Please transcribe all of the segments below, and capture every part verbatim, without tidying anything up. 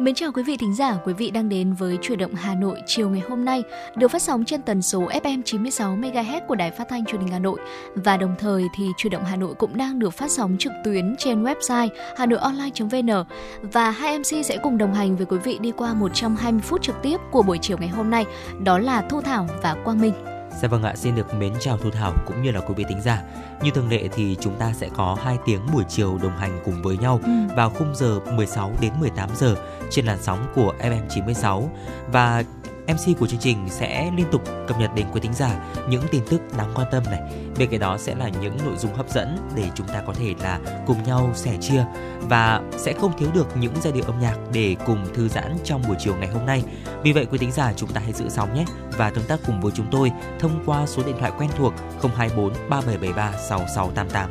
Mến chào quý vị thính giả, quý vị đang đến với Chuyển động Hà Nội chiều ngày hôm nay, được phát sóng trên tần số ép em chín mươi sáu mê ga héc của Đài Phát Thanh Truyền hình Hà Nội, và đồng thời thì Chuyển động Hà Nội cũng đang được phát sóng trực tuyến trên website hanoionline chấm vê en, và hai em xê sẽ cùng đồng hành với quý vị đi qua một trăm hai mươi phút trực tiếp của buổi chiều ngày hôm nay, đó là Thu Thảo và Quang Minh. Dạ vâng ạ, xin được mến chào Thu Thảo cũng như là quý vị thính giả. Như thường lệ thì chúng ta sẽ có hai tiếng buổi chiều đồng hành cùng với nhau ừ. vào khung giờ mười sáu đến mười tám giờ trên làn sóng của ép em chín mươi sáu. Và em xê của chương trình sẽ liên tục cập nhật đến quý thính giả những tin tức đáng quan tâm này. Bên cạnh đó sẽ là những nội dung hấp dẫn để chúng ta có thể là cùng nhau sẻ chia, và sẽ không thiếu được những giai điệu âm nhạc để cùng thư giãn trong buổi chiều ngày hôm nay. Vì vậy quý thính giả chúng ta hãy giữ sóng nhé, và tương tác cùng với chúng tôi thông qua số điện thoại quen thuộc không hai bốn ba bảy bảy ba sáu sáu tám tám.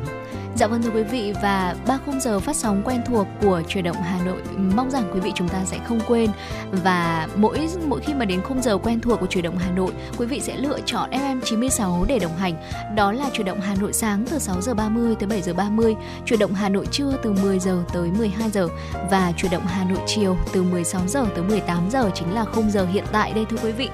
Dạ vâng thưa quý vị, và ba khung giờ phát sóng quen thuộc của Chuyển động Hà Nội, mong rằng quý vị chúng ta sẽ không quên, và mỗi mỗi khi mà đến khung giờ quen thuộc của Chuyển động Hà Nội, quý vị sẽ lựa chọn ép em chín mươi sáu để đồng hành. Đó là Chuyển động Hà Nội sáng từ sáu giờ ba mươi tới bảy giờ ba mươi, Chuyển động Hà Nội trưa từ mười giờ tới mười hai giờ, và Chuyển động Hà Nội chiều từ mười sáu giờ tới mười tám giờ, chính là khung giờ hiện tại đây thưa quý vị.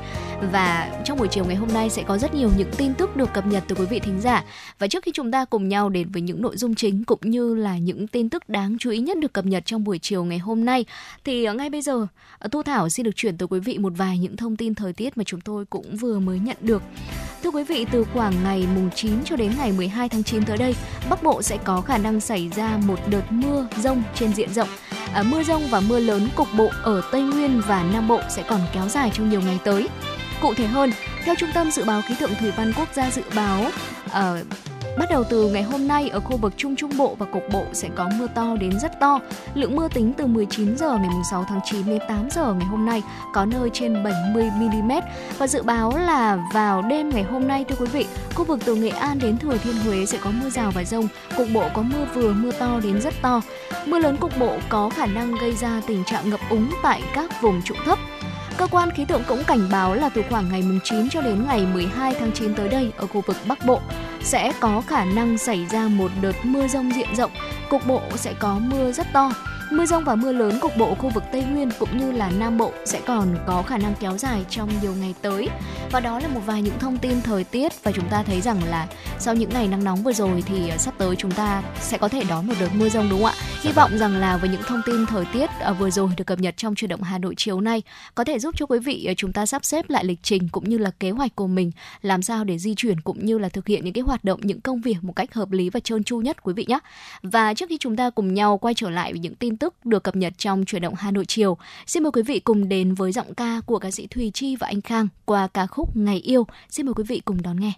Và trong buổi chiều ngày hôm nay sẽ có rất nhiều những tin tức được cập nhật từ quý vị thính giả. Và trước khi chúng ta cùng nhau đến với những nội dung chính cũng như là những tin tức đáng chú ý nhất được cập nhật trong buổi chiều ngày hôm nay, thì ngay bây giờ Thu Thảo xin được chuyển tới quý vị một vài những thông tin thời tiết mà chúng tôi cũng vừa mới nhận được. Thưa quý vị, từ khoảng ngày mùng chín cho đến ngày mười hai tháng chín tới đây, Bắc Bộ sẽ có khả năng xảy ra một đợt mưa rông trên diện rộng. À, mưa rông và mưa lớn cục bộ ở Tây Nguyên và Nam Bộ sẽ còn kéo dài trong nhiều ngày tới. Cụ thể hơn, theo Trung tâm Dự báo Khí tượng Thủy văn Quốc gia dự báo, uh, bắt đầu từ ngày hôm nay ở khu vực Trung Trung Bộ và Cục Bộ sẽ có mưa to đến rất to. Lượng mưa tính từ mười chín giờ ngày sáu tháng chín đến tám giờ ngày hôm nay, có nơi trên bảy mươi mi li mét. Và dự báo là vào đêm ngày hôm nay thưa quý vị, khu vực từ Nghệ An đến Thừa Thiên Huế sẽ có mưa rào và dông, cục bộ có mưa vừa mưa to đến rất to. Mưa lớn cục bộ có khả năng gây ra tình trạng ngập úng tại các vùng trũng thấp. Cơ quan khí tượng cũng cảnh báo là từ khoảng ngày mùng chín cho đến ngày mười hai tháng chín tới đây, ở khu vực Bắc Bộ sẽ có khả năng xảy ra một đợt mưa rông diện rộng, cục bộ sẽ có mưa rất to. Mưa rông và mưa lớn cục bộ khu vực Tây Nguyên cũng như là Nam Bộ sẽ còn có khả năng kéo dài trong nhiều ngày tới. Và đó là một vài những thông tin thời tiết, và chúng ta thấy rằng là sau những ngày nắng nóng vừa rồi thì sắp tới chúng ta sẽ có thể đón một đợt mưa rông đúng không ạ? Hy vọng rằng là với những thông tin thời tiết vừa rồi được cập nhật trong Chuyển động Hà Nội chiều nay có thể giúp cho quý vị chúng ta sắp xếp lại lịch trình cũng như là kế hoạch của mình, làm sao để di chuyển cũng như là thực hiện những cái hoạt động, những công việc một cách hợp lý và trơn tru nhất quý vị nhé. Và trước khi chúng ta cùng nhau quay trở lại với những tin tức được cập nhật trong Chuyển động Hà Nội chiều, xin mời quý vị cùng đến với giọng ca của ca sĩ Thùy Chi và Anh Khang qua ca khúc Ngày Yêu. Xin mời quý vị cùng đón nghe.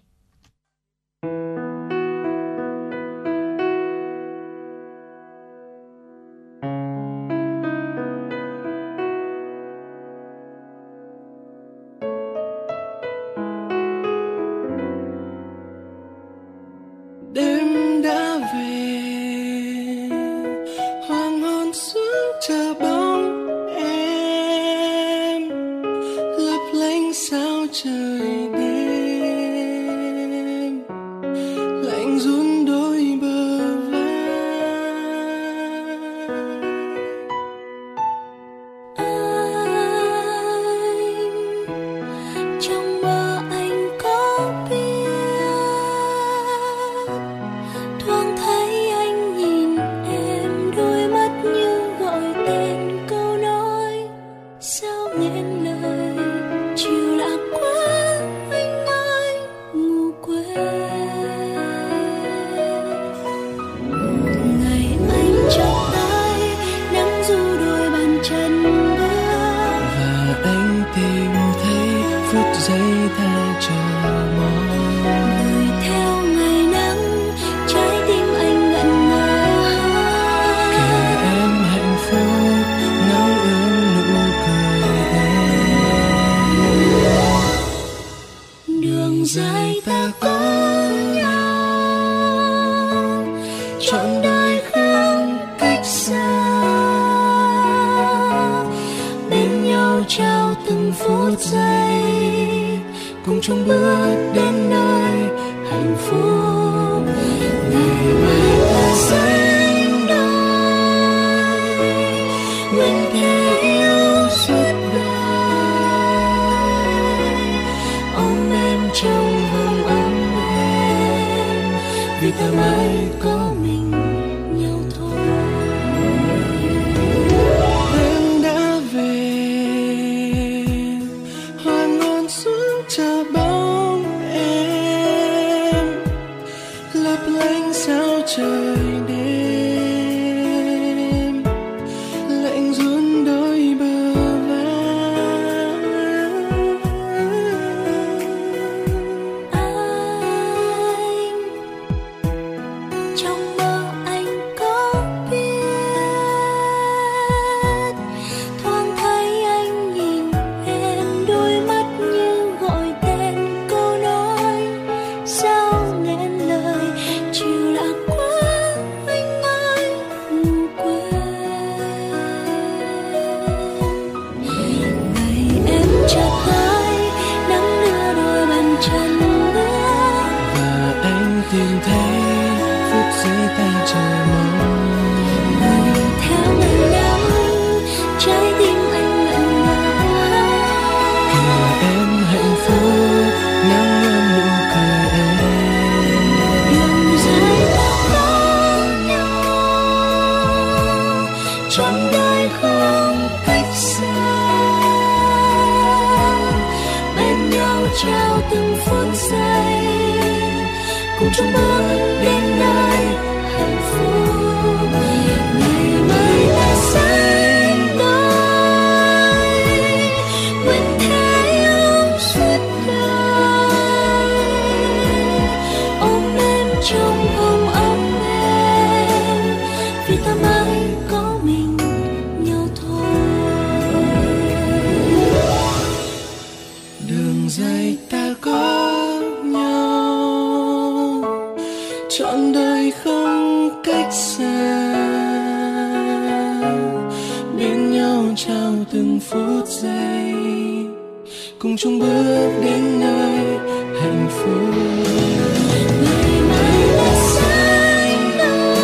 Em lời chiều lạc quá trao từng phút giây, cùng chung bước đến nơi hạnh phúc. Ngày mai ta sánh đôi, nguyện thề yêu suốt đời, ôm em trong vòng ấm em, vì ta mãi có mình nhau thôi. Em đã về, hoa non xuống chờ bóng em, lấp lánh sao trời đêm, lạnh run đôi bờ vai. Anh trong mơ anh có biết, thoáng thấy anh nhìn em, đôi mắt như gọi tên câu nói sao nghẹn lời. Chiều đã quá anh mãi quên ngày em chợt thấy nắng đưa đôi bàn chân bước, và anh tìm thấy phút giây ta chờ mong. Ngày theo ngày nắng trái tim anh lặng lẽ, và em hạnh phúc nắng ôm nụ cười em. Đường dài ta có nhau, trong đời không cách xa, bên nhau trao từng phút giây, cùng chung bước đến nơi hạnh phúc. Ngày mai ta sánh đôi, nguyện thề yêu suốt đời, ôm em trong vòng ấm em, vì ta mãi có mình nhau thôi. Đường dài ta có nhau, trọn đời không cách xa, bên nhau trao từng phút giây, cùng chung bước đến nơi hạnh phúc. Ngày mai ta sánh đôi,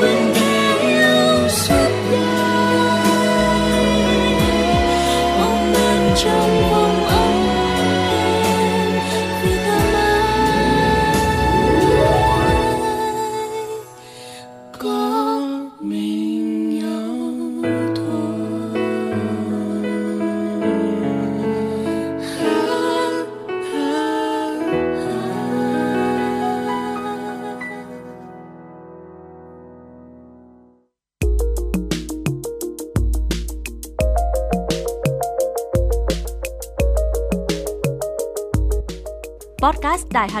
nguyện thề yêu suốt đời, ôm em trong vòng ấm em, vì ta mãi có mình nhau thôi. Ha, ha, ha. Podcast Đài Hà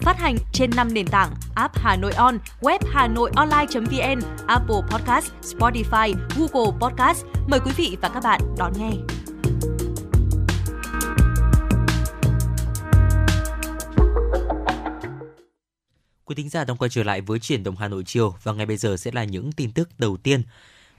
Phát hành trên năm nền tảng: app Hà Nội On, web hanoionline chấm vn, Apple Podcast, Spotify, Google Podcast. Mời quý vị và các bạn đón nghe. Quý thính giả đang quay trở lại với Chuyển động Hà Nội chiều, và ngay bây giờ sẽ là những tin tức đầu tiên.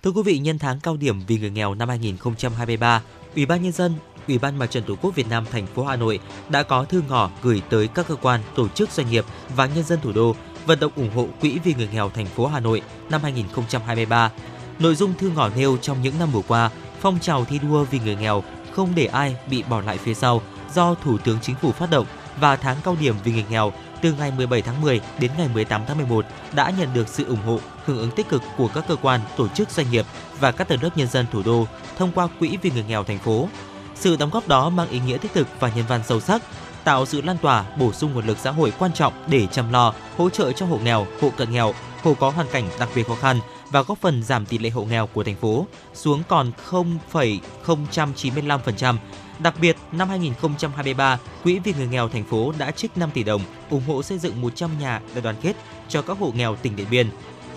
Thưa quý vị, nhân tháng cao điểm vì người nghèo năm hai không hai ba, Ủy ban Nhân dân, Ủy ban Mặt trận Tổ quốc Việt Nam thành phố Hà Nội đã có thư ngỏ gửi tới các cơ quan, tổ chức, doanh nghiệp và nhân dân thủ đô vận động ủng hộ quỹ vì người nghèo thành phố Hà Nội năm hai không hai ba. Nội dung thư ngỏ nêu trong những năm vừa qua, phong trào thi đua vì người nghèo không để ai bị bỏ lại phía sau do Thủ tướng Chính phủ phát động và tháng cao điểm vì người nghèo từ ngày mười bảy tháng mười đến ngày mười tám tháng mười một đã nhận được sự ủng hộ, hưởng ứng tích cực của các cơ quan, tổ chức, doanh nghiệp và các tầng lớp nhân dân thủ đô thông qua Quỹ vì người nghèo thành phố. Sự đóng góp đó mang ý nghĩa thiết thực và nhân văn sâu sắc, tạo sự lan tỏa, bổ sung nguồn lực xã hội quan trọng để chăm lo, hỗ trợ cho hộ nghèo, hộ cận nghèo, hộ có hoàn cảnh đặc biệt khó khăn và góp phần giảm tỷ lệ hộ nghèo của thành phố xuống còn không phẩy không chín lăm phần trăm. Đặc biệt, năm hai không hai ba, Quỹ vì người nghèo thành phố đã trích năm tỷ đồng ủng hộ xây dựng một trăm nhà đại đoàn kết cho các hộ nghèo tỉnh Điện Biên.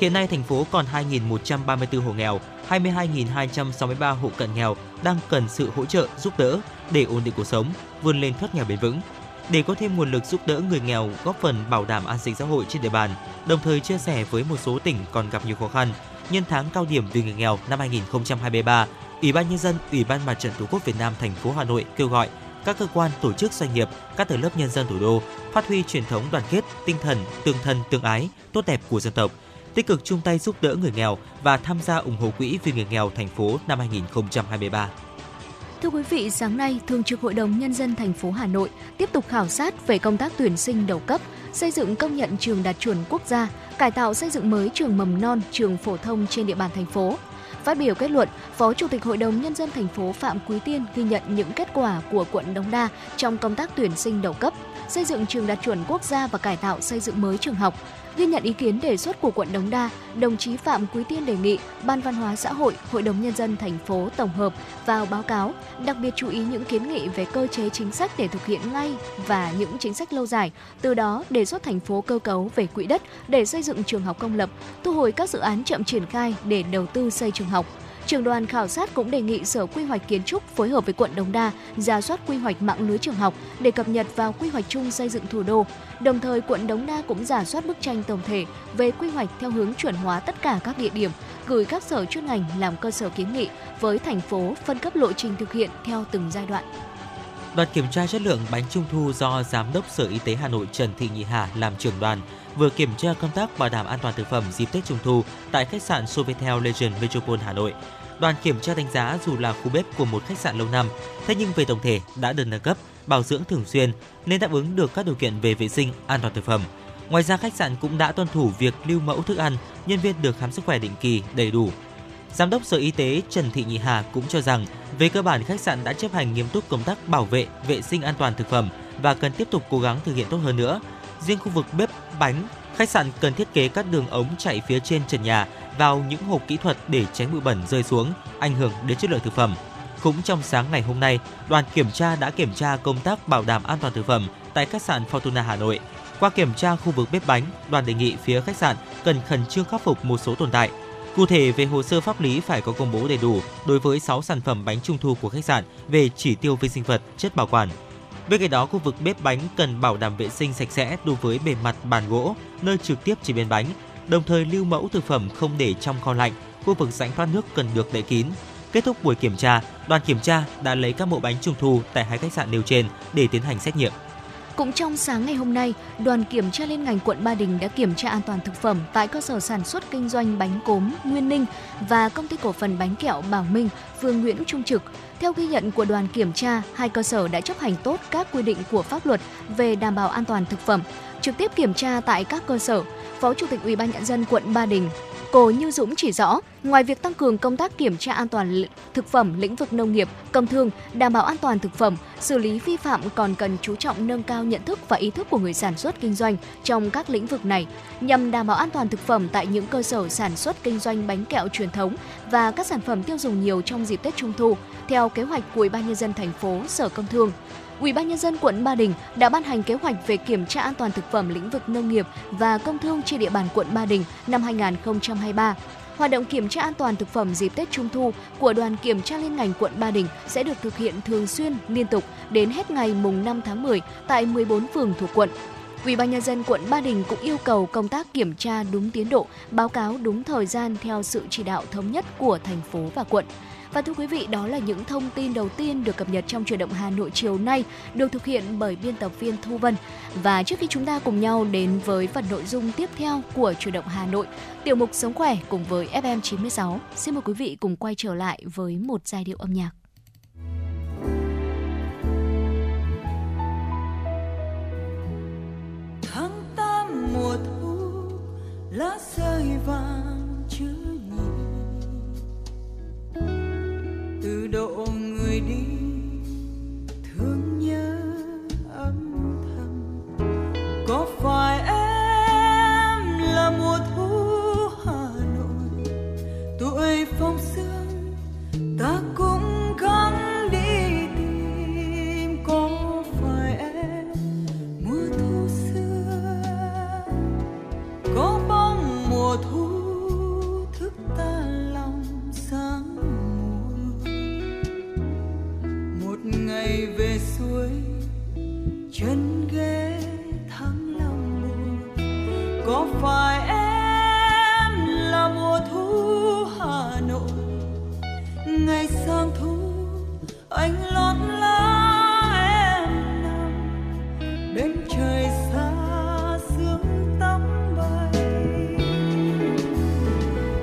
Hiện nay, thành phố còn hai nghìn một trăm ba mươi tư hộ nghèo, hai mươi hai nghìn hai trăm sáu mươi ba hộ cận nghèo đang cần sự hỗ trợ, giúp đỡ để ổn định cuộc sống, vươn lên thoát nghèo bền vững. Để có thêm nguồn lực giúp đỡ người nghèo, góp phần bảo đảm an sinh xã hội trên địa bàn, đồng thời chia sẻ với một số tỉnh còn gặp nhiều khó khăn, nhân tháng cao điểm vì người nghèo năm hai không hai ba, Ủy ban Nhân dân, Ủy ban Mặt trận Tổ quốc Việt Nam thành phố Hà Nội kêu gọi các cơ quan, tổ chức, doanh nghiệp, các tầng lớp nhân dân thủ đô phát huy truyền thống đoàn kết, tinh thần tương thân tương ái, tốt đẹp của dân tộc, tích cực chung tay giúp đỡ người nghèo và tham gia ủng hộ Quỹ vì người nghèo thành phố năm hai không hai ba. Thưa quý vị, sáng nay, Thường trực Hội đồng Nhân dân thành phố Hà Nội tiếp tục khảo sát về công tác tuyển sinh đầu cấp, xây dựng công nhận trường đạt chuẩn quốc gia, cải tạo xây dựng mới trường mầm non, trường phổ thông trên địa bàn thành phố. Phát biểu kết luận, Phó Chủ tịch Hội đồng Nhân dân thành phố Phạm Quý Tiên ghi nhận những kết quả của quận Đống Đa trong công tác tuyển sinh đầu cấp, xây dựng trường đạt chuẩn quốc gia và cải tạo xây dựng mới trường học. Ghi nhận ý kiến đề xuất của quận Đống Đa, đồng chí Phạm Quý Tiên đề nghị Ban Văn hóa Xã hội, Hội đồng Nhân dân thành phố tổng hợp vào báo cáo, đặc biệt chú ý những kiến nghị về cơ chế chính sách để thực hiện ngay và những chính sách lâu dài. Từ đó, đề xuất thành phố cơ cấu về quỹ đất để xây dựng trường học công lập, thu hồi các dự án chậm triển khai để đầu tư xây trường học. Trưởng đoàn khảo sát cũng đề nghị Sở Quy hoạch Kiến trúc phối hợp với quận Đống Đa rà soát quy hoạch mạng lưới trường học để cập nhật vào quy hoạch chung xây dựng thủ đô. Đồng thời, quận Đống Đa cũng rà soát bức tranh tổng thể về quy hoạch theo hướng chuẩn hóa tất cả các địa điểm, gửi các sở chuyên ngành làm cơ sở kiến nghị với thành phố phân cấp lộ trình thực hiện theo từng giai đoạn. Đoàn kiểm tra chất lượng bánh trung thu do Giám đốc Sở Y tế Hà Nội Trần Thị Nhị Hà làm trưởng đoàn vừa kiểm tra công tác bảo đảm an toàn thực phẩm dịp Tết Trung thu tại khách sạn Sofitel Legend Metropole Hà Nội. Đoàn kiểm tra đánh giá dù là khu bếp của một khách sạn lâu năm, thế nhưng về tổng thể đã được nâng cấp, bảo dưỡng thường xuyên nên đáp ứng được các điều kiện về vệ sinh, an toàn thực phẩm. Ngoài ra, khách sạn cũng đã tuân thủ việc lưu mẫu thức ăn, nhân viên được khám sức khỏe định kỳ đầy đủ. Giám đốc Sở Y tế Trần Thị Nhị Hà cũng cho rằng về cơ bản khách sạn đã chấp hành nghiêm túc công tác bảo vệ, vệ sinh an toàn thực phẩm và cần tiếp tục cố gắng thực hiện tốt hơn nữa. Riêng khu vực bếp bánh, khách sạn cần thiết kế các đường ống chạy phía trên trần nhà vào những hộp kỹ thuật để tránh bụi bẩn rơi xuống, ảnh hưởng đến chất lượng thực phẩm. Cũng trong sáng ngày hôm nay, đoàn kiểm tra đã kiểm tra công tác bảo đảm an toàn thực phẩm tại khách sạn Fortuna Hà Nội. Qua kiểm tra khu vực bếp bánh, đoàn đề nghị phía khách sạn cần khẩn trương khắc phục một số tồn tại. Cụ thể, về hồ sơ pháp lý phải có công bố đầy đủ đối với sáu sản phẩm bánh trung thu của khách sạn về chỉ tiêu vi sinh vật, chất bảo quản. Bên cạnh đó, khu vực bếp bánh cần bảo đảm vệ sinh sạch sẽ đối với bề mặt bàn gỗ, nơi trực tiếp chế biến bánh, đồng thời lưu mẫu thực phẩm không để trong kho lạnh, khu vực rãnh thoát nước cần được đậy kín. Kết thúc buổi kiểm tra, đoàn kiểm tra đã lấy các mẫu bánh trung thu tại hai khách sạn nêu trên để tiến hành xét nghiệm. Cũng trong sáng ngày hôm nay, đoàn kiểm tra liên ngành quận Ba Đình đã kiểm tra an toàn thực phẩm tại cơ sở sản xuất kinh doanh bánh cốm Nguyên Ninh và công ty cổ phần bánh kẹo Bảo Minh, phường Nguyễn Trung Trực. Theo ghi nhận của đoàn kiểm tra, hai cơ sở đã chấp hành tốt các quy định của pháp luật về đảm bảo an toàn thực phẩm. Trực tiếp kiểm tra tại các cơ sở, Phó Chủ tịch Ủy ban Nhân dân quận Ba Đình, Cô Như Dũng chỉ rõ, ngoài việc tăng cường công tác kiểm tra an toàn thực phẩm lĩnh vực nông nghiệp, công thương, đảm bảo an toàn thực phẩm, xử lý vi phạm còn cần chú trọng nâng cao nhận thức và ý thức của người sản xuất kinh doanh trong các lĩnh vực này, nhằm đảm bảo an toàn thực phẩm tại những cơ sở sản xuất kinh doanh bánh kẹo truyền thống và các sản phẩm tiêu dùng nhiều trong dịp Tết Trung thu, theo kế hoạch của Ủy ban Nhân dân thành phố, Sở Công Thương. Ủy ban Nhân dân quận Ba Đình đã ban hành kế hoạch về kiểm tra an toàn thực phẩm lĩnh vực nông nghiệp và công thương trên địa bàn quận Ba Đình năm hai không hai ba. Hoạt động kiểm tra an toàn thực phẩm dịp Tết Trung thu của đoàn kiểm tra liên ngành quận Ba Đình sẽ được thực hiện thường xuyên, liên tục đến hết ngày năm tháng mười tại mười bốn phường thuộc quận. Ủy ban Nhân dân quận Ba Đình cũng yêu cầu công tác kiểm tra đúng tiến độ, báo cáo đúng thời gian theo sự chỉ đạo thống nhất của thành phố và quận. Và thưa quý vị, đó là những thông tin đầu tiên được cập nhật trong Chuyển động Hà Nội chiều nay, được thực hiện bởi biên tập viên Thu Vân. Và trước khi chúng ta cùng nhau đến với phần nội dung tiếp theo của Chuyển động Hà Nội, tiểu mục Sống khỏe cùng với ép em chín sáu, xin mời quý vị cùng quay trở lại với một giai điệu âm nhạc. lá rơi vàng chứa nhịp từ độ người đi thương nhớ âm thầm. Có phải em là mùa thu Hà Nội, tuổi phong sương ta cũng gắng. Chân ghế thắng lòng buồn, có phải em là mùa thu Hà Nội? Ngày sang thu anh lót lá em nằm bên trời xa sương tắm bay.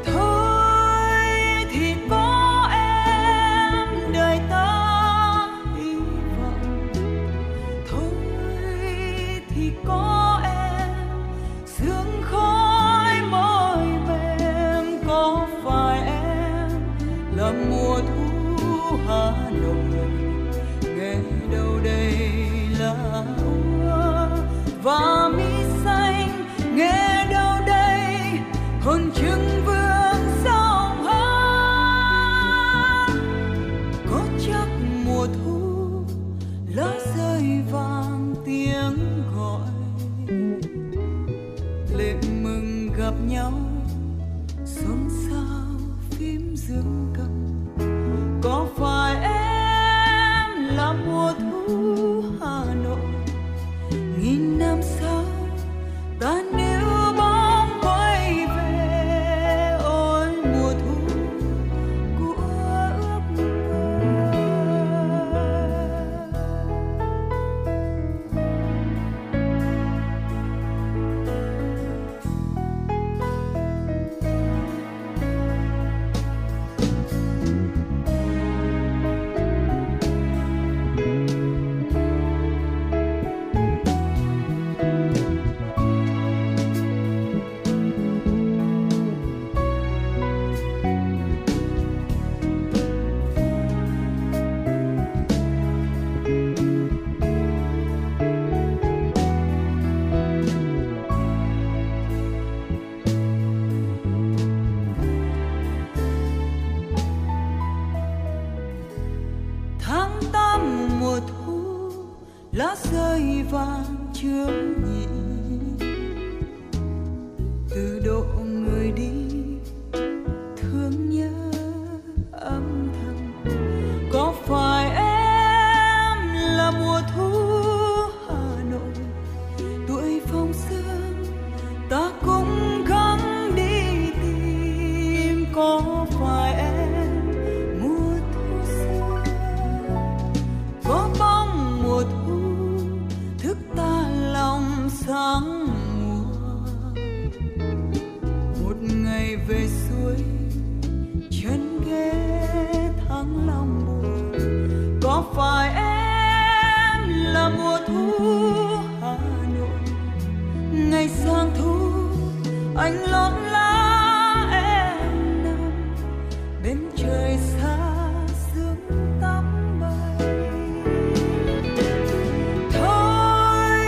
Thôi thì có em đời ta hy vọng. Thôi thì có em sương khói môi mềm. Có phải em là mùa thu Hà Nội, ngày đầu đây là hoa và mi xanh, nghe đâu đây hồn trưng vương sông hát. Có chắc mùa thu lá rơi vàng tiếng gọi lệ mừng gặp nhau, xôn xao phím dương cầm. Có phải em là mùa thu Hà Nội? Nghìn năm sau ta níu bóng quay về, ôi mùa thu của ước mơ. Tháng tám mùa thu lá rơi vàng chưa nhị từ độ người đi thương nhớ âm thầm. Có phải em là mùa thu Hà Nội, tuổi phong sương ta cũng gắng đi tìm. Có phải em mùa thu xưa, có bóng mùa thu thức ta lòng sáng mùa. Một ngày về suối chân ghế tháng lòng buồn, có phải em là mùa thu Hà Nội? Ngày sang thu anh lót lá em nằm bên trời xa sương tắm bay. Thôi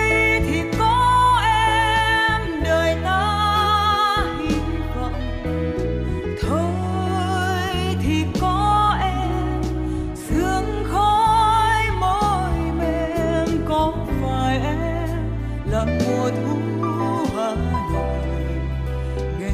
thì có em đời ta hy vọng. Thôi thì có em sương khói môi mềm. Có phải em là mùa thu Hà Nội, ngày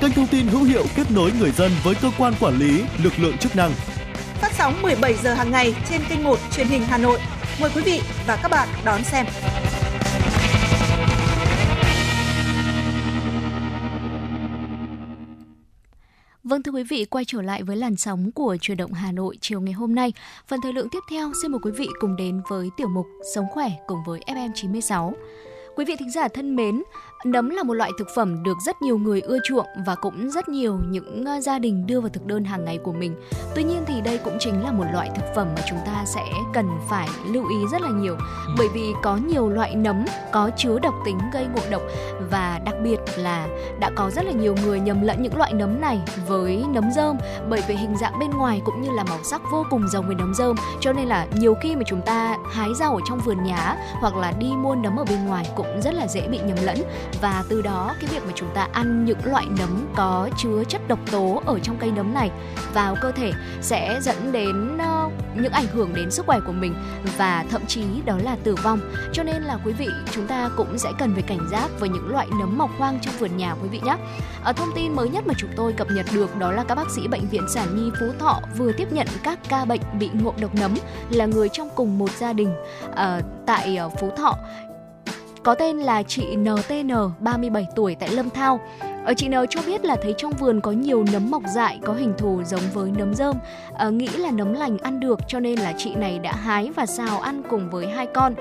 kênh thông tin hữu hiệu kết nối người dân với cơ quan quản lý, lực lượng chức năng. Phát sóng mười bảy giờ hàng ngày trên kênh một truyền hình Hà Nội. Mời quý vị và các bạn đón xem. Vâng, thưa quý vị, quay trở lại với làn sóng của Chuyển động Hà Nội chiều ngày hôm nay. Phần thời lượng tiếp theo, xin mời quý vị cùng đến với tiểu mục Sống khỏe cùng với ép em chín mươi sáu. Quý vị thính giả thân mến, nấm là một loại thực phẩm được rất nhiều người ưa chuộng và cũng rất nhiều những gia đình đưa vào thực đơn hàng ngày của mình. Tuy nhiên thì đây cũng chính là một loại thực phẩm mà chúng ta sẽ cần phải lưu ý rất là nhiều, bởi vì có nhiều loại nấm có chứa độc tính gây ngộ độc, và đặc biệt là đã có rất là nhiều người nhầm lẫn những loại nấm này với nấm rơm, bởi vì hình dạng bên ngoài cũng như là màu sắc vô cùng giống với nấm rơm, cho nên là nhiều khi mà chúng ta hái rau ở trong vườn nhà hoặc là đi mua nấm ở bên ngoài cũng rất là dễ bị nhầm lẫn. Và từ đó cái việc mà chúng ta ăn những loại nấm có chứa chất độc tố ở trong cây nấm này vào cơ thể sẽ dẫn đến uh, những ảnh hưởng đến sức khỏe của mình và thậm chí đó là tử vong. Cho nên là quý vị, chúng ta cũng sẽ cần phải cảnh giác với những loại nấm mọc hoang trong vườn nhà quý vị nhé. Ở thông tin mới nhất mà chúng tôi cập nhật được đó là các bác sĩ Bệnh viện Sản Nhi Phú Thọ vừa tiếp nhận các ca bệnh bị ngộ độc nấm là người trong cùng một gia đình uh, tại uh, Phú Thọ. Có tên là chị en tê en, ba mươi bảy tuổi, tại Lâm Thao. Ở chị N cho biết là thấy trong vườn có nhiều nấm mọc dại có hình thù giống với nấm rơm, à, nghĩ là nấm lành ăn được cho nên là chị này đã hái và xào ăn cùng với hai con.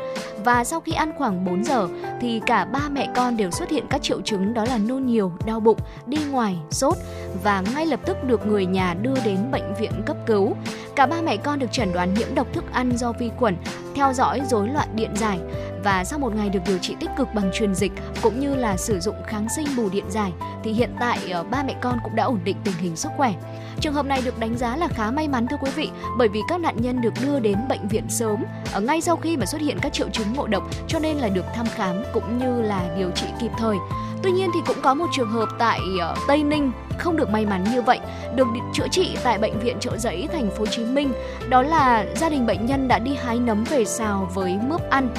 Và sau khi ăn khoảng bốn giờ thì cả ba mẹ con đều xuất hiện các triệu chứng đó là nôn nhiều, đau bụng, đi ngoài, sốt và ngay lập tức được người nhà đưa đến bệnh viện cấp cứu. Cả ba mẹ con được chẩn đoán nhiễm độc thức ăn do vi khuẩn, theo dõi rối loạn điện giải và sau một ngày được điều trị tích cực bằng truyền dịch cũng như là sử dụng kháng sinh bù điện giải thì hiện tại ba mẹ con cũng đã ổn định tình hình sức khỏe. Trường hợp này được đánh giá là khá may mắn thưa quý vị, bởi vì các nạn nhân được đưa đến bệnh viện sớm ở ngay sau khi mà xuất hiện các triệu chứng ngộ độc, cho nên là được thăm khám cũng như là điều trị kịp thời. Tuy nhiên thì cũng có một trường hợp tại Tây Ninh không được may mắn như vậy, được chữa trị tại bệnh viện Chợ Giấy, thành phố Hồ Chí Minh. Đó là gia đình bệnh nhân đã đi hái nấm về xào với mướp ăn.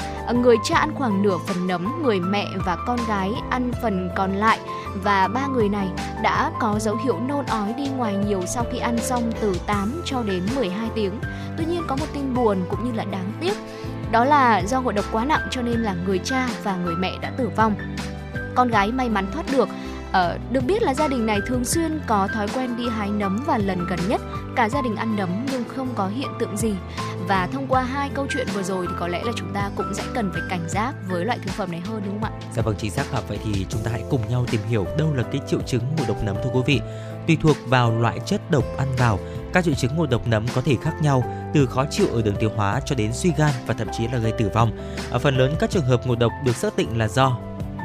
Người cha ăn khoảng nửa phần nấm, người mẹ và con gái ăn phần còn lại, và ba người này đã có dấu hiệu nôn ói, đi ngoài nhiều sau khi ăn xong từ tám cho đến mười hai tiếng. Tuy nhiên có một tin buồn cũng như là đáng tiếc, đó là do ngộ độc quá nặng cho nên là người cha và người mẹ đã tử vong. Con gái may mắn thoát được. Ờ, được biết là gia đình này thường xuyên có thói quen đi hái nấm và lần gần nhất cả gia đình ăn nấm nhưng không có hiện tượng gì. Và thông qua hai câu chuyện vừa rồi thì có lẽ là chúng ta cũng sẽ cần phải cảnh giác với loại thực phẩm này hơn, đúng không ạ? Dạ vâng, chính xác ạ. Vậy thì chúng ta hãy cùng nhau tìm hiểu đâu là cái triệu chứng ngộ độc nấm thưa quý vị. Tùy thuộc vào loại chất độc ăn vào, các triệu chứng ngộ độc nấm có thể khác nhau, từ khó chịu ở đường tiêu hóa cho đến suy gan và thậm chí là gây tử vong. Ở phần lớn các trường hợp ngộ độc được xác định là do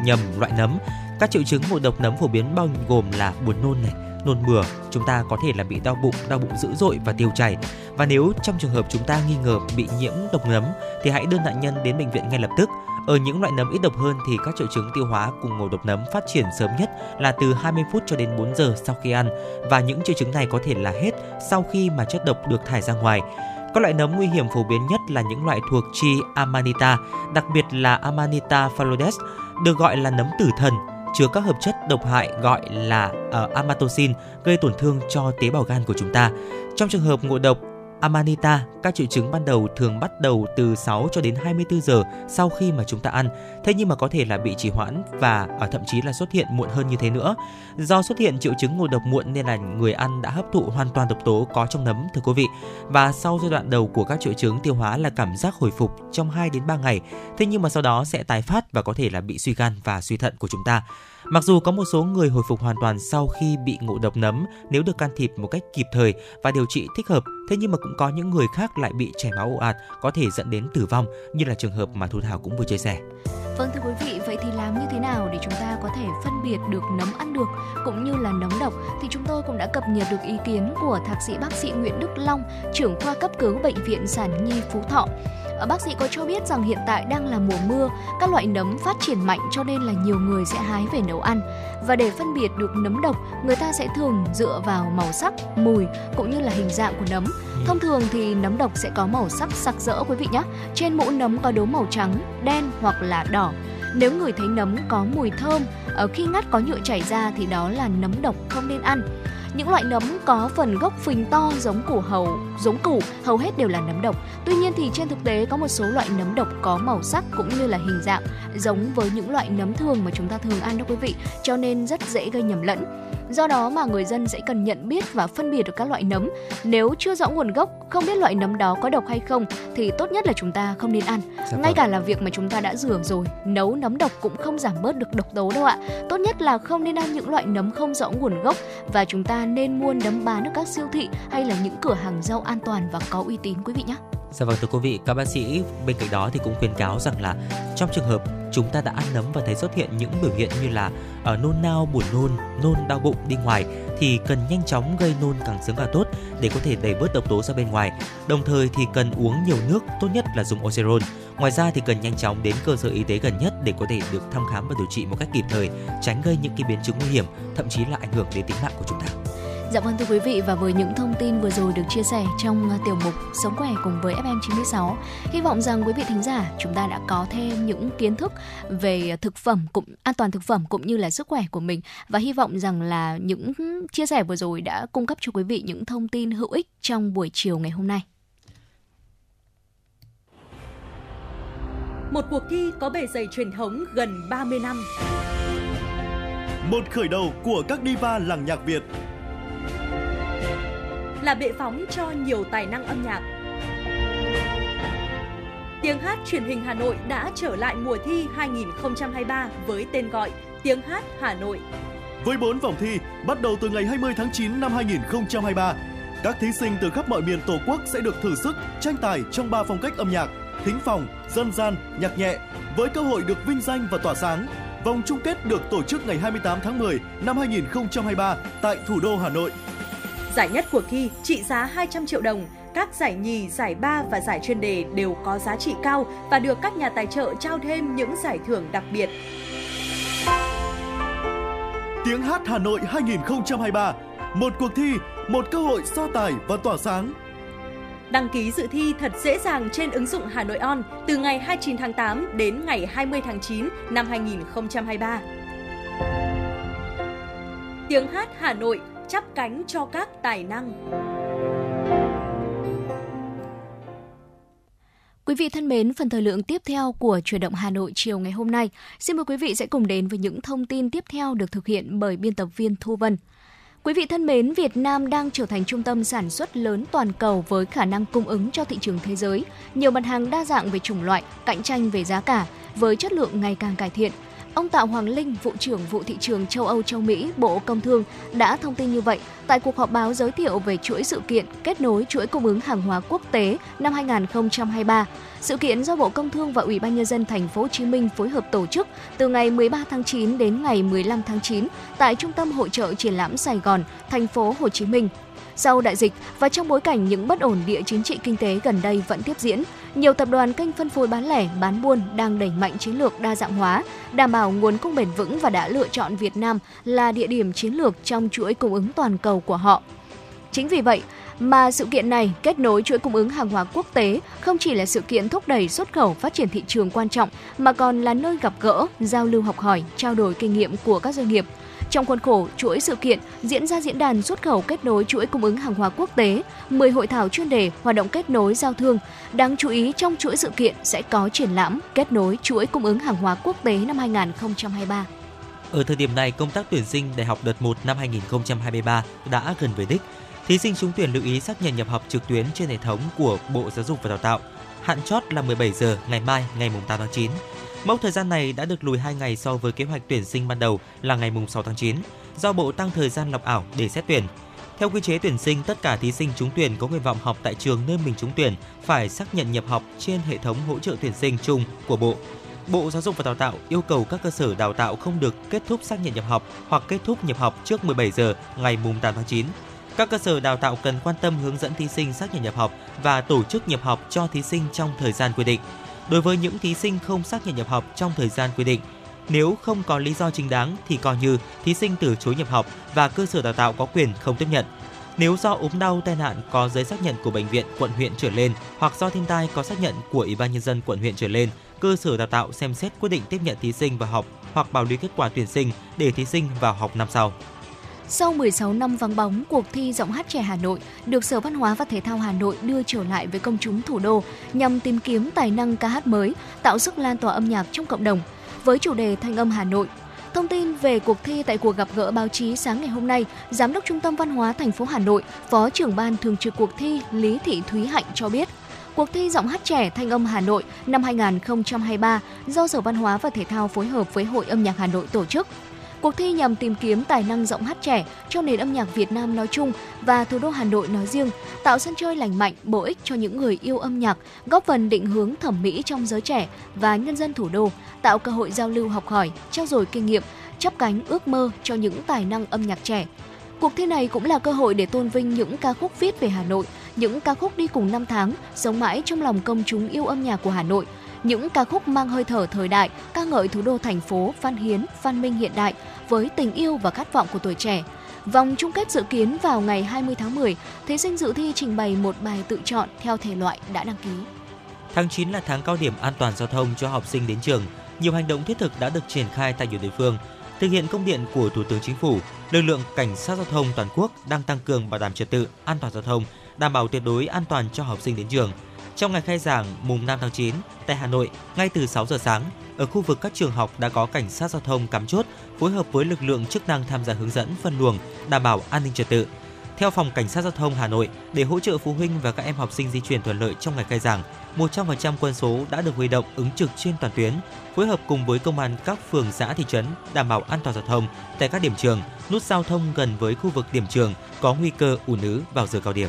nhầm loại nấm. Các triệu chứng ngộ độc nấm phổ biến bao gồm là buồn nôn này, nôn mửa, chúng ta có thể là bị đau bụng, đau bụng dữ dội và tiêu chảy. Và nếu trong trường hợp chúng ta nghi ngờ bị nhiễm độc nấm thì hãy đưa nạn nhân đến bệnh viện ngay lập tức. Ở những loại nấm ít độc hơn thì các triệu chứng tiêu hóa cùng ngộ độc nấm phát triển sớm nhất là từ hai mươi phút cho đến bốn giờ sau khi ăn, và những triệu chứng này có thể là hết sau khi mà chất độc được thải ra ngoài. Các loại nấm nguy hiểm phổ biến nhất là những loại thuộc chi Amanita, đặc biệt là Amanita phalodes, được gọi là nấm tử thần, chứa các hợp chất độc hại gọi là uh, amatoxin, gây tổn thương cho tế bào gan của chúng ta. Trong trường hợp ngộ độc Amanita, các triệu chứng ban đầu thường bắt đầu từ sáu cho đến hai mươi tư giờ sau khi mà chúng ta ăn, thế nhưng mà có thể là bị trì hoãn và uh, thậm chí là xuất hiện muộn hơn như thế nữa. Do xuất hiện triệu chứng ngộ độc muộn nên là người ăn đã hấp thụ hoàn toàn độc tố có trong nấm thưa quý vị. Và sau giai đoạn đầu của các triệu chứng tiêu hóa là cảm giác hồi phục trong hai đến ba ngày, thế nhưng mà sau đó sẽ tái phát và có thể là bị suy gan và suy thận của chúng ta. Mặc dù có một số người hồi phục hoàn toàn sau khi bị ngộ độc nấm nếu được can thiệp một cách kịp thời và điều trị thích hợp, thế nhưng mà cũng cũng có những người khác lại bị chảy máu ồ ạt, có thể dẫn đến tử vong, như là trường hợp mà Thu Thảo cũng vừa chia sẻ. Vâng thưa quý vị, vậy thì làm như thế nào để chúng ta có thể phân biệt được nấm ăn được cũng như là nấm độc thì chúng tôi cũng đã cập nhật được ý kiến của thạc sĩ bác sĩ Nguyễn Đức Long, trưởng khoa cấp cứu Bệnh viện Sản Nhi Phú Thọ. Bác sĩ có cho biết rằng hiện tại đang là mùa mưa, các loại nấm phát triển mạnh cho nên là nhiều người sẽ hái về nấu ăn. Và để phân biệt được nấm độc, người ta sẽ thường dựa vào màu sắc, mùi cũng như là hình dạng của nấm. Thông thường thì nấm độc sẽ có màu sắc sặc sỡ quý vị nhé. Trên mũ nấm có đốm màu trắng, đen hoặc là đỏ. Nếu người thấy nấm có mùi thơm, ở khi ngắt có nhựa chảy ra thì đó là nấm độc không nên ăn. Những loại nấm có phần gốc phình to giống củ hầu, giống củ hầu hết đều là nấm độc. Tuy nhiên thì trên thực tế có một số loại nấm độc có màu sắc cũng như là hình dạng giống với những loại nấm thường mà chúng ta thường ăn đó quý vị, cho nên rất dễ gây nhầm lẫn. Do đó mà người dân sẽ cần nhận biết và phân biệt được các loại nấm. Nếu chưa rõ nguồn gốc, không biết loại nấm đó có độc hay không thì tốt nhất là chúng ta không nên ăn. Dạ Ngay vâng. cả là việc mà chúng ta đã rửa rồi, nấu nấm độc cũng không giảm bớt được độc tố đâu ạ. Tốt nhất là không nên ăn những loại nấm không rõ nguồn gốc và chúng ta nên mua nấm bán ở các siêu thị hay là những cửa hàng rau an toàn và có uy tín quý vị nhé. Dạ vâng thưa quý vị, các bác sĩ bên cạnh đó thì cũng khuyến cáo rằng là trong trường hợp chúng ta đã ăn nấm và thấy xuất hiện những biểu hiện như là ở nôn nao, buồn nôn, nôn đau bụng đi ngoài thì cần nhanh chóng gây nôn càng sớm càng tốt để có thể đẩy bớt độc tố ra bên ngoài. Đồng thời thì cần uống nhiều nước, tốt nhất là dùng Ocean. Ngoài ra thì cần nhanh chóng đến cơ sở y tế gần nhất để có thể được thăm khám và điều trị một cách kịp thời, tránh gây những cái biến chứng nguy hiểm, thậm chí là ảnh hưởng đến tính mạng của chúng ta. Dạ vâng thưa quý vị, và với những thông tin vừa rồi được chia sẻ trong tiểu mục Sống khỏe cùng với ép em chín sáu, hy vọng rằng quý vị thính giả chúng ta đã có thêm những kiến thức về thực phẩm, cũng an toàn thực phẩm cũng như là sức khỏe của mình, và hy vọng rằng là những chia sẻ vừa rồi đã cung cấp cho quý vị những thông tin hữu ích trong buổi chiều ngày hôm nay. Một cuộc thi có bề dày truyền thống gần ba mươi năm. Một khởi đầu của các diva làng nhạc Việt. Là bệ phóng cho nhiều tài năng âm nhạc. Tiếng hát truyền hình Hà Nội đã trở lại mùa thi hai không hai ba với tên gọi Tiếng hát Hà Nội. Với bốn vòng thi, bắt đầu từ ngày hai mươi tháng chín năm hai nghìn không trăm hai mươi ba, các thí sinh từ khắp mọi miền Tổ quốc sẽ được thử sức tranh tài trong ba phong cách âm nhạc: thính phòng, dân gian, nhạc nhẹ, với cơ hội được vinh danh và tỏa sáng. Vòng chung kết được tổ chức ngày hai mươi tám tháng mười năm hai nghìn không trăm hai mươi ba tại thủ đô Hà Nội. Giải nhất cuộc thi trị giá hai trăm triệu đồng, các giải nhì, giải ba và giải chuyên đề đều có giá trị cao và được các nhà tài trợ trao thêm những giải thưởng đặc biệt. Tiếng hát Hà Nội hai không hai ba, một cuộc thi, một cơ hội so tài và tỏa sáng. Đăng ký dự thi thật dễ dàng trên ứng dụng Hà Nội On từ ngày hai mươi chín tháng tám đến ngày hai mươi tháng chín năm hai nghìn không trăm hai mươi ba. Tiếng hát Hà Nội chắp cánh cho các tài năng. Quý vị thân mến, phần thời lượng tiếp theo của Chuyển động Hà Nội chiều ngày hôm nay, xin mời quý vị sẽ cùng đến với những thông tin tiếp theo được thực hiện bởi biên tập viên Thu Vân. Quý vị thân mến, Việt Nam đang trở thành trung tâm sản xuất lớn toàn cầu với khả năng cung ứng cho thị trường thế giới. Nhiều mặt hàng đa dạng về chủng loại, cạnh tranh về giá cả, với chất lượng ngày càng cải thiện. Ông Tạ Hoàng Linh, vụ trưởng vụ thị trường châu Âu châu Mỹ, Bộ Công Thương đã thông tin như vậy tại cuộc họp báo giới thiệu về chuỗi sự kiện kết nối chuỗi cung ứng hàng hóa quốc tế năm hai nghìn không trăm hai mươi ba. Sự kiện do Bộ Công Thương và Ủy ban Nhân dân Thành phố Hồ Chí Minh phối hợp tổ chức từ ngày mười ba tháng chín đến ngày mười lăm tháng chín tại Trung tâm Hội chợ Triển lãm Sài Gòn, Thành phố Hồ Chí Minh. Sau đại dịch và trong bối cảnh những bất ổn địa chính trị kinh tế gần đây vẫn tiếp diễn, nhiều tập đoàn kênh phân phối bán lẻ, bán buôn đang đẩy mạnh chiến lược đa dạng hóa, đảm bảo nguồn cung bền vững và đã lựa chọn Việt Nam là địa điểm chiến lược trong chuỗi cung ứng toàn cầu của họ. Chính vì vậy mà sự kiện này, kết nối chuỗi cung ứng hàng hóa quốc tế, không chỉ là sự kiện thúc đẩy xuất khẩu phát triển thị trường quan trọng mà còn là nơi gặp gỡ, giao lưu học hỏi, trao đổi kinh nghiệm của các doanh nghiệp. Trong khuôn khổ chuỗi sự kiện diễn ra diễn đàn xuất khẩu kết nối chuỗi cung ứng hàng hóa quốc tế, mười hội thảo chuyên đề hoạt động kết nối giao thương. Đáng chú ý trong chuỗi sự kiện sẽ có triển lãm kết nối chuỗi cung ứng hàng hóa quốc tế năm hai nghìn không trăm hai mươi ba. Ở thời điểm này, công tác tuyển sinh đại học đợt một năm hai nghìn không trăm hai mươi ba đã gần về đích. Thí sinh trúng tuyển lưu ý xác nhận nhập học trực tuyến trên hệ thống của Bộ Giáo dục và Đào tạo. Hạn chót là mười bảy giờ ngày mai, ngày tám tháng chín. Mốc thời gian này đã được lùi hai ngày so với kế hoạch tuyển sinh ban đầu là ngày sáu tháng chín, do Bộ tăng thời gian lọc ảo để xét tuyển. Theo quy chế tuyển sinh, tất cả thí sinh trúng tuyển có nguyện vọng học tại trường nơi mình trúng tuyển phải xác nhận nhập học trên hệ thống hỗ trợ tuyển sinh chung của Bộ. Bộ Giáo dục và Đào tạo yêu cầu các cơ sở đào tạo không được kết thúc xác nhận nhập học hoặc kết thúc nhập học trước mười bảy giờ ngày mùng tám tháng chín. Các cơ sở đào tạo cần quan tâm hướng dẫn thí sinh xác nhận nhập học và tổ chức nhập học cho thí sinh trong thời gian quy định. Đối với những thí sinh không xác nhận nhập học trong thời gian quy định, nếu không có lý do chính đáng thì coi như thí sinh từ chối nhập học và cơ sở đào tạo có quyền không tiếp nhận. Nếu do ốm đau, tai nạn có giấy xác nhận của bệnh viện quận huyện trở lên hoặc do thiên tai có xác nhận của Ủy ban nhân dân quận huyện trở lên, cơ sở đào tạo xem xét quyết định tiếp nhận thí sinh vào học hoặc bảo lưu kết quả tuyển sinh để thí sinh vào học năm sau. Sau mười sáu năm vắng bóng, cuộc thi giọng hát trẻ Hà Nội được Sở Văn hóa và Thể thao Hà Nội đưa trở lại với công chúng thủ đô nhằm tìm kiếm tài năng ca hát mới, tạo sức lan tỏa âm nhạc trong cộng đồng với chủ đề Thanh âm Hà Nội. Thông tin về cuộc thi tại cuộc gặp gỡ báo chí sáng ngày hôm nay, Giám đốc Trung tâm Văn hóa thành phố Hà Nội, Phó trưởng ban thường trực cuộc thi Lý Thị Thúy Hạnh cho biết, cuộc thi giọng hát trẻ Thanh âm Hà Nội năm hai không hai ba do Sở Văn hóa và Thể thao phối hợp với Hội âm nhạc Hà Nội tổ chức. Cuộc thi nhằm tìm kiếm tài năng giọng hát trẻ cho nền âm nhạc Việt Nam nói chung và thủ đô Hà Nội nói riêng, tạo sân chơi lành mạnh, bổ ích cho những người yêu âm nhạc, góp phần định hướng thẩm mỹ trong giới trẻ và nhân dân thủ đô, tạo cơ hội giao lưu học hỏi, trao dồi kinh nghiệm, chắp cánh ước mơ cho những tài năng âm nhạc trẻ. Cuộc thi này cũng là cơ hội để tôn vinh những ca khúc viết về Hà Nội, những ca khúc đi cùng năm tháng, sống mãi trong lòng công chúng yêu âm nhạc của Hà Nội, những ca khúc mang hơi thở thời đại, ca ngợi thủ đô thành phố văn hiến, văn minh hiện đại với tình yêu và khát vọng của tuổi trẻ. Vòng chung kết dự kiến vào ngày hai mươi tháng mười, thí sinh dự thi trình bày một bài tự chọn theo thể loại đã đăng ký. Tháng chín là tháng cao điểm an toàn giao thông cho học sinh đến trường. Nhiều hành động thiết thực đã được triển khai tại nhiều địa phương. Thực hiện công điện của Thủ tướng Chính phủ, lực lượng cảnh sát giao thông toàn quốc đang tăng cường bảo đảm trật tự, an toàn giao thông, đảm bảo tuyệt đối an toàn cho học sinh đến trường. Trong ngày khai giảng mùng năm tháng chín, tại Hà Nội, ngay từ sáu giờ sáng, ở khu vực các trường học đã có cảnh sát giao thông cắm chốt, phối hợp với lực lượng chức năng tham gia hướng dẫn phân luồng, đảm bảo an ninh trật tự. Theo Phòng Cảnh sát Giao thông Hà Nội, để hỗ trợ phụ huynh và các em học sinh di chuyển thuận lợi trong ngày khai giảng, một trăm phần trăm quân số đã được huy động ứng trực trên toàn tuyến, phối hợp cùng với công an các phường xã thị trấn đảm bảo an toàn giao thông tại các điểm trường, nút giao thông gần với khu vực điểm trường có nguy cơ ùn ứ vào giờ cao điểm.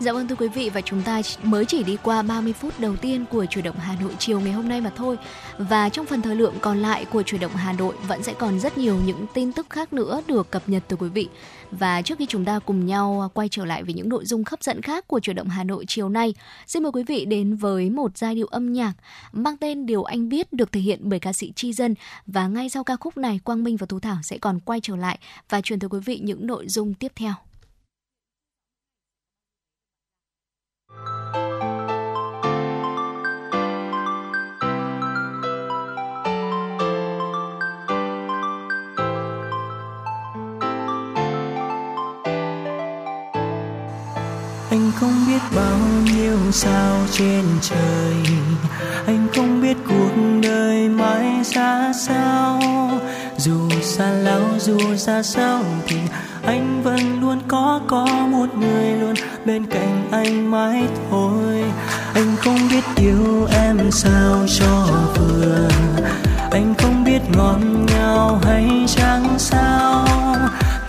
Dạ vâng thưa quý vị, và chúng ta mới chỉ đi qua ba mươi phút đầu tiên của Chuyển động Hà Nội chiều ngày hôm nay mà thôi. Và trong phần thời lượng còn lại của Chuyển động Hà Nội vẫn sẽ còn rất nhiều những tin tức khác nữa được cập nhật từ quý vị. Và trước khi chúng ta cùng nhau quay trở lại với những nội dung hấp dẫn khác của Chuyển động Hà Nội chiều nay, xin mời quý vị đến với một giai điệu âm nhạc mang tên Điều Anh Biết được thể hiện bởi ca sĩ Chi Dân. Và ngay sau ca khúc này, Quang Minh và Thu Thảo sẽ còn quay trở lại và truyền tới quý vị những nội dung tiếp theo. Anh không biết bao nhiêu sao trên trời, anh không biết cuộc đời mãi ra sao. Dù xa lão dù xa xao thì anh vẫn luôn có có một người luôn bên cạnh anh mãi thôi. Anh không biết yêu em sao cho vừa, anh không biết ngọt ngào hay chẳng sao.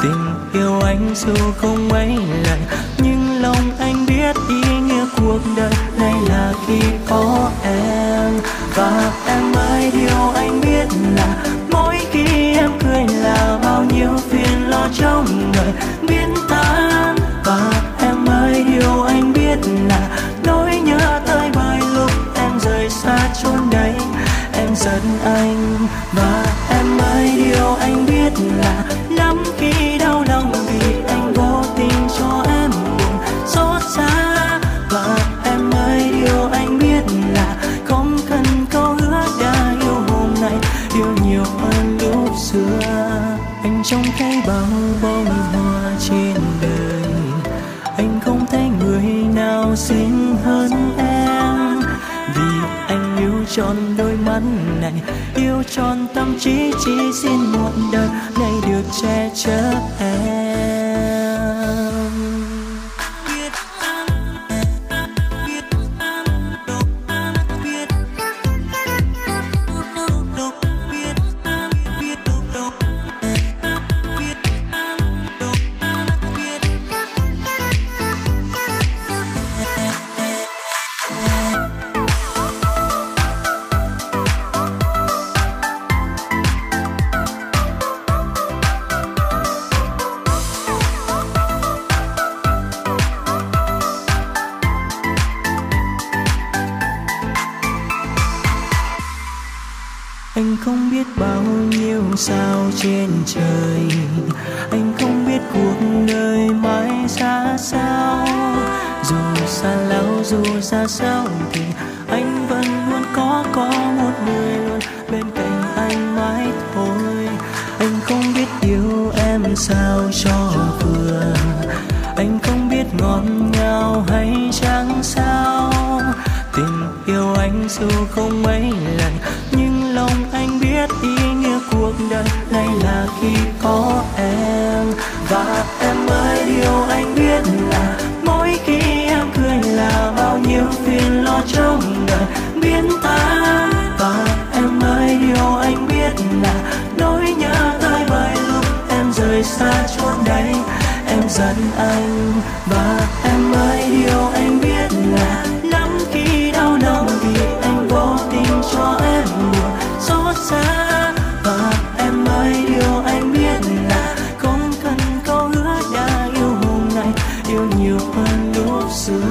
Tình yêu anh dù không ấy lại, nhưng lòng anh biết ý nghĩa cuộc đời này là khi có em. Và em ơi, điều anh biết là mỗi khi em cười là bao nhiêu phiền lo trong đời biến tan. Và em ơi, điều anh biết là nỗi nhớ tới vài lúc em rời xa chốn đây em giận anh. Và em ơi, điều anh biết là lắm khi đau lòng vì anh vô tình cho em buồn xót xa. Và em ơi, điều anh biết là không cần câu hứa đã yêu hôm nay yêu nhiều hơn lúc xưa. Anh trông thấy bao bông hoa trên đời, anh không thấy người nào xinh hơn em. Vì anh yêu trọn đôi mắt này, yêu trọn tâm trí, chỉ xin một đời này được che chở em. không biết bao nhiêu sao trên trời, anh không biết cuộc đời mãi ra sao. Dù xa lão dù xa xôi thì anh vẫn luôn có có một người luôn bên cạnh anh mãi thôi. Anh không biết yêu em sao cho vừa, anh không biết ngọt ngào hay chẳng sao. Tình yêu anh dù không mấy lần nhưng lòng anh biết ý nghĩa cuộc đời này là khi có em. Và em ơi, điều anh biết là mỗi khi em cười là bao nhiêu phiền lo trong đời biến tan. Và em ơi, điều anh biết là nỗi nhớ tới bởi lúc em rời xa chốn đây em giận anh. Và em ơi, điều anh biết là lắm khi đau lòng vì anh vô tình cho em buồn xót xa. Và em ơi, điều anh biết là không cần câu hứa đã yêu hôm nay yêu nhiều hơn lúc xưa.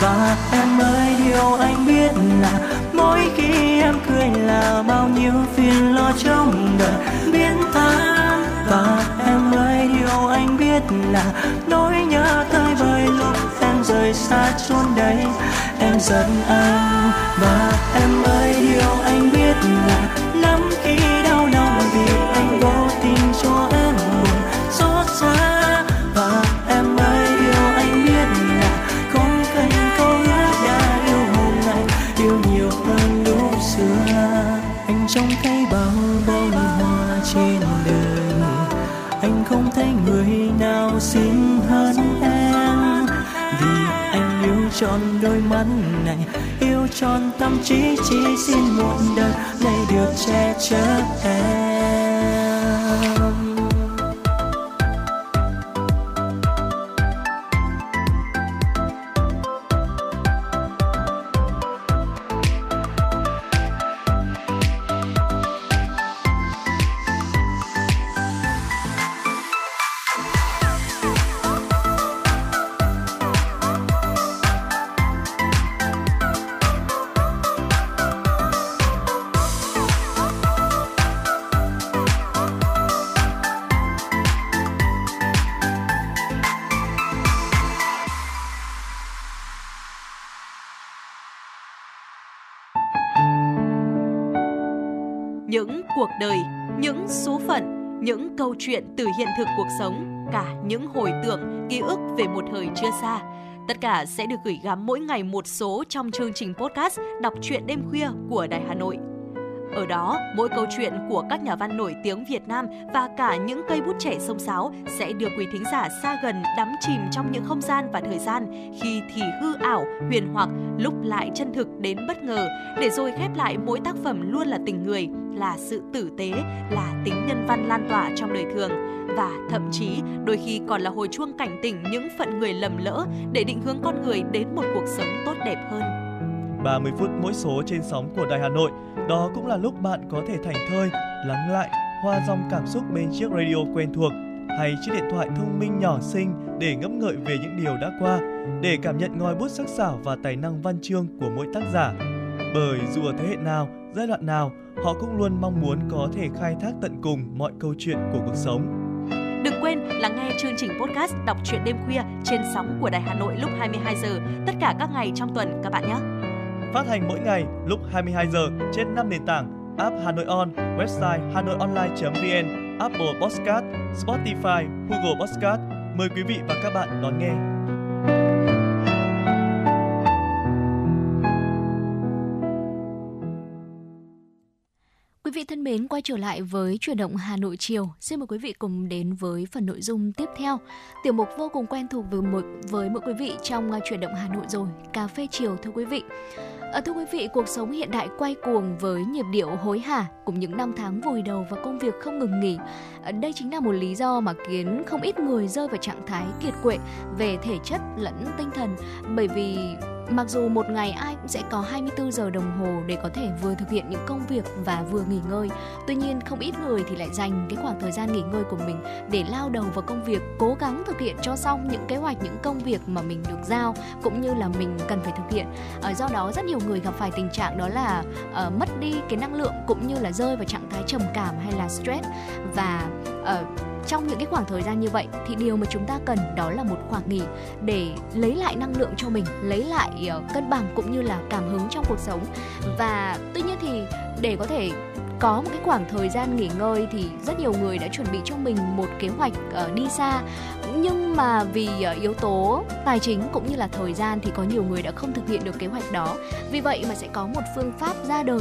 Và em ơi, điều anh biết là mỗi khi em cười là bao nhiêu phiền lo trong đời biến tan. Và em ơi, điều anh biết là nỗi nhớ tới với lúc em rời xa chốn đây em giận anh. Và em ơi, điều anh biết là lắm khi đau lòng vì anh vô tình cho em buồn xót xa. Và em ơi, điều anh biết là không cần câu hứa đã yêu hôm nay yêu nhiều hơn lúc xưa. Anh trông thấy bao bông hoa trên đời, anh không thấy người nào xinh hơn em. Vì anh yêu trọn đôi mắt này, yêu trọn tâm trí, chỉ xin một đời này được che chở em. Những cuộc đời, những số phận, những câu chuyện từ hiện thực cuộc sống, cả những hồi tưởng, ký ức về một thời chưa xa. Tất cả sẽ được gửi gắm mỗi ngày một số trong chương trình podcast Đọc truyện đêm khuya của Đài Hà Nội. Ở đó, mỗi câu chuyện của các nhà văn nổi tiếng Việt Nam và cả những cây bút trẻ xông xáo sẽ đưa quý thính giả xa gần đắm chìm trong những không gian và thời gian khi thì hư ảo, huyền hoặc, lúc lại chân thực đến bất ngờ, để rồi khép lại mỗi tác phẩm luôn là tình người, là sự tử tế, là tính nhân văn lan tỏa trong đời thường, và thậm chí đôi khi còn là hồi chuông cảnh tỉnh những phận người lầm lỡ để định hướng con người đến một cuộc sống tốt đẹp hơn. ba mươi phút mỗi số trên sóng của Đài Hà Nội, đó cũng là lúc bạn có thể thảnh thơi, lắng lại, hòa dòng cảm xúc bên chiếc radio quen thuộc hay chiếc điện thoại thông minh nhỏ xinh để ngẫm ngợi về những điều đã qua, để cảm nhận ngòi bút sắc sảo và tài năng văn chương của mỗi tác giả. Bởi dù ở thế hệ nào, giai đoạn nào, họ cũng luôn mong muốn có thể khai thác tận cùng mọi câu chuyện của cuộc sống. Đừng quên là nghe chương trình podcast Đọc truyện đêm khuya trên sóng của Đài Hà Nội lúc hai mươi hai giờ tất cả các ngày trong tuần các bạn nhé. Phát hành mỗi ngày lúc hai mươi hai giờ trên năm nền tảng: app Hà Nội On, website hanoionline chấm vn, Apple Podcast, Spotify, Google Podcast. Mời quý vị và các bạn đón nghe. Quý vị thân mến, quay trở lại với Chuyển động Hà Nội chiều. Xin mời quý vị cùng đến với phần nội dung tiếp theo. Tiểu mục vô cùng quen thuộc với mỗi, với mỗi quý vị trong Chuyển động Hà Nội rồi, cà phê chiều thưa quý vị. À, thưa quý vị, cuộc sống hiện đại quay cuồng với nhịp điệu hối hả cùng những năm tháng vùi đầu vào công việc không ngừng nghỉ. À, đây chính là một lý do mà khiến không ít người rơi vào trạng thái kiệt quệ về thể chất lẫn tinh thần, bởi vì Mặc dù một ngày ai cũng sẽ có hai mươi tư giờ đồng hồ để có thể vừa thực hiện những công việc và vừa nghỉ ngơi, tuy nhiên không ít người thì lại dành cái khoảng thời gian nghỉ ngơi của mình để lao đầu vào công việc, cố gắng thực hiện cho xong những kế hoạch, những công việc mà mình được giao cũng như là mình cần phải thực hiện. À, do đó rất nhiều người gặp phải tình trạng đó là à, mất đi cái năng lượng cũng như là rơi vào trạng thái trầm cảm hay là stress. Và à, trong những cái khoảng thời gian như vậy thì điều mà chúng ta cần đó là một khoảng nghỉ để lấy lại năng lượng cho mình, lấy lại uh, cân bằng cũng như là cảm hứng trong cuộc sống. Và tuy nhiên thì để có thể có một cái khoảng thời gian nghỉ ngơi thì rất nhiều người đã chuẩn bị cho mình một kế hoạch uh, đi xa, nhưng mà vì uh, yếu tố tài chính cũng như là thời gian thì có nhiều người đã không thực hiện được kế hoạch đó. Vì vậy mà sẽ có một phương pháp ra đời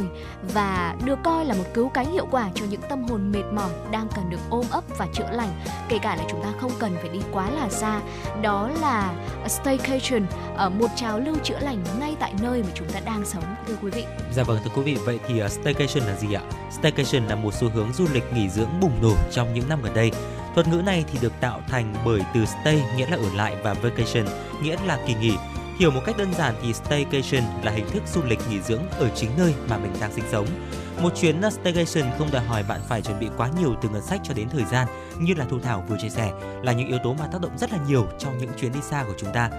và được coi là một cứu cánh hiệu quả cho những tâm hồn mệt mỏi đang cần được ôm ấp và chữa lành, kể cả là chúng ta không cần phải đi quá là xa. Đó là staycation, uh, một trào lưu chữa lành ngay tại nơi mà chúng ta đang sống, thưa quý vị. Dạ vâng, thưa quý vị, vậy thì uh, staycation là gì ạ? Staycation là một xu hướng du lịch nghỉ dưỡng bùng nổ trong những năm gần đây. Thuật ngữ này thì được tạo thành bởi từ stay nghĩa là ở lại và vacation nghĩa là kỳ nghỉ. Hiểu một cách đơn giản thì staycation là hình thức du lịch nghỉ dưỡng ở chính nơi mà mình đang sinh sống. Một chuyến staycation không đòi hỏi bạn phải chuẩn bị quá nhiều từ ngân sách cho đến thời gian, như là Thu Thảo vừa chia sẻ, là những yếu tố mà tác động rất là nhiều trong những chuyến đi xa của chúng ta.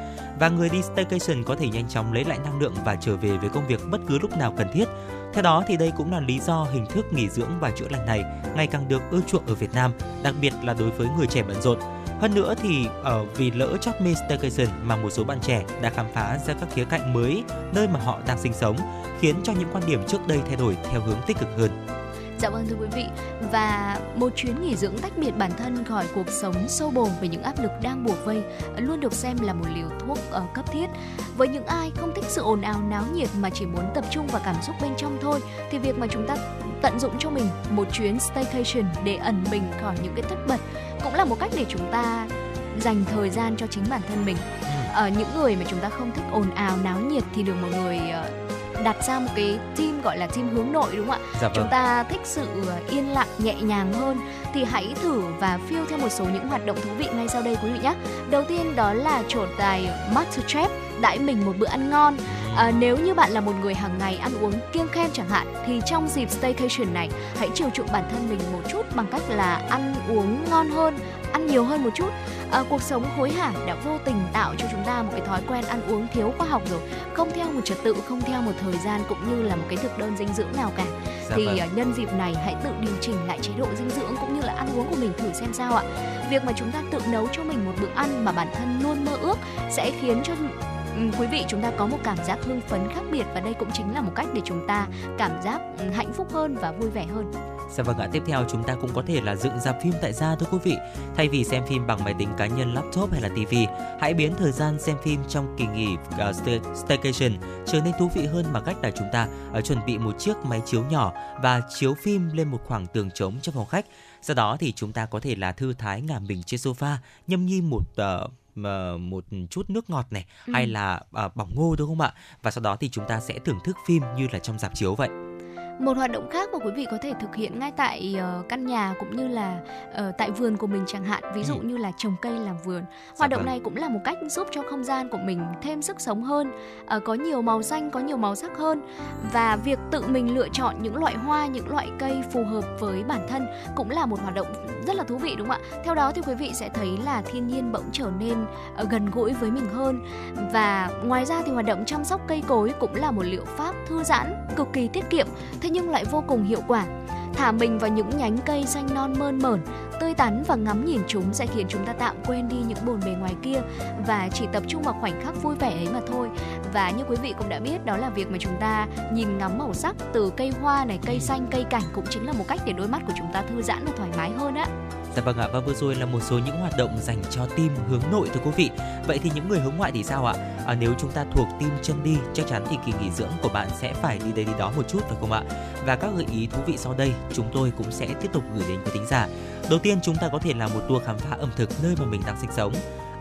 Và người đi staycation có thể nhanh chóng lấy lại năng lượng và trở về với công việc bất cứ lúc nào cần thiết. Theo đó thì đây cũng là lý do hình thức nghỉ dưỡng và chữa lành này ngày càng được ưa chuộng ở Việt Nam, đặc biệt là đối với người trẻ bận rộn. Hơn nữa thì ở vì lỡ chót mê staycation mà một số bạn trẻ đã khám phá ra các khía cạnh mới nơi mà họ đang sinh sống, khiến cho những quan điểm trước đây thay đổi theo hướng tích cực hơn. Dạ vâng thưa quý vị, và một chuyến nghỉ dưỡng tách biệt bản thân khỏi cuộc sống xô bồ với những áp lực đang bủa vây luôn được xem là một liều thuốc uh, cấp thiết. Với những ai không thích sự ồn ào náo nhiệt mà chỉ muốn tập trung vào cảm xúc bên trong thôi, thì việc mà chúng ta tận dụng cho mình một chuyến staycation để ẩn mình khỏi những cái tất bật cũng là một cách để chúng ta dành thời gian cho chính bản thân mình. Uh, những người mà chúng ta không thích ồn ào náo nhiệt thì được một người... Uh, đặt ra một cái team gọi là team hướng nội, đúng không ạ? Dạ vâng. Chúng ta thích sự yên lặng, nhẹ nhàng hơn thì hãy thử và phiêu theo một số những hoạt động thú vị ngay sau đây quý vị nhé. Đầu tiên đó là trổ tài MasterChef, đãi mình một bữa ăn ngon. À, nếu như bạn là một người hàng ngày ăn uống kiêng khem chẳng hạn, thì trong dịp staycation này hãy chiều chuộng bản thân mình một chút bằng cách là ăn uống ngon hơn, ăn nhiều hơn một chút. À, cuộc sống hối hả đã vô tình tạo cho chúng ta một cái thói quen ăn uống thiếu khoa học rồi, không theo một trật tự, không theo một thời gian cũng như là một cái thực đơn dinh dưỡng nào cả. Dạ thì vâng. Nhân dịp này hãy tự điều chỉnh lại chế độ dinh dưỡng cũng như là ăn uống của mình thử xem sao ạ. Việc mà chúng ta tự nấu cho mình một bữa ăn mà bản thân luôn mơ ước sẽ khiến cho quý vị chúng ta có một cảm giác hưng phấn khác biệt, và đây cũng chính là một cách để chúng ta cảm giác hạnh phúc hơn và vui vẻ hơn. Dạ vâng ạ, tiếp theo chúng ta cũng có thể là dựng rạp phim tại gia thưa quý vị. Thay vì xem phim bằng máy tính cá nhân, laptop hay là tivi, hãy biến thời gian xem phim trong kỳ nghỉ uh, stay, staycation trở nên thú vị hơn bằng cách là chúng ta uh, chuẩn bị một chiếc máy chiếu nhỏ và chiếu phim lên một khoảng tường trống trong phòng khách. Sau đó thì chúng ta có thể là thư thái ngả mình trên sofa, nhâm nhi một uh, một chút nước ngọt này ừ. hay là uh, bỏng ngô đúng không ạ? Và sau đó thì chúng ta sẽ thưởng thức phim như là trong rạp chiếu vậy. Một hoạt động khác mà quý vị có thể thực hiện ngay tại uh, căn nhà cũng như là uh, tại vườn của mình chẳng hạn, ví dụ ừ. như là trồng cây làm vườn. Hoạt động này cũng là một cách giúp cho không gian của mình thêm sức sống hơn, uh, có nhiều màu xanh, có nhiều màu sắc hơn. Và việc tự mình lựa chọn những loại hoa, những loại cây phù hợp với bản thân cũng là một hoạt động rất là thú vị đúng không ạ? Theo đó thì quý vị sẽ thấy là thiên nhiên bỗng trở nên uh, gần gũi với mình hơn. Và ngoài ra thì hoạt động chăm sóc cây cối cũng là một liệu pháp thư giãn cực kỳ tiết kiệm, nhưng lại vô cùng hiệu quả. Thả mình vào những nhánh cây xanh non mơn mởn, tươi tắn và ngắm nhìn chúng sẽ khiến chúng ta tạm quên đi những bồn bề ngoài kia và chỉ tập trung vào khoảnh khắc vui vẻ ấy mà thôi. Và như quý vị cũng đã biết, đó là việc mà chúng ta nhìn ngắm màu sắc từ cây hoa này, cây xanh, cây cảnh cũng chính là một cách để đôi mắt của chúng ta thư giãn và thoải mái hơn á. Dạ vâng ạ, và vừa rồi là một số những hoạt động dành cho team hướng nội thưa quý vị. Vậy thì những người hướng ngoại thì sao ạ? À, nếu chúng ta thuộc team chân đi, chắc chắn thì kỳ nghỉ dưỡng của bạn sẽ phải đi đây đi đó một chút phải không ạ? Và các gợi ý thú vị sau đây chúng tôi cũng sẽ tiếp tục gửi đến quý thính giả. Đầu tiên chúng ta có thể làm một tour khám phá ẩm thực nơi mà mình đang sinh sống.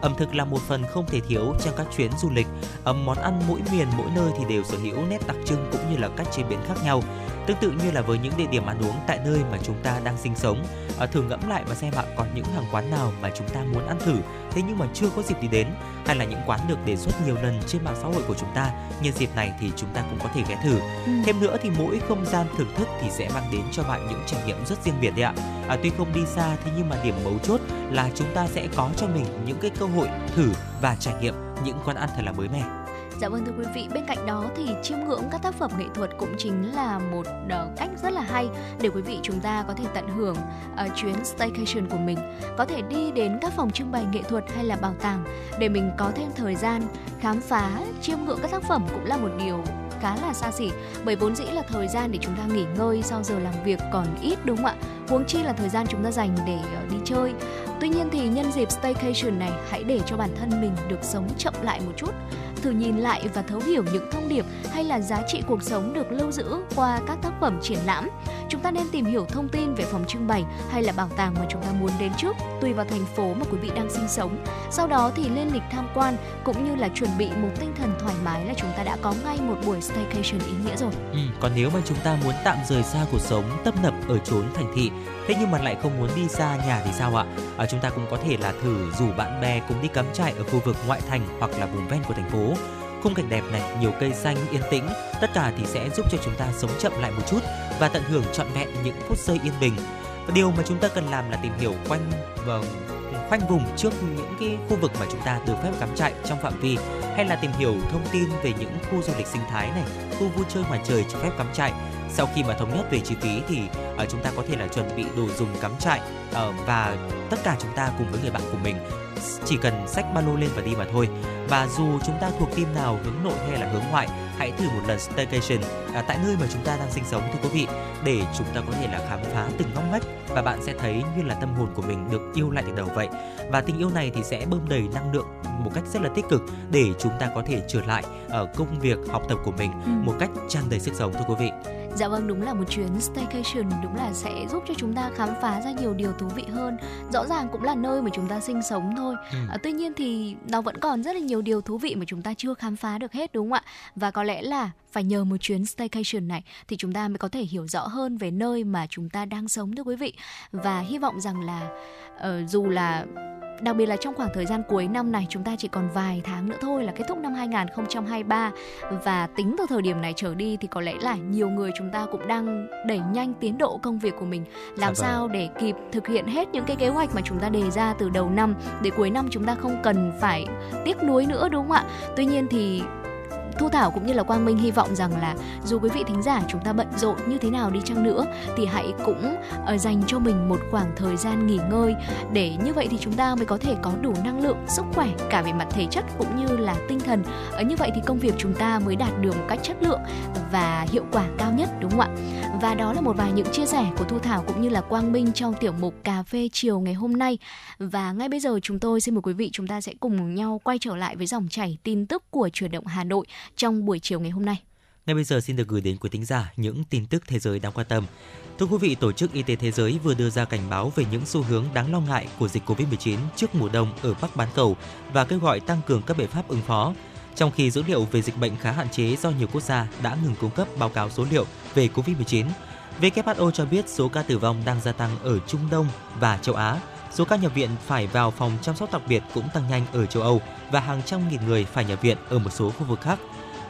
Ẩm thực là một phần không thể thiếu trong các chuyến du lịch. Ẩm món ăn mỗi miền mỗi nơi thì đều sở hữu nét đặc trưng cũng như là cách chế biến khác nhau. Tương tự như là với những địa điểm ăn uống tại nơi mà chúng ta đang sinh sống, thử ngẫm lại và xem bạn còn những hàng quán nào mà chúng ta muốn ăn thử thế nhưng mà chưa có dịp đi đến, hay là những quán được đề xuất nhiều lần trên mạng xã hội của chúng ta. Nhân dịp này thì chúng ta cũng có thể ghé thử. Ừ. Thêm nữa thì mỗi không gian thưởng thức thì sẽ mang đến cho bạn những trải nghiệm rất riêng biệt đấy ạ. À, tuy không đi xa thế nhưng mà điểm mấu chốt là chúng ta sẽ có cho mình những cái cơ hội thử và trải nghiệm những quán ăn thật là mới mẻ. Dạ vâng thưa quý vị, bên cạnh đó thì chiêm ngưỡng các tác phẩm nghệ thuật cũng chính là một uh, cách rất là hay để quý vị chúng ta có thể tận hưởng uh, chuyến staycation của mình. Có thể đi đến các phòng trưng bày nghệ thuật hay là bảo tàng để mình có thêm thời gian khám phá, chiêm ngưỡng các tác phẩm cũng là một điều khá là xa xỉ, bởi vốn dĩ là thời gian để chúng ta nghỉ ngơi sau giờ làm việc còn ít đúng không ạ? Huống chi là thời gian chúng ta dành để uh, đi chơi. Tuy nhiên thì nhân dịp staycation này, hãy để cho bản thân mình được sống chậm lại một chút, thử nhìn lại và thấu hiểu những thông điệp hay là giá trị cuộc sống được lưu giữ qua các tác phẩm triển lãm. Chúng ta nên tìm hiểu thông tin về phòng trưng bày hay là bảo tàng mà chúng ta muốn đến trước, tùy vào thành phố mà quý vị đang sinh sống. Sau đó thì lên lịch tham quan cũng như là chuẩn bị một tinh thần thoải mái là chúng ta đã có ngay một buổi staycation ý nghĩa rồi. Ừ, còn nếu mà chúng ta muốn tạm rời xa cuộc sống tấp nập ở chốn thành thị, thế nhưng mà lại không muốn đi xa nhà thì sao ạ? À, chúng ta cũng có thể là thử rủ bạn bè cùng đi cắm trại ở khu vực ngoại thành hoặc là vùng ven của thành phố. Khung cảnh đẹp này, nhiều cây xanh yên tĩnh, tất cả thì sẽ giúp cho chúng ta sống chậm lại một chút và tận hưởng trọn vẹn những phút giây yên bình. Và điều mà chúng ta cần làm là tìm hiểu quanh và khoanh vùng trước những cái khu vực mà chúng ta được phép cắm trại trong phạm vi, hay là tìm hiểu thông tin về những khu du lịch sinh thái này, khu vui chơi ngoài trời cho phép cắm trại. Sau khi mà thống nhất về chi phí thì uh, chúng ta có thể là chuẩn bị đồ dùng cắm trại uh, và tất cả chúng ta cùng với người bạn của mình chỉ cần xách ba lô lên và đi mà thôi. Và dù chúng ta thuộc team nào, hướng nội hay là hướng ngoại, hãy thử một lần staycation à, tại nơi mà chúng ta đang sinh sống thưa quý vị, để chúng ta có thể là khám phá từng ngóc ngách và bạn sẽ thấy như là tâm hồn của mình được yêu lại từ đầu vậy. Và tình yêu này thì sẽ bơm đầy năng lượng một cách rất là tích cực để chúng ta có thể trở lại ở công việc, học tập của mình ừ. một cách tràn đầy sức sống thưa quý vị. Dạ vâng, đúng là một chuyến staycation đúng là sẽ giúp cho chúng ta khám phá ra nhiều điều thú vị hơn. Rõ ràng cũng là nơi mà chúng ta sinh sống thôi. Ừ. À, tuy nhiên thì nó vẫn còn rất là nhiều điều thú vị mà chúng ta chưa khám phá được hết đúng không ạ? Và có lẽ là phải nhờ một chuyến staycation này thì chúng ta mới có thể hiểu rõ hơn về nơi mà chúng ta đang sống thưa quý vị. Và hy vọng rằng là uh, dù là đặc biệt là trong khoảng thời gian cuối năm này, chúng ta chỉ còn vài tháng nữa thôi là kết thúc năm hai không hai ba, và tính từ thời điểm này trở đi thì có lẽ là nhiều người chúng ta cũng đang đẩy nhanh tiến độ công việc của mình, làm dạ sao vâng. để kịp thực hiện hết những cái kế hoạch mà chúng ta đề ra từ đầu năm để cuối năm chúng ta không cần phải tiếc nuối nữa đúng không ạ? Tuy nhiên thì Thu Thảo cũng như là Quang Minh hy vọng rằng là dù quý vị thính giả chúng ta bận rộn như thế nào đi chăng nữa thì hãy cũng uh, dành cho mình một khoảng thời gian nghỉ ngơi, để như vậy thì chúng ta mới có thể có đủ năng lượng, sức khỏe cả về mặt thể chất cũng như là tinh thần. Uh, như vậy thì công việc chúng ta mới đạt được một cách chất lượng và hiệu quả cao nhất đúng không ạ? Và đó là một vài những chia sẻ của Thu Thảo cũng như là Quang Minh trong tiểu mục Cà phê chiều ngày hôm nay. Và ngay bây giờ chúng tôi xin mời quý vị chúng ta sẽ cùng nhau quay trở lại với dòng chảy tin tức của Chuyển động Hà Nội trong buổi chiều ngày hôm nay. Ngay bây giờ xin được gửi đến quý thính giả những tin tức thế giới đáng quan tâm. Thưa quý vị, Tổ chức Y tế Thế giới vừa đưa ra cảnh báo về những xu hướng đáng lo ngại của dịch covid mười chín trước mùa đông ở Bắc Bán Cầu và kêu gọi tăng cường các biện pháp ứng phó. Trong khi dữ liệu về dịch bệnh khá hạn chế do nhiều quốc gia đã ngừng cung cấp báo cáo số liệu về covid mười chín, vê kép hát o cho biết số ca tử vong đang gia tăng ở Trung Đông và châu Á. Số ca nhập viện phải vào phòng chăm sóc đặc biệt cũng tăng nhanh ở châu Âu và hàng trăm nghìn người phải nhập viện ở một số khu vực khác.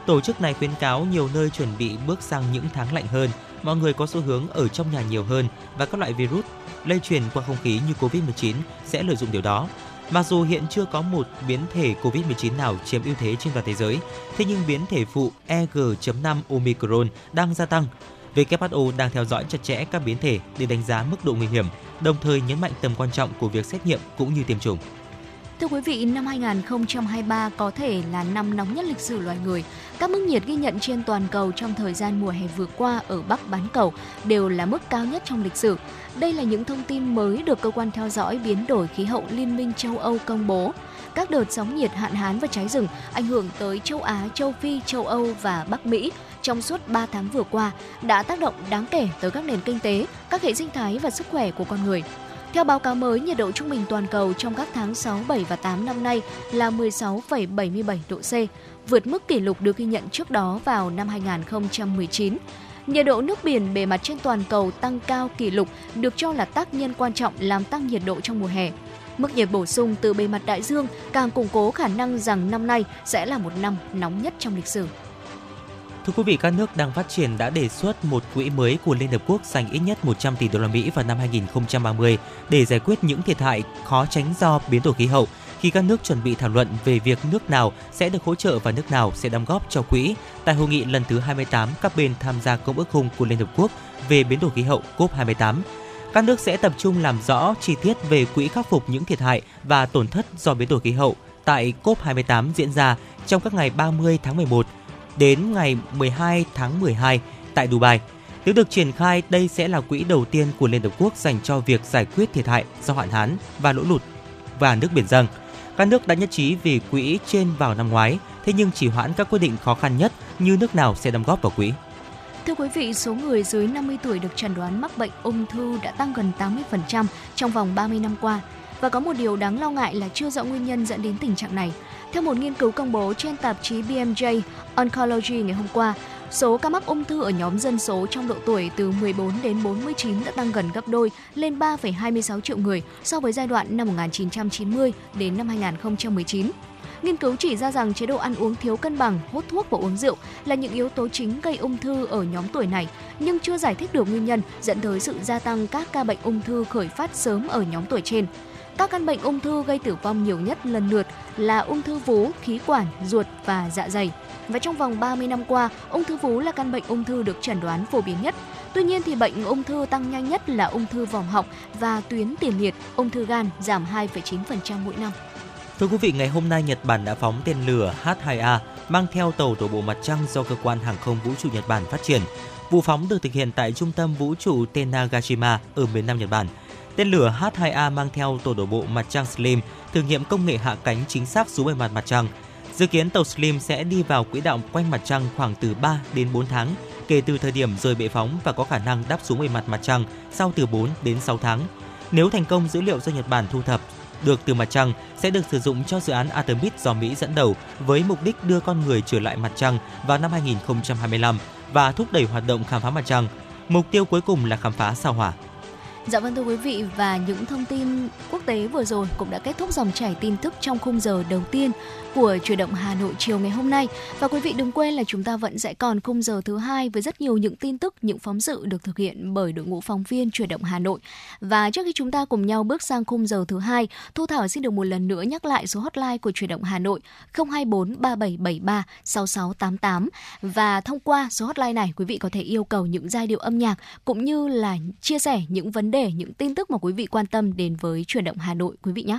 Tổ chức này khuyến cáo nhiều nơi chuẩn bị bước sang những tháng lạnh hơn, mọi người có xu hướng ở trong nhà nhiều hơn và các loại virus lây truyền qua không khí như covid mười chín sẽ lợi dụng điều đó. Mặc dù hiện chưa có một biến thể covid mười chín nào chiếm ưu thế trên toàn thế giới, thế nhưng biến thể phụ e giê chấm năm Omicron đang gia tăng. vê kép hát o đang theo dõi chặt chẽ các biến thể để đánh giá mức độ nguy hiểm, đồng thời nhấn mạnh tầm quan trọng của việc xét nghiệm cũng như tiêm chủng. Thưa quý vị, năm hai không hai ba có thể là năm nóng nhất lịch sử loài người. Các mức nhiệt ghi nhận trên toàn cầu trong thời gian mùa hè vừa qua ở Bắc Bán Cầu đều là mức cao nhất trong lịch sử. Đây là những thông tin mới được cơ quan theo dõi biến đổi khí hậu Liên minh châu Âu công bố. Các đợt sóng nhiệt, hạn hán và cháy rừng ảnh hưởng tới châu Á, châu Phi, châu Âu và Bắc Mỹ trong suốt ba tháng vừa qua đã tác động đáng kể tới các nền kinh tế, các hệ sinh thái và sức khỏe của con người. Theo báo cáo mới, nhiệt độ trung bình toàn cầu trong các tháng sáu, bảy và tám năm nay là mười sáu phẩy bảy mươi bảy độ C, vượt mức kỷ lục được ghi nhận trước đó vào năm hai nghìn không trăm mười chín. Nhiệt độ nước biển bề mặt trên toàn cầu tăng cao kỷ lục được cho là tác nhân quan trọng làm tăng nhiệt độ trong mùa hè. Mức nhiệt bổ sung từ bề mặt đại dương càng củng cố khả năng rằng năm nay sẽ là một năm nóng nhất trong lịch sử. Thưa quý vị, các nước đang phát triển đã đề xuất một quỹ mới của Liên Hợp Quốc dành ít nhất một trăm tỷ đô la Mỹ vào năm hai nghìn không trăm ba mươi để giải quyết những thiệt hại khó tránh do biến đổi khí hậu, khi các nước chuẩn bị thảo luận về việc nước nào sẽ được hỗ trợ và nước nào sẽ đóng góp cho quỹ tại hội nghị lần thứ hai mươi tám các bên tham gia Công ước Khung của Liên Hợp Quốc về biến đổi khí hậu C O P hai mươi tám. Các nước sẽ tập trung làm rõ chi tiết về quỹ khắc phục những thiệt hại và tổn thất do biến đổi khí hậu tại C O P hai mươi tám diễn ra trong các ngày ba mươi tháng mười một đến ngày mười hai tháng mười hai tại Dubai. Nếu được triển khai, đây sẽ là quỹ đầu tiên của Liên Hợp Quốc dành cho việc giải quyết thiệt hại do hạn hán và lũ lụt và nước biển dâng. Các nước đã nhất trí về quỹ trên vào năm ngoái, thế nhưng chỉ hoãn các quyết định khó khăn nhất như nước nào sẽ đóng góp vào quỹ. Thưa quý vị, số người dưới năm mươi tuổi được chẩn đoán mắc bệnh ung thư đã tăng gần tám mươi phần trăm trong vòng ba mươi năm qua. Và có một điều đáng lo ngại là chưa rõ nguyên nhân dẫn đến tình trạng này. Theo một nghiên cứu công bố trên tạp chí bê em gi Oncology ngày hôm qua, số ca mắc ung thư ở nhóm dân số trong độ tuổi từ mười bốn đến bốn mươi chín đã tăng gần gấp đôi lên ba phẩy hai mươi sáu triệu người so với giai đoạn năm một nghìn chín trăm chín mươi đến năm hai nghìn không trăm mười chín. Nghiên cứu chỉ ra rằng chế độ ăn uống thiếu cân bằng, hút thuốc và uống rượu là những yếu tố chính gây ung thư ở nhóm tuổi này, nhưng chưa giải thích được nguyên nhân dẫn tới sự gia tăng các ca bệnh ung thư khởi phát sớm ở nhóm tuổi trên. Các căn bệnh ung thư gây tử vong nhiều nhất lần lượt là ung thư vú, khí quản, ruột và dạ dày. Và trong vòng ba mươi năm qua, ung thư vú là căn bệnh ung thư được chẩn đoán phổ biến nhất. Tuy nhiên thì bệnh ung thư tăng nhanh nhất là ung thư vòm họng và tuyến tiền liệt, ung thư gan giảm hai phẩy chín phần trăm mỗi năm. Thưa quý vị, ngày hôm nay Nhật Bản đã phóng tên lửa hát hai a mang theo tàu đổ bộ mặt trăng do cơ quan hàng không vũ trụ Nhật Bản phát triển. Vụ phóng được thực hiện tại trung tâm vũ trụ Tenagashima ở miền Nam Nhật Bản. Tên lửa hát hai a mang theo tàu đổ bộ mặt trăng Slim thử nghiệm công nghệ hạ cánh chính xác xuống bề mặt mặt trăng. Dự kiến tàu Slim sẽ đi vào quỹ đạo quanh mặt trăng khoảng từ ba đến bốn tháng kể từ thời điểm rời bệ phóng và có khả năng đáp xuống bề mặt mặt trăng sau từ bốn đến sáu tháng. Nếu thành công, dữ liệu do Nhật Bản thu thập được từ mặt trăng sẽ được sử dụng cho dự án Artemis do Mỹ dẫn đầu với mục đích đưa con người trở lại mặt trăng vào năm hai nghìn không trăm hai mươi lăm và thúc đẩy hoạt động khám phá mặt trăng. Mục tiêu cuối cùng là khám phá sao Hỏa. Dạ vâng thưa quý vị, và những thông tin quốc tế vừa rồi cũng đã kết thúc dòng chảy tin tức trong khung giờ đầu tiên của Chuyển động Hà Nội chiều ngày hôm nay. Và quý vị đừng quên là chúng ta vẫn sẽ còn khung giờ thứ hai với rất nhiều những tin tức, những phóng sự được thực hiện bởi đội ngũ phóng viên Chuyển động Hà Nội. Và trước khi chúng ta cùng nhau bước sang khung giờ thứ hai, Thu Thảo xin được một lần nữa nhắc lại số hotline của Chuyển động Hà Nội không hai bốn ba bảy bảy ba sáu sáu tám tám. Và thông qua số hotline này, quý vị có thể yêu cầu những giai điệu âm nhạc cũng như là chia sẻ những vấn đề, những tin tức mà quý vị quan tâm đến với Chuyển động Hà Nội quý vị nhé.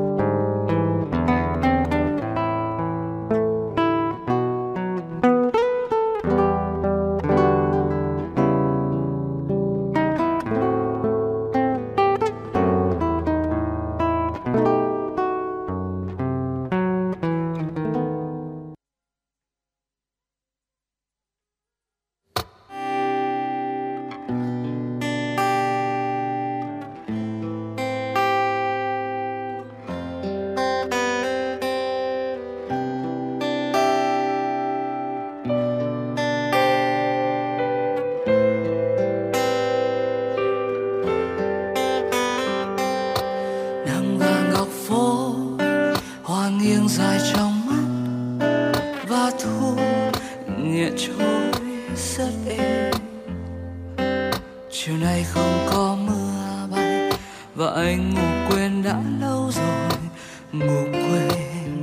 Ngủ quên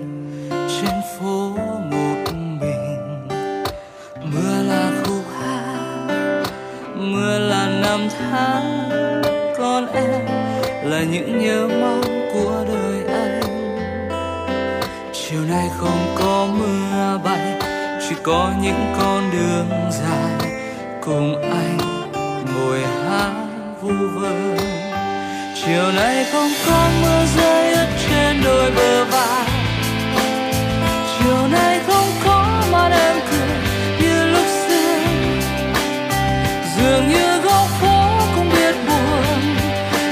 trên phố một mình. năm tháng, còn em là những nhớ mong của đời anh. Chiều nay không có mưa bay, chỉ có những con đường dài cùng anh ngồi hát vu vơ. Chiều nay không có mưa rơi ướt trên đôi bờ vai, chiều nay không có màn em cười như lúc xưa. Dường như góc phố cũng biết buồn,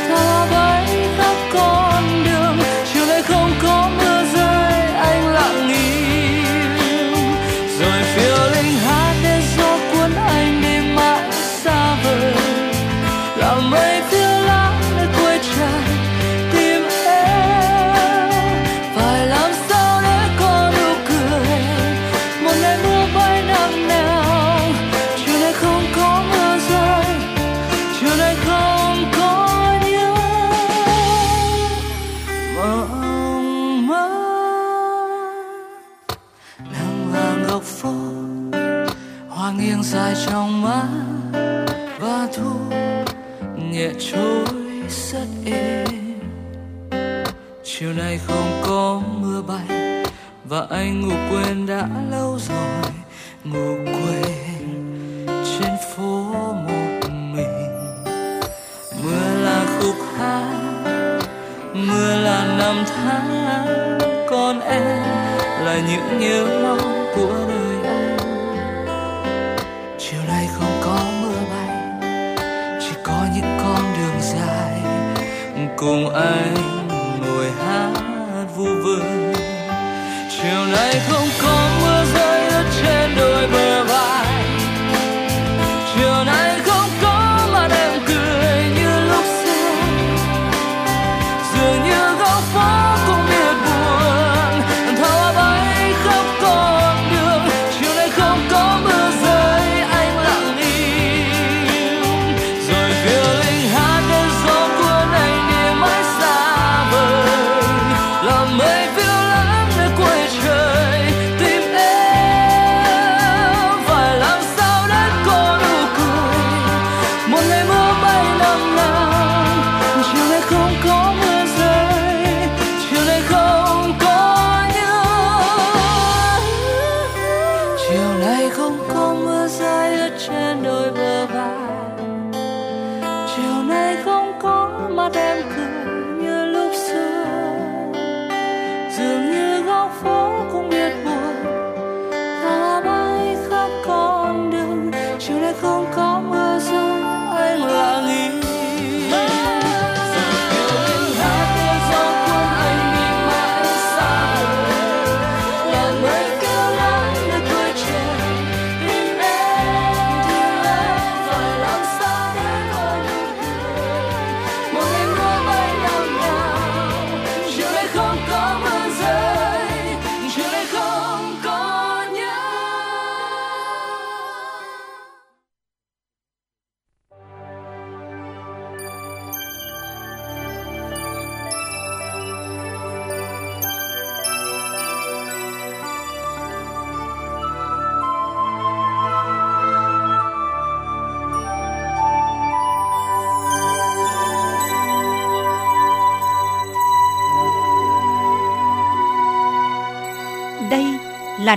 tha vẫy khắp con đường. Chiều nay không có mưa rơi, anh lặng im, rồi phiêu linh hát để gió cuốn anh đi mãi xa vời. Làm mây phiêu lãng nơi cuối trời tìm em, phải làm sao để có nụ cười một ngày mưa bay năm nào. Chiều nay không có mưa rơi, chiều nay không có nhớ mộng mơ. Nắng vàng góc phố hoa nghiêng dài trong mát và thu nhẹ trôi rất êm. Chiều nay không có mưa bay và anh ngủ quên đã lâu rồi, ngủ quên trên phố một mình. Mưa là khúc hát, mưa là năm tháng, còn em là những nhớ mong của đời anh. Chiều nay không có những con đường dài cùng anh ngồi hát vu vơ. Chiều nay không có mưa rơi ướt trên đôi bờ vai, chiều nay không có mà em cười như lúc xưa. Dường như góc phố cũng biết buồn, thao bay khắp con đường. Chiều nay không có mưa rơi, anh lặng im, rồi phiêu linh hát để gió cuốn anh đi mãi xa vời. Làm mây phiêu lãng nơi cuối trời tìm em, phải làm sao để có nụ cười một ngày mưa bay năm nào. Chiều nay không có mưa rơi, chiều nay không có nhớ. Chiều nay không có mưa rơi ướt trên đôi bờ vai, chiều nay không có mắt em cười như lúc xưa. Dường như góc phố cũng biết buồn, ta bay khắp con đường. Chiều nay không có mưa rơi, anh lặng im. Là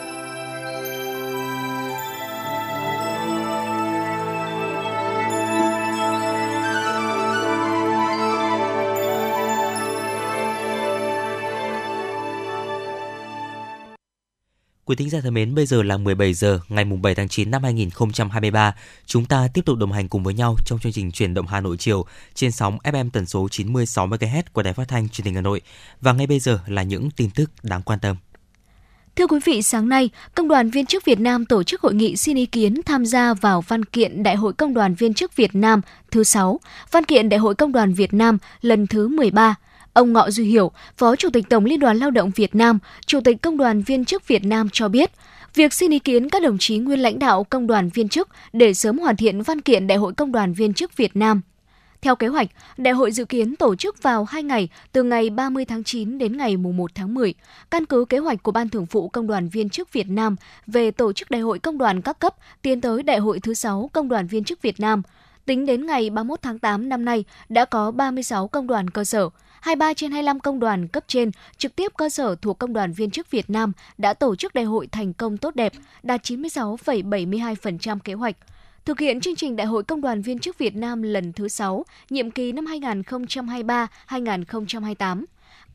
Quý thính giả thân mến, bây giờ là mười bảy giờ ngày bảy tháng chín năm hai nghìn không trăm hai mươi ba. Chúng ta tiếp tục đồng hành cùng với nhau trong chương trình Chuyển động Hà Nội chiều trên sóng ép em tần số chín mươi sáu mê ga héc của Đài Phát Thanh Truyền hình Hà Nội. Và ngay bây giờ là những tin tức đáng quan tâm. Thưa quý vị, sáng nay, Công đoàn viên chức Việt Nam tổ chức hội nghị xin ý kiến tham gia vào văn kiện Đại hội Công đoàn viên chức Việt Nam thứ sáu, văn kiện Đại hội Công đoàn Việt Nam lần thứ mười ba. Ông Ngọ Duy Hiểu, Phó Chủ tịch Tổng Liên đoàn Lao động Việt Nam, Chủ tịch Công đoàn viên chức Việt Nam cho biết, việc xin ý kiến các đồng chí nguyên lãnh đạo Công đoàn viên chức để sớm hoàn thiện văn kiện Đại hội Công đoàn viên chức Việt Nam. Theo kế hoạch, đại hội dự kiến tổ chức vào hai ngày, từ ngày ba mươi tháng chín đến ngày mùng một tháng mười. Căn cứ kế hoạch của Ban Thường vụ Công đoàn Viên chức Việt Nam về tổ chức đại hội công đoàn các cấp tiến tới đại hội thứ sáu Công đoàn Viên chức Việt Nam, tính đến ngày ba mươi mốt tháng tám năm nay đã có ba mươi sáu công đoàn cơ sở, hai mươi ba trên hai mươi lăm công đoàn cấp trên trực tiếp cơ sở thuộc Công đoàn Viên chức Việt Nam đã tổ chức đại hội thành công tốt đẹp, đạt chín mươi sáu phẩy bảy mươi hai phần trăm kế hoạch. Thực hiện chương trình Đại hội Công đoàn Viên chức Việt Nam lần thứ sáu, nhiệm kỳ năm hai nghìn không trăm hai mươi ba đến hai nghìn không trăm hai mươi tám.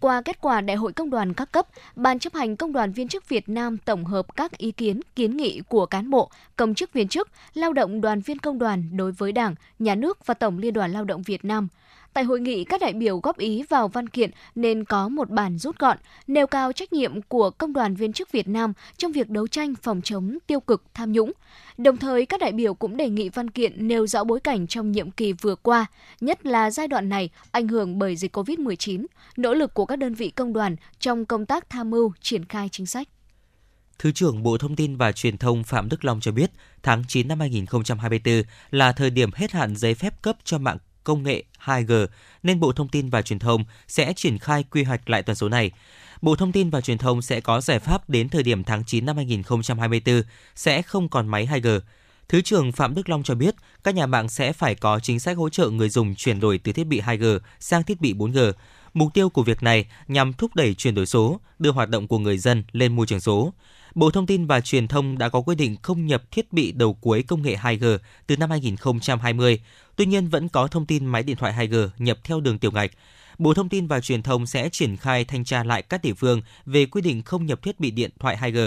Qua kết quả Đại hội Công đoàn các cấp, Ban chấp hành Công đoàn Viên chức Việt Nam tổng hợp các ý kiến, kiến nghị của cán bộ, công chức viên chức, lao động đoàn viên công đoàn đối với Đảng, Nhà nước và Tổng Liên đoàn Lao động Việt Nam. Tại hội nghị, các đại biểu góp ý vào văn kiện nên có một bản rút gọn, nêu cao trách nhiệm của Công đoàn Viên chức Việt Nam trong việc đấu tranh phòng chống tiêu cực, tham nhũng. Đồng thời, các đại biểu cũng đề nghị văn kiện nêu rõ bối cảnh trong nhiệm kỳ vừa qua, nhất là giai đoạn này ảnh hưởng bởi dịch covid mười chín, nỗ lực của các đơn vị công đoàn trong công tác tham mưu triển khai chính sách. Thứ trưởng Bộ Thông tin và Truyền thông Phạm Đức Long cho biết, tháng chín năm hai nghìn không trăm hai mươi tư là thời điểm hết hạn giấy phép cấp cho mạng công nghệ hai G, nên Bộ Thông tin và Truyền thông sẽ triển khai quy hoạch lại tần số này. Bộ Thông tin và Truyền thông sẽ có giải pháp đến thời điểm tháng chín năm hai nghìn không trăm hai mươi tư sẽ không còn máy hai G. Thứ trưởng Phạm Đức Long cho biết, các nhà mạng sẽ phải có chính sách hỗ trợ người dùng chuyển đổi từ thiết bị hai G sang thiết bị bốn G. Mục tiêu của việc này nhằm thúc đẩy chuyển đổi số, đưa hoạt động của người dân lên môi trường số. Bộ Thông tin và Truyền thông đã có quyết định không nhập thiết bị đầu cuối công nghệ hai G từ năm hai nghìn không trăm hai mươi, tuy nhiên vẫn có thông tin máy điện thoại hai G nhập theo đường tiểu ngạch. Bộ Thông tin và Truyền thông sẽ triển khai thanh tra lại các địa phương về quy định không nhập thiết bị điện thoại hai G,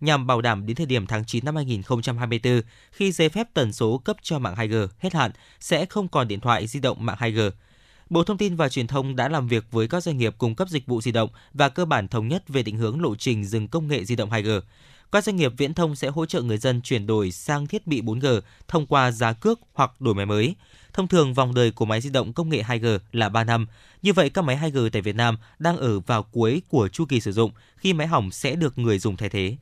nhằm bảo đảm đến thời điểm tháng chín năm hai nghìn không trăm hai mươi tư, khi giấy phép tần số cấp cho mạng hai G hết hạn, sẽ không còn điện thoại di động mạng hai G. Bộ Thông tin và Truyền thông đã làm việc với các doanh nghiệp cung cấp dịch vụ di động và cơ bản thống nhất về định hướng lộ trình dừng công nghệ di động hai G. Các doanh nghiệp viễn thông sẽ hỗ trợ người dân chuyển đổi sang thiết bị bốn G thông qua giá cước hoặc đổi máy mới. Thông thường, vòng đời của máy di động công nghệ hai G là ba năm. Như vậy, các máy hai G tại Việt Nam đang ở vào cuối của chu kỳ sử dụng, khi máy hỏng sẽ được người dùng thay thế.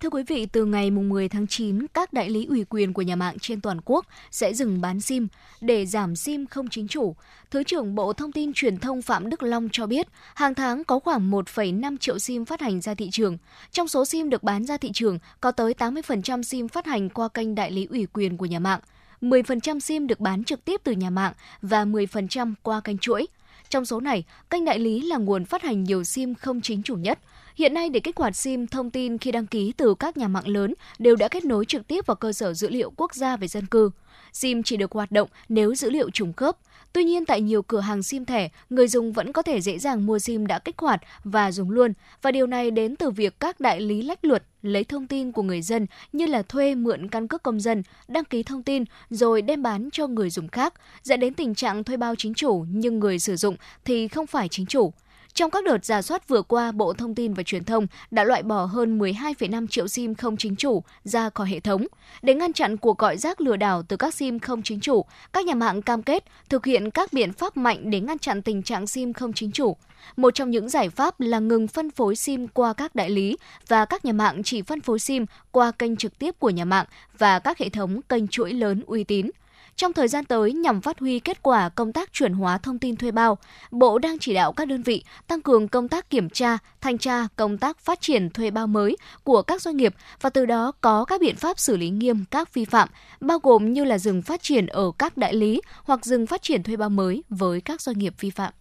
Thưa quý vị, từ ngày mười tháng chín, các đại lý ủy quyền của nhà mạng trên toàn quốc sẽ dừng bán SIM để giảm SIM không chính chủ. Thứ trưởng Bộ Thông tin Truyền thông Phạm Đức Long cho biết, hàng tháng có khoảng một phẩy năm triệu SIM phát hành ra thị trường. Trong số SIM được bán ra thị trường, có tới tám mươi phần trăm SIM phát hành qua kênh đại lý ủy quyền của nhà mạng, mười phần trăm SIM được bán trực tiếp từ nhà mạng và mười phần trăm qua kênh chuỗi. Trong số này, kênh đại lý là nguồn phát hành nhiều SIM không chính chủ nhất. Hiện nay, để kích hoạt SIM, thông tin khi đăng ký từ các nhà mạng lớn đều đã kết nối trực tiếp vào cơ sở dữ liệu quốc gia về dân cư. SIM chỉ được hoạt động nếu dữ liệu trùng khớp. Tuy nhiên, tại nhiều cửa hàng SIM thẻ, người dùng vẫn có thể dễ dàng mua SIM đã kích hoạt và dùng luôn. Và điều này đến từ việc các đại lý lách luật lấy thông tin của người dân như là thuê, mượn căn cước công dân, đăng ký thông tin rồi đem bán cho người dùng khác, dẫn đến tình trạng thuê bao chính chủ nhưng người sử dụng thì không phải chính chủ. Trong các đợt rà soát vừa qua, Bộ Thông tin và Truyền thông đã loại bỏ hơn mười hai phẩy năm triệu SIM không chính chủ ra khỏi hệ thống. Để ngăn chặn cuộc gọi rác lừa đảo từ các SIM không chính chủ, các nhà mạng cam kết thực hiện các biện pháp mạnh để ngăn chặn tình trạng SIM không chính chủ. Một trong những giải pháp là ngừng phân phối SIM qua các đại lý và các nhà mạng chỉ phân phối SIM qua kênh trực tiếp của nhà mạng và các hệ thống kênh chuỗi lớn uy tín. Trong thời gian tới, nhằm phát huy kết quả công tác chuyển hóa thông tin thuê bao, Bộ đang chỉ đạo các đơn vị tăng cường công tác kiểm tra, thanh tra, công tác phát triển thuê bao mới của các doanh nghiệp và từ đó có các biện pháp xử lý nghiêm các vi phạm, bao gồm như là dừng phát triển ở các đại lý hoặc dừng phát triển thuê bao mới với các doanh nghiệp vi phạm.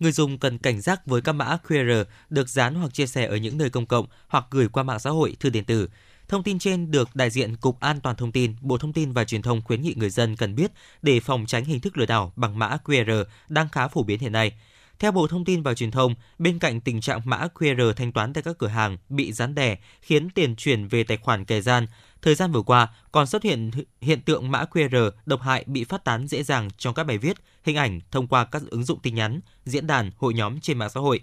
Người dùng cần cảnh giác với các mã quy rờ được dán hoặc chia sẻ ở những nơi công cộng hoặc gửi qua mạng xã hội, thư điện tử. Thông tin trên được đại diện Cục An toàn Thông tin, Bộ Thông tin và Truyền thông khuyến nghị người dân cần biết để phòng tránh hình thức lừa đảo bằng mã quy rờ đang khá phổ biến hiện nay. Theo Bộ Thông tin và Truyền thông, bên cạnh tình trạng mã quy rờ thanh toán tại các cửa hàng bị dán đè khiến tiền chuyển về tài khoản kẻ gian, thời gian vừa qua còn xuất hiện hiện tượng mã quy rờ độc hại bị phát tán dễ dàng trong các bài viết, hình ảnh thông qua các ứng dụng tin nhắn, diễn đàn, hội nhóm trên mạng xã hội.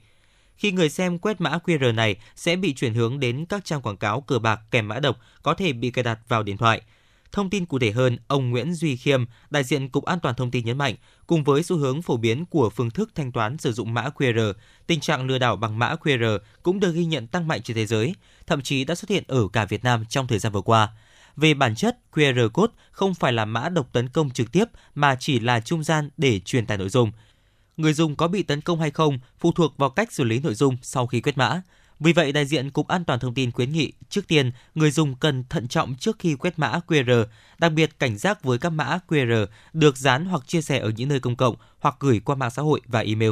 Khi người xem quét mã quy rờ này sẽ bị chuyển hướng đến các trang quảng cáo cờ bạc kèm mã độc có thể bị cài đặt vào điện thoại. Thông tin cụ thể hơn, ông Nguyễn Duy Khiêm, đại diện Cục An toàn Thông tin nhấn mạnh, cùng với xu hướng phổ biến của phương thức thanh toán sử dụng mã quy rờ, tình trạng lừa đảo bằng mã quy rờ cũng được ghi nhận tăng mạnh trên thế giới, thậm chí đã xuất hiện ở cả Việt Nam trong thời gian vừa qua. Về bản chất, quy rờ code không phải là mã độc tấn công trực tiếp mà chỉ là trung gian để truyền tải nội dung. Người dùng có bị tấn công hay không phụ thuộc vào cách xử lý nội dung sau khi quét mã. Vì vậy, đại diện Cục An toàn Thông tin khuyến nghị trước tiên người dùng cần thận trọng trước khi quét mã quy rờ, đặc biệt cảnh giác với các mã quy rờ được dán hoặc chia sẻ ở những nơi công cộng hoặc gửi qua mạng xã hội và email.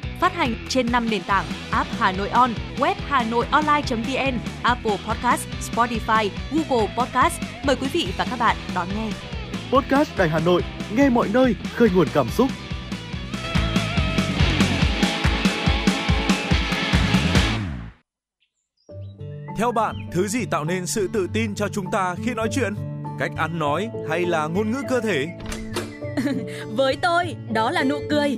Phát hành trên năm nền tảng: app Hà Nội On, web hanoionline.vn, Apple Podcast, Spotify, Google Podcast. Mời quý vị và các bạn đón nghe. Podcast Đài Hà Nội, nghe mọi nơi, khơi nguồn cảm xúc. Theo bạn, thứ gì tạo nên sự tự tin cho chúng ta khi nói chuyện? Cách ăn nói hay là ngôn ngữ cơ thể? Với tôi, đó là nụ cười.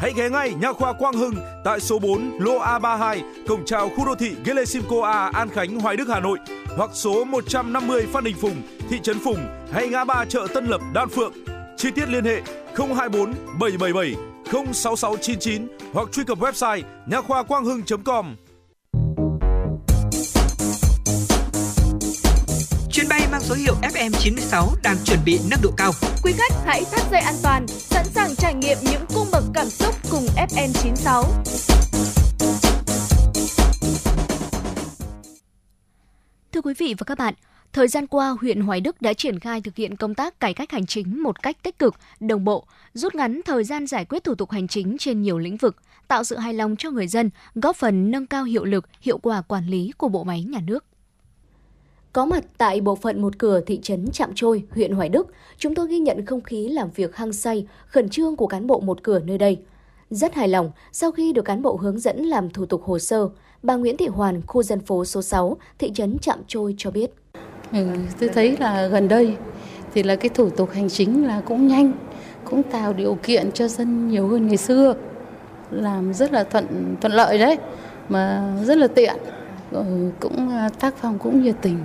Hãy ghé ngay Nha khoa Quang Hưng tại số bốn lô A ba mươi hai, cổng chào khu đô thị Gelesimco A, An Khánh, Hoài Đức, Hà Nội, hoặc số một trăm năm mươi Phan Đình Phùng, thị trấn Phùng, hay ngã ba chợ Tân Lập, Đan Phượng. Chi tiết liên hệ không hai bốn bảy bảy bảy không sáu sáu chín chín hoặc truy cập website nha khoa quang hưng chấm com. Chuyến bay mang số hiệu F M chín sáu đang chuẩn bị nâng độ cao. Quý khách hãy thắt dây an toàn, sẵn sàng trải nghiệm những cung bậc cảm xúc cùng F M chín sáu. Thưa quý vị và các bạn, thời gian qua, huyện Hoài Đức đã triển khai thực hiện công tác cải cách hành chính một cách tích cực, đồng bộ, rút ngắn thời gian giải quyết thủ tục hành chính trên nhiều lĩnh vực, tạo sự hài lòng cho người dân, góp phần nâng cao hiệu lực, hiệu quả quản lý của bộ máy nhà nước. Có mặt tại bộ phận một cửa thị trấn Trạm Trôi, huyện Hoài Đức, chúng tôi ghi nhận không khí làm việc hăng say, khẩn trương của cán bộ một cửa nơi đây. Rất hài lòng, sau khi được cán bộ hướng dẫn làm thủ tục hồ sơ, bà Nguyễn Thị Hoàn, khu dân phố số sáu, thị trấn Trạm Trôi cho biết. Ừ, tôi thấy là gần đây thì là cái thủ tục hành chính là cũng nhanh, cũng tạo điều kiện cho dân nhiều hơn ngày xưa, làm rất là thuận thuận lợi đấy, mà rất là tiện, ừ, cũng tác phong cũng nhiệt tình,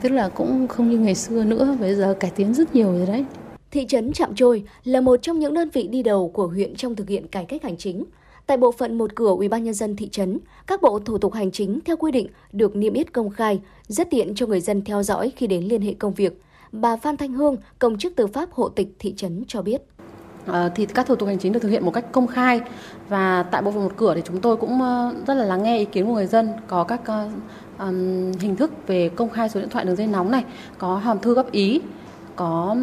tức là cũng không như ngày xưa nữa, bây giờ cải tiến rất nhiều rồi đấy. Thị trấn Trạm Trôi là một trong những đơn vị đi đầu của huyện trong thực hiện cải cách hành chính. Tại bộ phận một cửa ủy ban nhân dân thị trấn, các bộ thủ tục hành chính theo quy định được niêm yết công khai, rất tiện cho người dân theo dõi khi đến liên hệ công việc. Bà Phan Thanh Hương, công chức tư pháp hộ tịch thị trấn cho biết. À, thì các thủ tục hành chính được thực hiện một cách công khai, và tại bộ phận một cửa thì chúng tôi cũng rất là lắng nghe ý kiến của người dân, có các uh, um, hình thức về công khai số điện thoại đường dây nóng này, có hòm thư góp ý, có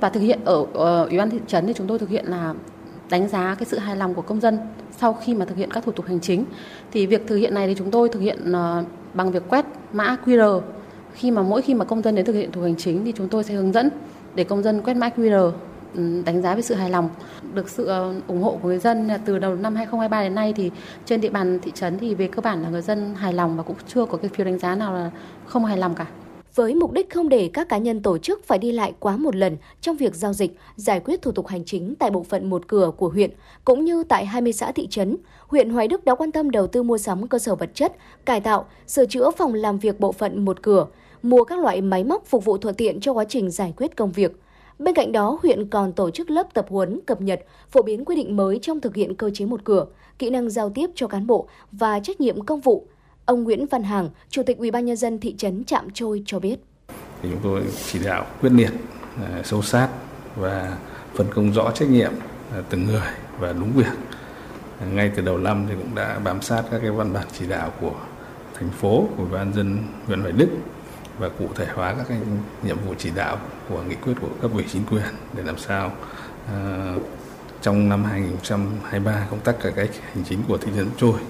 và thực hiện ở uh, ủy ban thị trấn thì chúng tôi thực hiện là đánh giá cái sự hài lòng của công dân sau khi mà thực hiện các thủ tục hành chính. Thì việc thực hiện này thì chúng tôi thực hiện bằng việc quét mã quy rờ. Khi mà mỗi khi mà công dân đến thực hiện thủ tục hành chính thì chúng tôi sẽ hướng dẫn để công dân quét mã quy rờ, đánh giá về sự hài lòng. Được sự ủng hộ của người dân từ đầu năm hai không hai ba đến nay thì trên địa bàn thị trấn thì về cơ bản là người dân hài lòng và cũng chưa có cái phiếu đánh giá nào là không hài lòng cả. với mục đích không để các cá nhân tổ chức phải đi lại quá một lần trong việc giao dịch, giải quyết thủ tục hành chính tại bộ phận một cửa của huyện, cũng như tại hai mươi xã thị trấn. Huyện Hoài Đức đã quan tâm đầu tư mua sắm cơ sở vật chất, cải tạo, sửa chữa phòng làm việc bộ phận một cửa, mua các loại máy móc phục vụ thuận tiện cho quá trình giải quyết công việc. Bên cạnh đó, huyện còn tổ chức lớp tập huấn, cập nhật, phổ biến quy định mới trong thực hiện cơ chế một cửa, kỹ năng giao tiếp cho cán bộ và trách nhiệm công vụ. Ông Nguyễn Văn Hàng, Chủ tịch ủy ban nhân dân thị trấn Trạm Trôi cho biết. Thì chúng tôi chỉ đạo quyết liệt, sâu sát và phân công rõ trách nhiệm từng người và đúng việc. Ngay từ đầu năm thì cũng đã bám sát các cái văn bản chỉ đạo của thành phố, của ủy ban nhân dân huyện Hoài Đức và cụ thể hóa các cái nhiệm vụ chỉ đạo của nghị quyết của cấp ủy chính quyền để làm sao uh, trong năm hai không hai ba công tác cải cách hành chính của thị trấn Trôi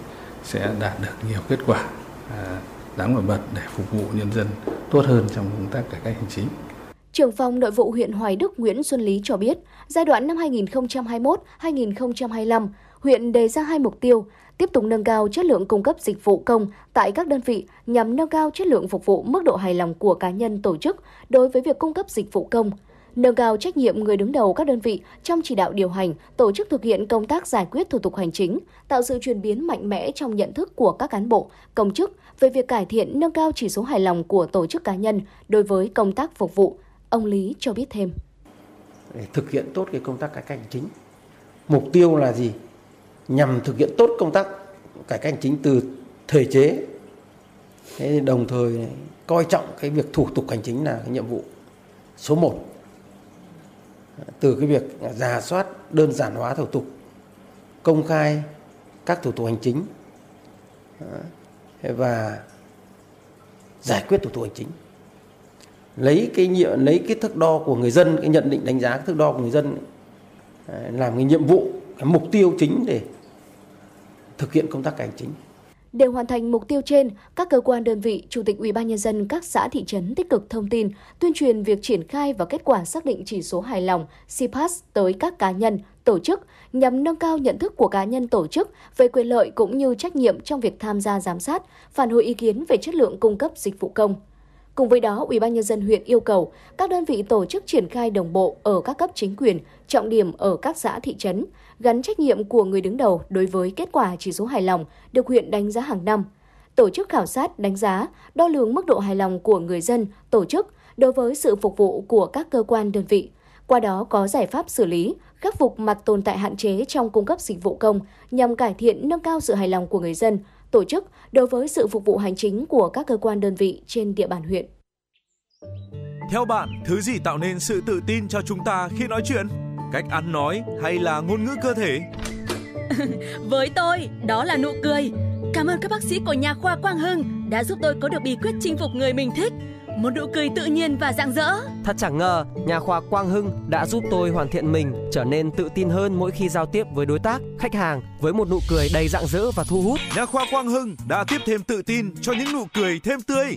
sẽ đạt được nhiều kết quả uh, đáng nổi bật để phục vụ nhân dân tốt hơn trong công tác cải cách hành chính. Trưởng phòng Nội vụ huyện Hoài Đức Nguyễn Xuân Lý cho biết, giai đoạn năm hai nghìn không trăm hai mươi mốt đến hai nghìn không trăm hai mươi lăm, huyện đề ra hai mục tiêu: tiếp tục nâng cao chất lượng cung cấp dịch vụ công tại các đơn vị nhằm nâng cao chất lượng phục vụ, mức độ hài lòng của cá nhân tổ chức đối với việc cung cấp dịch vụ công, nâng cao trách nhiệm người đứng đầu các đơn vị trong chỉ đạo điều hành, tổ chức thực hiện công tác giải quyết thủ tục hành chính, tạo sự chuyển biến mạnh mẽ trong nhận thức của các cán bộ, công chức về việc cải thiện nâng cao chỉ số hài lòng của tổ chức cá nhân đối với công tác phục vụ. Ông Lý cho biết thêm. Để thực hiện tốt cái công tác cải cách hành chính, mục tiêu là gì? Nhằm thực hiện tốt công tác cải cách hành chính từ thể chế, thế đồng thời coi trọng cái việc thủ tục hành chính là cái nhiệm vụ số một. Từ cái việc rà soát, đơn giản hóa thủ tục, công khai các thủ tục hành chính và giải quyết thủ tục hành chính, lấy cái nhiệm lấy cái thước đo của người dân, cái nhận định đánh giá cái thước đo của người dân làm cái nhiệm vụ, cái mục tiêu chính để thực hiện công tác hành chính. Để hoàn thành mục tiêu trên, các cơ quan đơn vị, Chủ tịch ủy ban nhân dân các xã thị trấn tích cực thông tin, tuyên truyền việc triển khai và kết quả xác định chỉ số hài lòng C P A S tới các cá nhân, tổ chức nhằm nâng cao nhận thức của cá nhân tổ chức về quyền lợi cũng như trách nhiệm trong việc tham gia giám sát, phản hồi ý kiến về chất lượng cung cấp dịch vụ công. Cùng với đó, ủy ban nhân dân huyện yêu cầu các đơn vị tổ chức triển khai đồng bộ ở các cấp chính quyền, trọng điểm ở các xã thị trấn, gắn trách nhiệm của người đứng đầu đối với kết quả chỉ số hài lòng được huyện đánh giá hàng năm, tổ chức khảo sát, đánh giá, đo lường mức độ hài lòng của người dân, tổ chức đối với sự phục vụ của các cơ quan đơn vị. Qua đó có giải pháp xử lý, khắc phục mặt tồn tại hạn chế trong cung cấp dịch vụ công nhằm cải thiện nâng cao sự hài lòng của người dân, tổ chức đối với sự phục vụ hành chính của các cơ quan đơn vị trên địa bàn huyện. Theo bạn, thứ gì tạo nên sự tự tin cho chúng ta khi nói chuyện? Cách ăn nói hay là ngôn ngữ cơ thể? Với tôi, đó là nụ cười. Cảm ơn các bác sĩ của Nha khoa Quang Hưng đã giúp tôi có được bí quyết chinh phục người mình thích, một nụ cười tự nhiên và rạng rỡ. Thật chẳng ngờ, Nha khoa Quang Hưng đã giúp tôi hoàn thiện mình, trở nên tự tin hơn mỗi khi giao tiếp với đối tác, khách hàng với một nụ cười đầy rạng rỡ và thu hút. Nha khoa Quang Hưng đã tiếp thêm tự tin cho những nụ cười thêm tươi.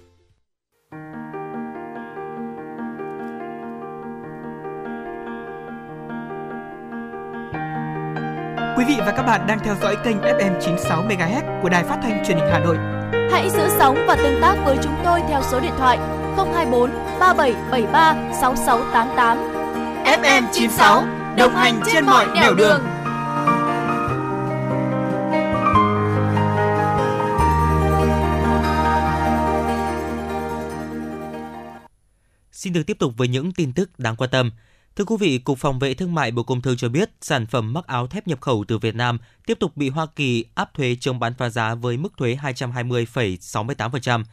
Quý vị và các bạn đang theo dõi kênh ép em chín mươi sáu MHz của Đài Phát thanh Truyền hình Hà Nội. Hãy giữ sóng và tương tác với chúng tôi theo số điện thoại không hai bốn ba bảy bảy ba sáu sáu tám tám. ép em chín mươi sáu, đồng hành trên mọi nẻo đường. Xin được tiếp tục với những tin tức đáng quan tâm. Thưa quý vị, Cục Phòng vệ Thương mại Bộ Công Thương cho biết sản phẩm mắc áo thép nhập khẩu từ Việt Nam tiếp tục bị Hoa Kỳ áp thuế chống bán phá giá với mức thuế hai trăm hai mươi phẩy sáu mươi tám phần trăm.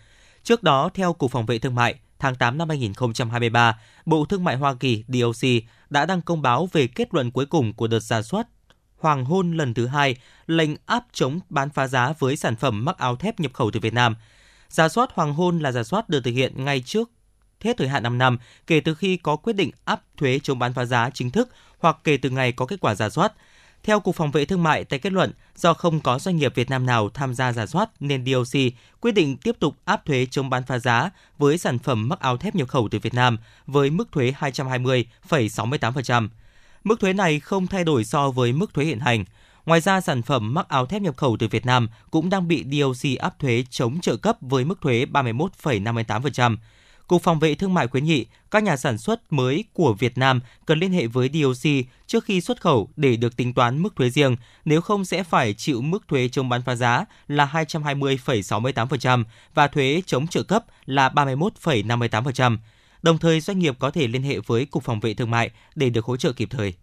Trước đó, theo Cục Phòng vệ Thương mại, tháng tám năm hai nghìn không trăm hai mươi ba, Bộ Thương mại Hoa Kỳ đê o xê đã đăng công báo về kết luận cuối cùng của đợt rà soát hoàng hôn lần thứ hai lệnh áp chống bán phá giá với sản phẩm mắc áo thép nhập khẩu từ Việt Nam. Rà soát hoàng hôn là rà soát được thực hiện ngay trước hết thời hạn năm năm kể từ khi có quyết định áp thuế chống bán phá giá chính thức hoặc kể từ ngày có kết quả rà soát. Theo Cục Phòng vệ Thương mại, tại kết luận, do không có doanh nghiệp Việt Nam nào tham gia rà soát nên đê o xê quyết định tiếp tục áp thuế chống bán phá giá với sản phẩm mắc áo thép nhập khẩu từ Việt Nam với mức thuế hai trăm hai mươi phẩy sáu mươi tám phần trăm. Mức thuế này không thay đổi so với mức thuế hiện hành. Ngoài ra, sản phẩm mắc áo thép nhập khẩu từ Việt Nam cũng đang bị đê o xê áp thuế chống trợ cấp với mức thuế ba mươi mốt phẩy năm mươi tám phần trăm. Cục Phòng vệ Thương mại khuyến nghị các nhà sản xuất mới của Việt Nam cần liên hệ với đê o xê trước khi xuất khẩu để được tính toán mức thuế riêng, nếu không sẽ phải chịu mức thuế chống bán phá giá là hai trăm hai mươi phẩy sáu mươi tám phần trăm và thuế chống trợ cấp là ba mươi mốt phẩy năm mươi tám phần trăm. Đồng thời, doanh nghiệp có thể liên hệ với Cục Phòng vệ Thương mại để được hỗ trợ kịp thời.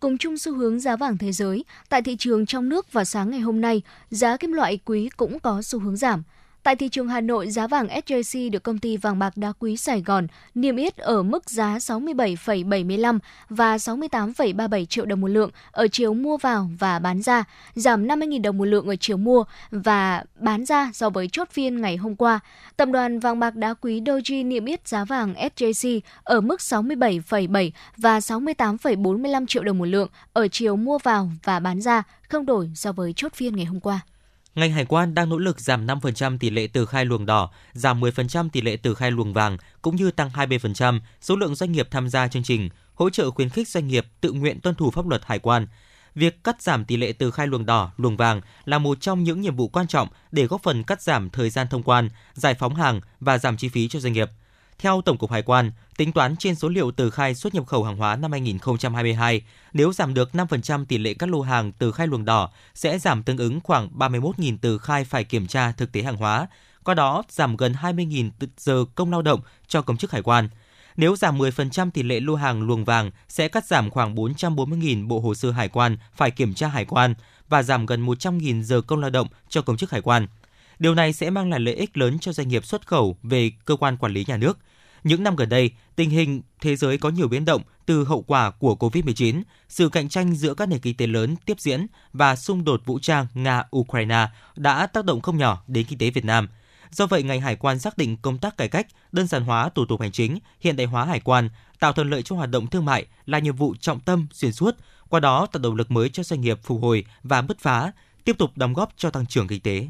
Cùng chung xu hướng giá vàng thế giới, tại thị trường trong nước vào sáng ngày hôm nay, giá kim loại quý cũng có xu hướng giảm. Tại thị trường Hà Nội, giá vàng ét gi xê được công ty vàng bạc đá quý Sài Gòn niêm yết ở mức giá sáu mươi bảy phẩy bảy mươi lăm và sáu mươi tám phẩy ba mươi bảy triệu đồng một lượng ở chiều mua vào và bán ra, giảm năm mươi nghìn đồng một lượng ở chiều mua và bán ra so với chốt phiên ngày hôm qua. Tập đoàn vàng bạc đá quý Doji niêm yết giá vàng ét gi xê ở mức sáu mươi bảy phẩy bảy và sáu mươi tám phẩy bốn mươi lăm triệu đồng một lượng ở chiều mua vào và bán ra, không đổi so với chốt phiên ngày hôm qua. Ngành hải quan đang nỗ lực giảm năm phần trăm tỷ lệ từ khai luồng đỏ, giảm mười phần trăm tỷ lệ từ khai luồng vàng, cũng như tăng hai mươi phần trăm số lượng doanh nghiệp tham gia chương trình, hỗ trợ khuyến khích doanh nghiệp tự nguyện tuân thủ pháp luật hải quan. Việc cắt giảm tỷ lệ từ khai luồng đỏ, luồng vàng là một trong những nhiệm vụ quan trọng để góp phần cắt giảm thời gian thông quan, giải phóng hàng và giảm chi phí cho doanh nghiệp. Theo Tổng cục Hải quan, tính toán trên số liệu từ khai xuất nhập khẩu hàng hóa năm hai nghìn không trăm hai mươi hai, nếu giảm được năm phần trăm tỷ lệ các lô hàng từ khai luồng đỏ sẽ giảm tương ứng khoảng ba mươi mốt nghìn từ khai phải kiểm tra thực tế hàng hóa, qua đó giảm gần hai mươi nghìn giờ công lao động cho công chức hải quan. Nếu giảm mười phần trăm tỷ lệ lô hàng luồng vàng sẽ cắt giảm khoảng bốn trăm bốn mươi nghìn bộ hồ sơ hải quan phải kiểm tra hải quan và giảm gần một trăm nghìn giờ công lao động cho công chức hải quan. Điều này sẽ mang lại lợi ích lớn cho doanh nghiệp xuất khẩu về cơ quan quản lý nhà nước. Những năm gần đây, tình hình thế giới có nhiều biến động từ hậu quả của covid mười chín, sự cạnh tranh giữa các nền kinh tế lớn tiếp diễn và xung đột vũ trang Nga-Ukraine đã tác động không nhỏ đến kinh tế Việt Nam. Do vậy, ngành hải quan xác định công tác cải cách, đơn giản hóa thủ tục hành chính, hiện đại hóa hải quan, tạo thuận lợi cho hoạt động thương mại là nhiệm vụ trọng tâm xuyên suốt, qua đó tạo động lực mới cho doanh nghiệp phục hồi và bứt phá, tiếp tục đóng góp cho tăng trưởng kinh tế.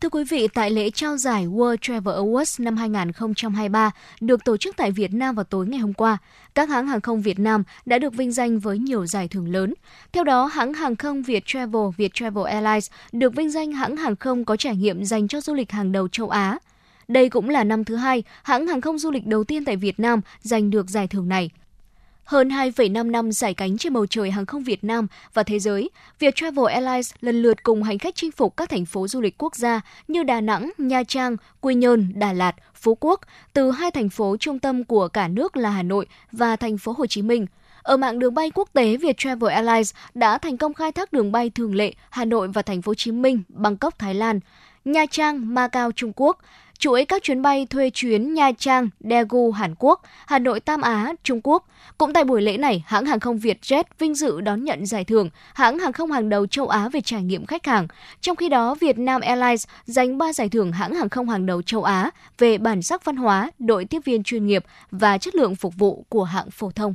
Thưa quý vị, tại lễ trao giải World Travel Awards năm hai nghìn không trăm hai mươi ba được tổ chức tại Việt Nam vào tối ngày hôm qua, các hãng hàng không Việt Nam đã được vinh danh với nhiều giải thưởng lớn. Theo đó, hãng hàng không Vietravel, Vietravel Airlines được vinh danh hãng hàng không có trải nghiệm dành cho du lịch hàng đầu châu Á. Đây cũng là năm thứ hai hãng hàng không du lịch đầu tiên tại Việt Nam giành được giải thưởng này. Hơn hai phẩy năm năm giải cánh trên bầu trời hàng không Việt Nam và thế giới, Vietravel Airlines lần lượt cùng hành khách chinh phục các thành phố du lịch quốc gia như Đà Nẵng, Nha Trang, Quy Nhơn, Đà Lạt, Phú Quốc, từ hai thành phố trung tâm của cả nước là Hà Nội và thành phố Hồ Chí Minh. Ở mạng đường bay quốc tế, Vietravel Airlines đã thành công khai thác đường bay thường lệ Hà Nội và thành phố Hồ Chí Minh, Bangkok, Thái Lan, Nha Trang, Macau, Trung Quốc, chuỗi các chuyến bay thuê chuyến Nha Trang, Daegu, Hàn Quốc, Hà Nội, Tam Á, Trung Quốc. Cũng tại buổi lễ này, hãng hàng không Vietjet vinh dự đón nhận giải thưởng hãng hàng không hàng đầu châu Á về trải nghiệm khách hàng. Trong khi đó, Vietnam Airlines giành ba giải thưởng hãng hàng không hàng đầu châu Á về bản sắc văn hóa, đội tiếp viên chuyên nghiệp và chất lượng phục vụ của hãng phổ thông.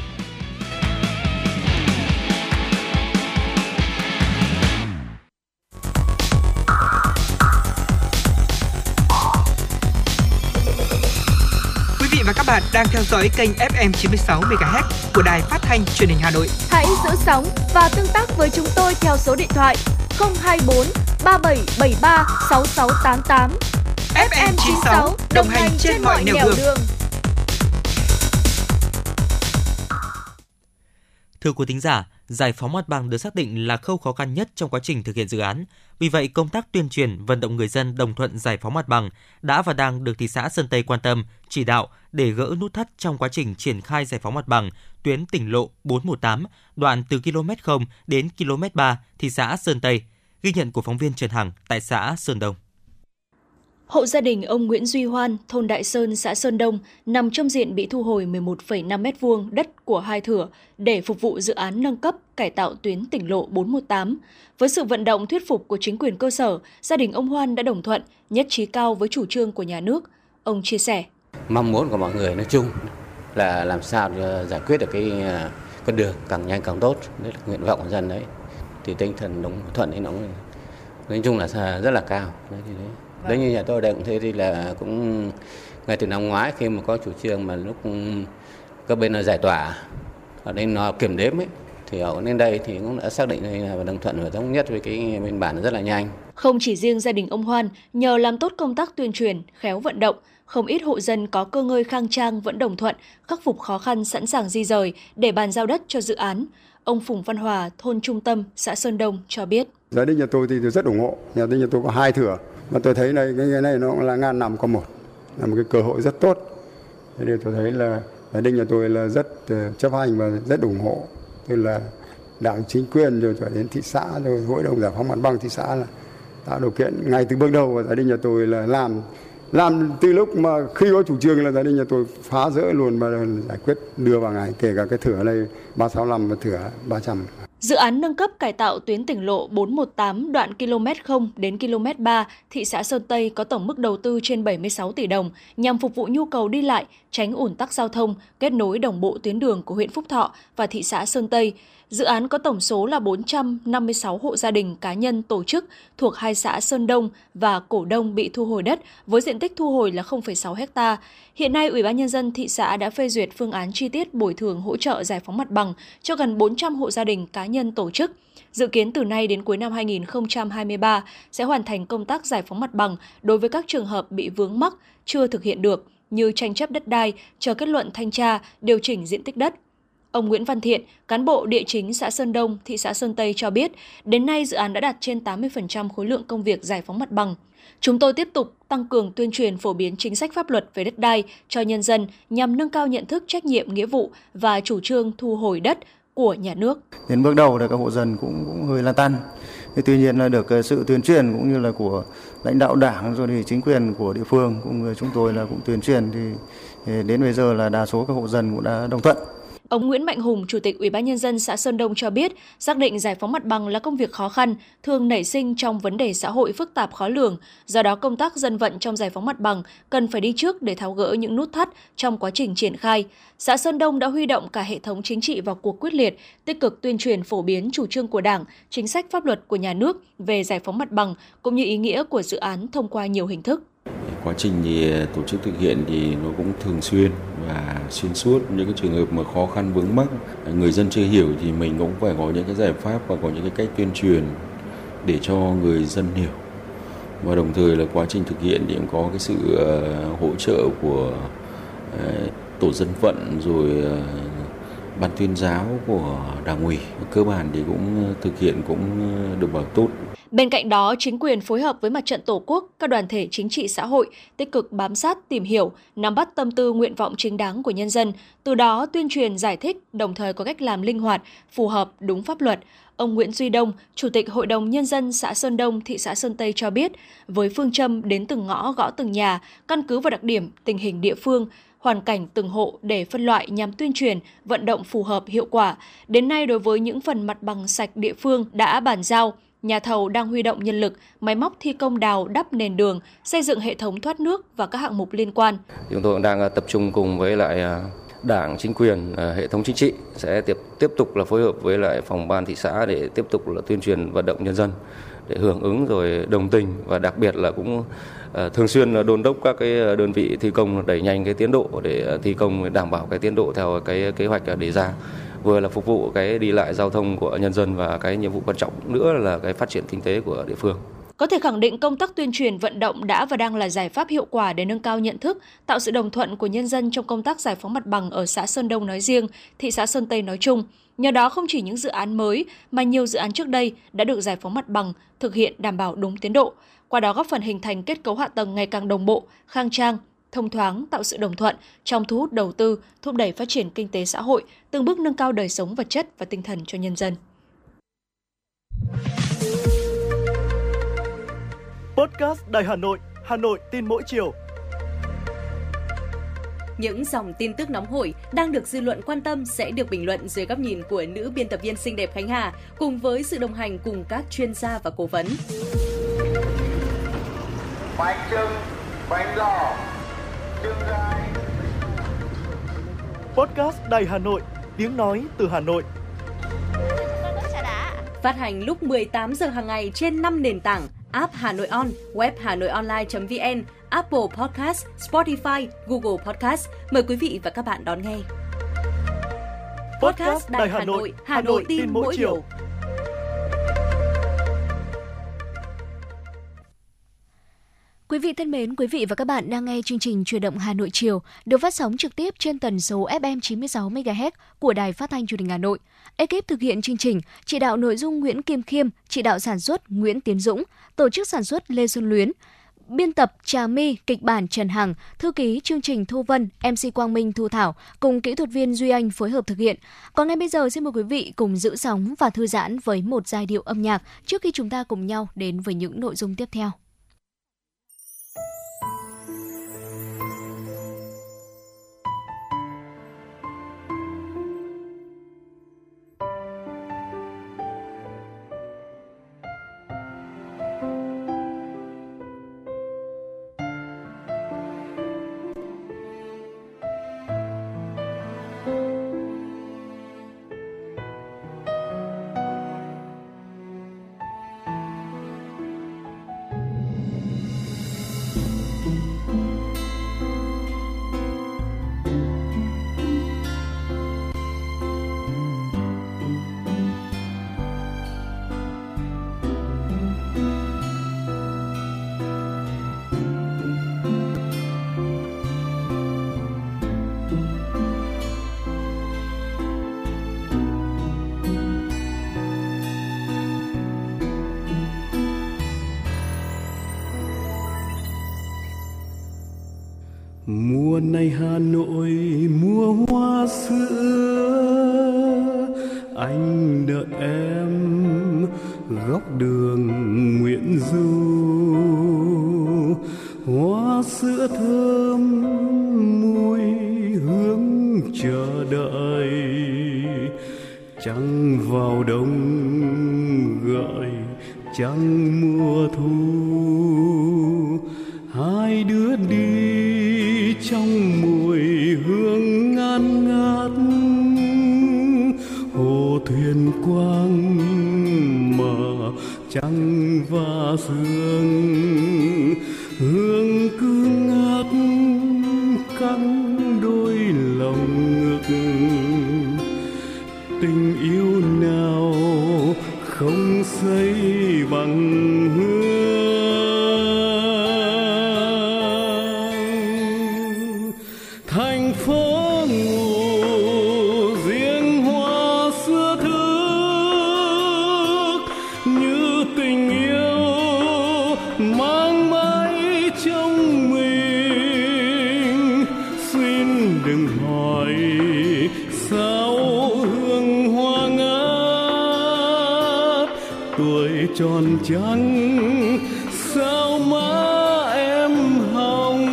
Bạn đang theo dõi kênh ép em chín mươi sáu MHz của Đài Phát Thanh Truyền hình Hà Nội. Hãy giữ sóng và tương tác với chúng tôi theo số điện thoại không hai bốn ba bảy bảy ba sáu sáu tám tám. ép em chín sáu đồng, đồng hành trên, trên mọi nẻo đường. đường. Thưa quý thính giả, giải phóng mặt bằng được xác định là khâu khó khăn nhất trong quá trình thực hiện dự án. Vì vậy, công tác tuyên truyền, vận động người dân đồng thuận giải phóng mặt bằng đã và đang được thị xã Sơn Tây quan tâm, chỉ đạo để gỡ nút thắt trong quá trình triển khai giải phóng mặt bằng tuyến tỉnh lộ bốn một tám, đoạn từ ki lô mét không đến ki lô mét ba, thị xã Sơn Tây. Ghi nhận của phóng viên Trần Hằng tại xã Sơn Đông. Hộ gia đình ông Nguyễn Duy Hoan, thôn Đại Sơn, xã Sơn Đông, nằm trong diện bị thu hồi mười một phẩy năm mét vuông đất của hai thửa để phục vụ dự án nâng cấp, cải tạo tuyến tỉnh lộ bốn một tám. Với sự vận động thuyết phục của chính quyền cơ sở, gia đình ông Hoan đã đồng thuận, nhất trí cao với chủ trương của nhà nước. Ông chia sẻ. Mong muốn của mọi người nói chung là làm sao giải quyết được cái con đường càng nhanh càng tốt. Đấy là nguyện vọng của dân đấy. Thì tinh thần đồng thuận ấy nó nói chung là rất là cao. Đấy thì đấy. Đấy như nhà tôi đây cũng thế, thì là cũng ngay từ năm ngoái khi mà có chủ trương mà lúc các bên nó giải tỏa ở đây nó kiểm đếm ấy, thì ở lên đây thì cũng đã xác định đây là đồng thuận và thống nhất với cái biên bản rất là nhanh. Không chỉ riêng gia đình ông Hoan, nhờ làm tốt công tác tuyên truyền, khéo vận động, không ít hộ dân có cơ ngơi khang trang vẫn đồng thuận, khắc phục khó khăn sẵn sàng di dời để bàn giao đất cho dự án. Ông Phùng Văn Hòa, thôn Trung Tâm, xã Sơn Đông cho biết. Gia đình nhà tôi thì rất ủng hộ, nhà tôi nhà tôi có hai thửa. Mà tôi thấy này, cái này nó cũng là ngàn năm có một, là một cái cơ hội rất tốt. Thế nên tôi thấy là gia đình nhà tôi là rất chấp hành và rất ủng hộ. Tức là đảng chính quyền rồi cho đến thị xã rồi hội đồng giải phóng mặt bằng thị xã là tạo điều kiện ngay từ bước đầu, và gia đình nhà tôi là làm làm từ lúc mà khi có chủ trương là gia đình nhà tôi phá rỡ luôn và giải quyết đưa vào ngay, kể cả cái thửa này ba sáu năm và thửa ba trăm. Dự án nâng cấp cải tạo tuyến tỉnh lộ bốn một tám đoạn ki lô mét không đến ki lô mét ba, thị xã Sơn Tây có tổng mức đầu tư trên bảy mươi sáu tỷ đồng nhằm phục vụ nhu cầu đi lại, tránh ùn tắc giao thông, kết nối đồng bộ tuyến đường của huyện Phúc Thọ và thị xã Sơn Tây. Dự án có tổng số là bốn trăm năm mươi sáu hộ gia đình, cá nhân, tổ chức thuộc hai xã Sơn Đông và Cổ Đông bị thu hồi đất với diện tích thu hồi là không phẩy sáu héc ta. Hiện nay, Ủy ban Nhân dân thị xã đã phê duyệt phương án chi tiết bồi thường hỗ trợ giải phóng mặt bằng cho gần bốn trăm hộ gia đình, cá nhân, tổ chức. Dự kiến từ nay đến cuối năm hai nghìn không trăm hai mươi ba sẽ hoàn thành công tác giải phóng mặt bằng đối với các trường hợp bị vướng mắc, chưa thực hiện được như tranh chấp đất đai, chờ kết luận thanh tra, điều chỉnh diện tích đất. Ông Nguyễn Văn Thiện, cán bộ địa chính xã Sơn Đông, thị xã Sơn Tây cho biết, đến nay dự án đã đạt trên tám mươi phần trăm khối lượng công việc giải phóng mặt bằng. Chúng tôi tiếp tục tăng cường tuyên truyền phổ biến chính sách pháp luật về đất đai cho nhân dân nhằm nâng cao nhận thức, trách nhiệm, nghĩa vụ và chủ trương thu hồi đất của nhà nước. Đến bước đầu là các hộ dân cũng, cũng hơi lan tăn. Tuy nhiên là được sự tuyên truyền cũng như là của lãnh đạo đảng rồi thì chính quyền của địa phương cũng như chúng tôi là cũng tuyên truyền, thì đến bây giờ là đa số các hộ dân cũng đã đồng thuận. Ông Nguyễn Mạnh Hùng, Chủ tịch Ủy ban Nhân dân xã Sơn Đông cho biết, xác định giải phóng mặt bằng là công việc khó khăn, thường nảy sinh trong vấn đề xã hội phức tạp khó lường. Do đó, công tác dân vận trong giải phóng mặt bằng cần phải đi trước để tháo gỡ những nút thắt trong quá trình triển khai. Xã Sơn Đông đã huy động cả hệ thống chính trị vào cuộc quyết liệt, tích cực tuyên truyền phổ biến chủ trương của Đảng, chính sách pháp luật của nhà nước về giải phóng mặt bằng cũng như ý nghĩa của dự án thông qua nhiều hình thức. Quá trình thì tổ chức thực hiện thì nó cũng thường xuyên và xuyên suốt, những cái trường hợp mà khó khăn vướng mắc, người dân chưa hiểu thì mình cũng phải có những cái giải pháp và có những cái cách tuyên truyền để cho người dân hiểu. Và đồng thời là quá trình thực hiện thì cũng có cái sự hỗ trợ của tổ dân vận rồi Ban tuyên giáo của Đảng ủy cơ bản thì cũng thực hiện cũng được bảo tốt. Bên cạnh đó, chính quyền phối hợp với Mặt trận Tổ quốc, các đoàn thể chính trị xã hội tích cực bám sát, tìm hiểu, nắm bắt tâm tư nguyện vọng chính đáng của nhân dân, từ đó tuyên truyền giải thích, đồng thời có cách làm linh hoạt, phù hợp, đúng pháp luật. Ông Nguyễn Duy Đông, Chủ tịch Hội đồng Nhân dân xã Sơn Đông, thị xã Sơn Tây cho biết, với phương châm đến từng ngõ, gõ từng nhà, căn cứ vào đặc điểm, tình hình địa phương, hoàn cảnh từng hộ để phân loại nhằm tuyên truyền, vận động phù hợp hiệu quả. Đến nay, đối với những phần mặt bằng sạch địa phương đã bàn giao, nhà thầu đang huy động nhân lực, máy móc thi công đào, đắp nền đường, xây dựng hệ thống thoát nước và các hạng mục liên quan. Chúng tôi đang tập trung cùng với lại Đảng, chính quyền, hệ thống chính trị sẽ tiếp tiếp tục là phối hợp với lại phòng ban thị xã để tiếp tục là tuyên truyền vận động nhân dân để hưởng ứng rồi đồng tình, và đặc biệt là cũng thường xuyên đôn đốc các cái đơn vị thi công đẩy nhanh cái tiến độ để thi công đảm bảo cái tiến độ theo cái kế hoạch đề ra, vừa là phục vụ cái đi lại giao thông của nhân dân và cái nhiệm vụ quan trọng nữa là cái phát triển kinh tế của địa phương. Có thể khẳng định công tác tuyên truyền vận động đã và đang là giải pháp hiệu quả để nâng cao nhận thức, tạo sự đồng thuận của nhân dân trong công tác giải phóng mặt bằng ở xã Sơn Đông nói riêng, thị xã Sơn Tây nói chung. Nhờ đó không chỉ những dự án mới mà nhiều dự án trước đây đã được giải phóng mặt bằng, thực hiện đảm bảo đúng tiến độ. Qua đó góp phần hình thành kết cấu hạ tầng ngày càng đồng bộ, khang trang, thông thoáng, tạo sự đồng thuận trong thu hút đầu tư, thúc đẩy phát triển kinh tế xã hội, từng bước nâng cao đời sống vật chất và tinh thần cho nhân dân. Podcast Đài Hà Nội, Hà Nội tin mỗi chiều. Những dòng tin tức nóng hổi đang được dư luận quan tâm sẽ được bình luận dưới góc nhìn của nữ biên tập viên xinh đẹp Khánh Hà, cùng với sự đồng hành cùng các chuyên gia và cố vấn. Bánh trưng, bánh giò, trưng gai. Podcast Đài Hà Nội, tiếng nói từ Hà Nội. Phát hành lúc mười tám giờ hàng ngày trên năm nền tảng: app Hà Nội On, web hanoionline.vn, Apple Podcast, Spotify, Google Podcast. Mời quý vị và các bạn đón nghe. Podcast Đài Hà Nội, Hà Nội tin mỗi chiều. Quý vị thân mến, quý vị và các bạn đang nghe chương trình Chuyển động Hà Nội chiều được phát sóng trực tiếp trên tần số ép em chín mươi sáu mê ga héc của Đài Phát thanh Truyền hình Hà Nội. Ekip thực hiện chương trình, chỉ đạo nội dung Nguyễn Kim Khiêm, chỉ đạo sản xuất Nguyễn Tiến Dũng, tổ chức sản xuất Lê Xuân Luyến, biên tập Trà My, kịch bản Trần Hằng, thư ký chương trình Thu Vân, em xê Quang Minh, Thu Thảo cùng kỹ thuật viên Duy Anh phối hợp thực hiện. Còn ngay bây giờ xin mời quý vị cùng giữ sóng và thư giãn với một giai điệu âm nhạc trước khi chúng ta cùng nhau đến với những nội dung tiếp theo. Mùa này Hà Nội mùa hoa sữa, anh đợi em góc đường Nguyễn Du. Hoa sữa thơm mùi hương chờ đợi, trăng vào đông gọi trăng mùa thu. Hai đứa đi trong mùi hương ngát ngát, hồ thuyền quang mờ trăng và sương, hương cứ ngát căng đôi lòng ngực. Tình yêu nào không xây bằng hương, phố ngủ riêng tuổi tròn trắng sao má em hồng.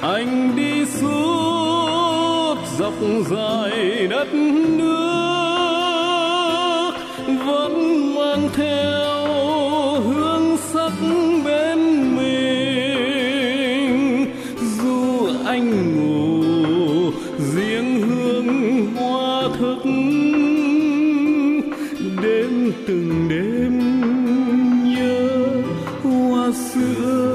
Anh đi suốt dọc dài đất nước vẫn mang theo hương sắc bên mình. Dù anh ngủ riêng hương hoa thức đêm từng đêm nhớ hoa xưa ơi.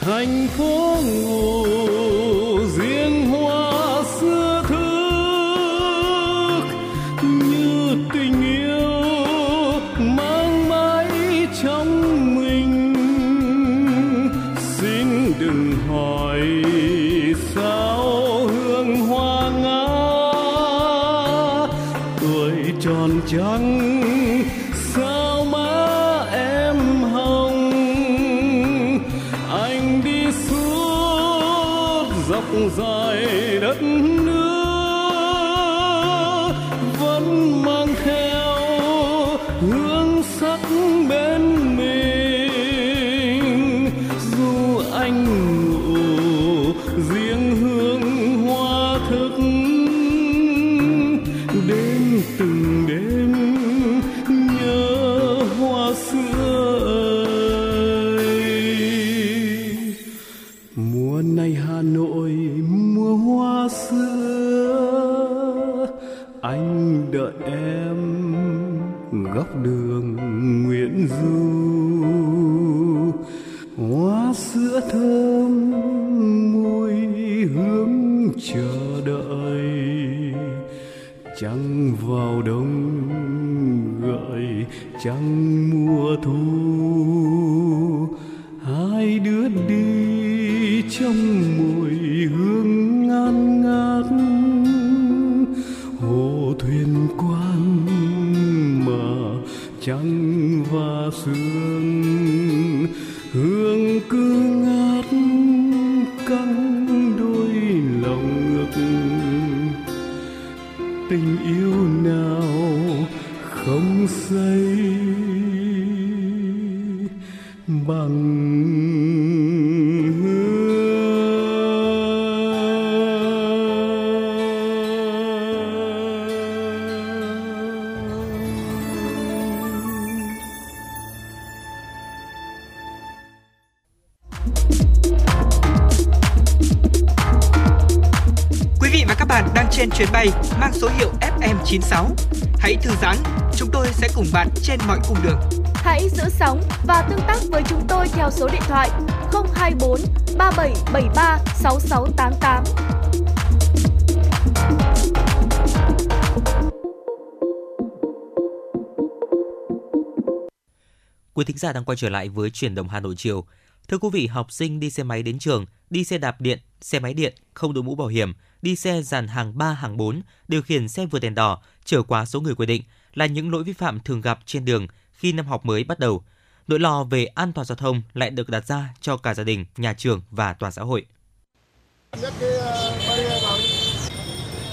Thành phố ngủ riêng hoa xưa thức như tình yêu mang mãi trong mình. Xin đừng hỏi sao hương hoa ngã tuổi tròn trắng. Dài đất nước vẫn mang theo hương sắc bên mình. Dù anh ngủ riêng hương hoa thức đêm từng đêm nhớ hoa xưa ơi. Mùa này Hà Nội hoa xưa anh đợi em góc đường Nguyễn Du. Hoa sữa thơm mùi hương chờ đợi trăng vào đông gợi trăng mùa thu. Hai đứa đi trong mùi hương ngăn ngát hồ thuyền quang mà trắng và sương hương cứ ngát căng đôi lòng ngực. Tình yêu nào không say bằng trên chuyến bay mang số hiệu F M chín sáu. Hãy thư giãn, chúng tôi sẽ cùng bạn trên mọi cung đường. Hãy giữ sóng và tương tác với chúng tôi theo số điện thoại không hai bốn ba bảy bảy ba sáu sáu tám tám. Quý thính giả đang quay trở lại với Chuyển động Hà Nội chiều. Thưa quý vị, học sinh đi xe máy đến trường, đi xe đạp điện, xe máy điện, không đội mũ bảo hiểm, đi xe dàn hàng ba, hàng bốn, điều khiển xe vượt đèn đỏ, chở quá số người quy định là những lỗi vi phạm thường gặp trên đường khi năm học mới bắt đầu. Nỗi lo về an toàn giao thông lại được đặt ra cho cả gia đình, nhà trường và toàn xã hội.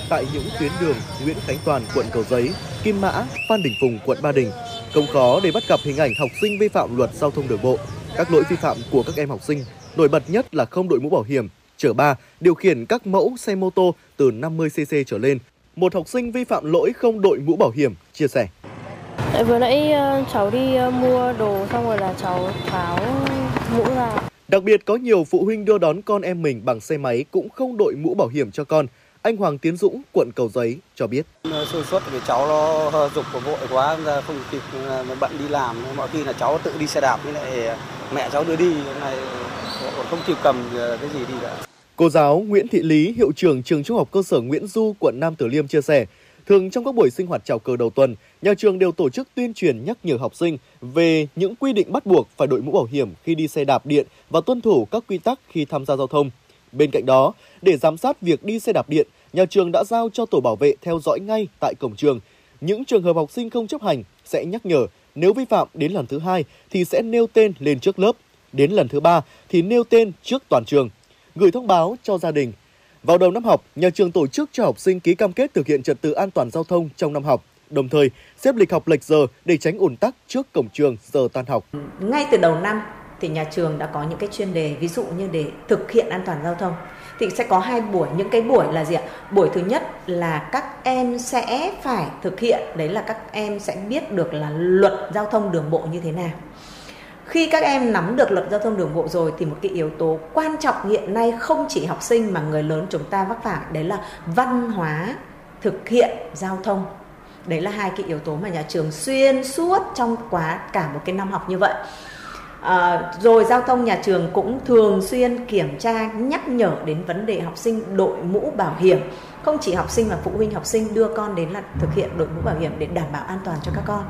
Tại những tuyến đường Nguyễn Khánh Toàn, quận Cầu Giấy, Kim Mã, Phan Đình Phùng, quận Ba Đình, không khó để bắt gặp hình ảnh học sinh vi phạm luật giao thông đường bộ. Các lỗi vi phạm của các em học sinh nổi bật nhất là không đội mũ bảo hiểm, chở ba, điều khiển các mẫu xe mô tô từ năm mươi xê xê trở lên, một học sinh vi phạm lỗi không đội mũ bảo hiểm, chia sẻ. Vừa nãy cháu đi mua đồ xong rồi là cháu tháo mũ ra. Đặc biệt có nhiều phụ huynh đưa đón con em mình bằng xe máy cũng không đội mũ bảo hiểm cho con. Anh Hoàng Tiến Dũng, quận Cầu Giấy cho biết. Sơ suất vì cháu nó dục và vội quá, không kịp bận đi làm. Mọi khi là cháu tự đi xe đạp với lại mẹ cháu đưa đi, này không kịp cầm cái gì đi cả. Cô giáo Nguyễn Thị Lý, hiệu trưởng trường trung học cơ sở Nguyễn Du, quận Nam Từ Liêm chia sẻ. Thường trong các buổi sinh hoạt chào cờ đầu tuần, nhà trường đều tổ chức tuyên truyền nhắc nhở học sinh về những quy định bắt buộc phải đội mũ bảo hiểm khi đi xe đạp điện và tuân thủ các quy tắc khi tham gia giao thông. Bên cạnh đó, để giám sát việc đi xe đạp điện, nhà trường đã giao cho tổ bảo vệ theo dõi ngay tại cổng trường. Những trường hợp học sinh không chấp hành sẽ nhắc nhở, nếu vi phạm đến lần thứ hai thì sẽ nêu tên lên trước lớp, đến lần thứ ba thì nêu tên trước toàn trường, gửi thông báo cho gia đình. Vào đầu năm học, nhà trường tổ chức cho học sinh ký cam kết thực hiện trật tự an toàn giao thông trong năm học, đồng thời xếp lịch học lệch giờ để tránh ùn tắc trước cổng trường giờ tan học. Ngay từ đầu năm thì nhà trường đã có những cái chuyên đề, ví dụ như để thực hiện an toàn giao thông thì sẽ có hai buổi, những cái buổi là gì ạ? Buổi thứ nhất là các em sẽ phải thực hiện, đấy là các em sẽ biết được là luật giao thông đường bộ như thế nào. Khi các em nắm được luật giao thông đường bộ rồi thì một cái yếu tố quan trọng hiện nay không chỉ học sinh mà người lớn chúng ta vấp phải, đấy là văn hóa thực hiện giao thông. Đấy là hai cái yếu tố mà nhà trường xuyên suốt trong quá cả một cái năm học như vậy. À, rồi giao thông nhà trường cũng thường xuyên kiểm tra, nhắc nhở đến vấn đề học sinh đội mũ bảo hiểm. Không chỉ học sinh mà phụ huynh học sinh đưa con đến là thực hiện đội mũ bảo hiểm để đảm bảo an toàn cho các con.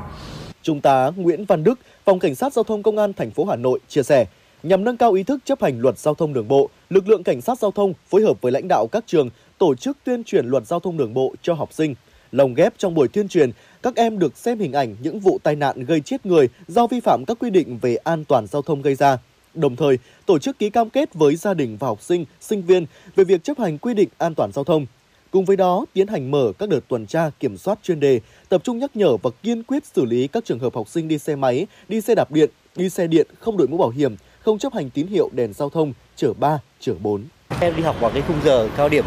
Trung tá Nguyễn Văn Đức, Phòng Cảnh sát Giao thông Công an thành phố Hà Nội chia sẻ, nhằm nâng cao ý thức chấp hành luật giao thông đường bộ, lực lượng cảnh sát giao thông phối hợp với lãnh đạo các trường tổ chức tuyên truyền luật giao thông đường bộ cho học sinh. Lồng ghép trong buổi tuyên truyền, các em được xem hình ảnh những vụ tai nạn gây chết người do vi phạm các quy định về an toàn giao thông gây ra. Đồng thời, tổ chức ký cam kết với gia đình và học sinh, sinh viên về việc chấp hành quy định an toàn giao thông. Cùng với đó, tiến hành mở các đợt tuần tra kiểm soát chuyên đề, tập trung nhắc nhở và kiên quyết xử lý các trường hợp học sinh đi xe máy, đi xe đạp điện, đi xe điện không đội mũ bảo hiểm, không chấp hành tín hiệu đèn giao thông, chở ba, chở bốn. Em đi học vào cái khung giờ cao điểm,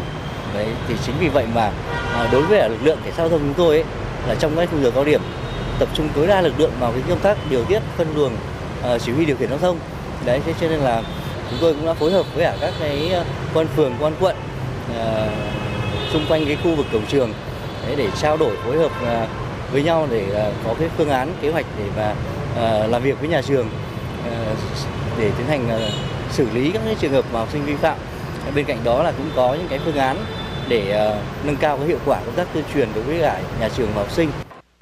đấy thì chính vì vậy mà đối với lực lượng cảnh sát giao thông chúng tôi ấy, là trong cái khung giờ cao điểm tập trung tối đa lực lượng vào cái công tác điều tiết, phân luồng, chỉ huy điều khiển giao thông. Đấy, thế cho nên là chúng tôi cũng đã phối hợp với cả các cái quan phường, quan quận xung quanh cái khu vực cổng trường để trao đổi phối hợp với nhau để có cái phương án kế hoạch để mà làm việc với nhà trường để tiến hành xử lý các cái trường hợp mà học sinh vi phạm. Bên cạnh đó là cũng có những cái phương án để nâng cao cái hiệu quả công tác tuyên truyền đối với cả nhà trường và học sinh.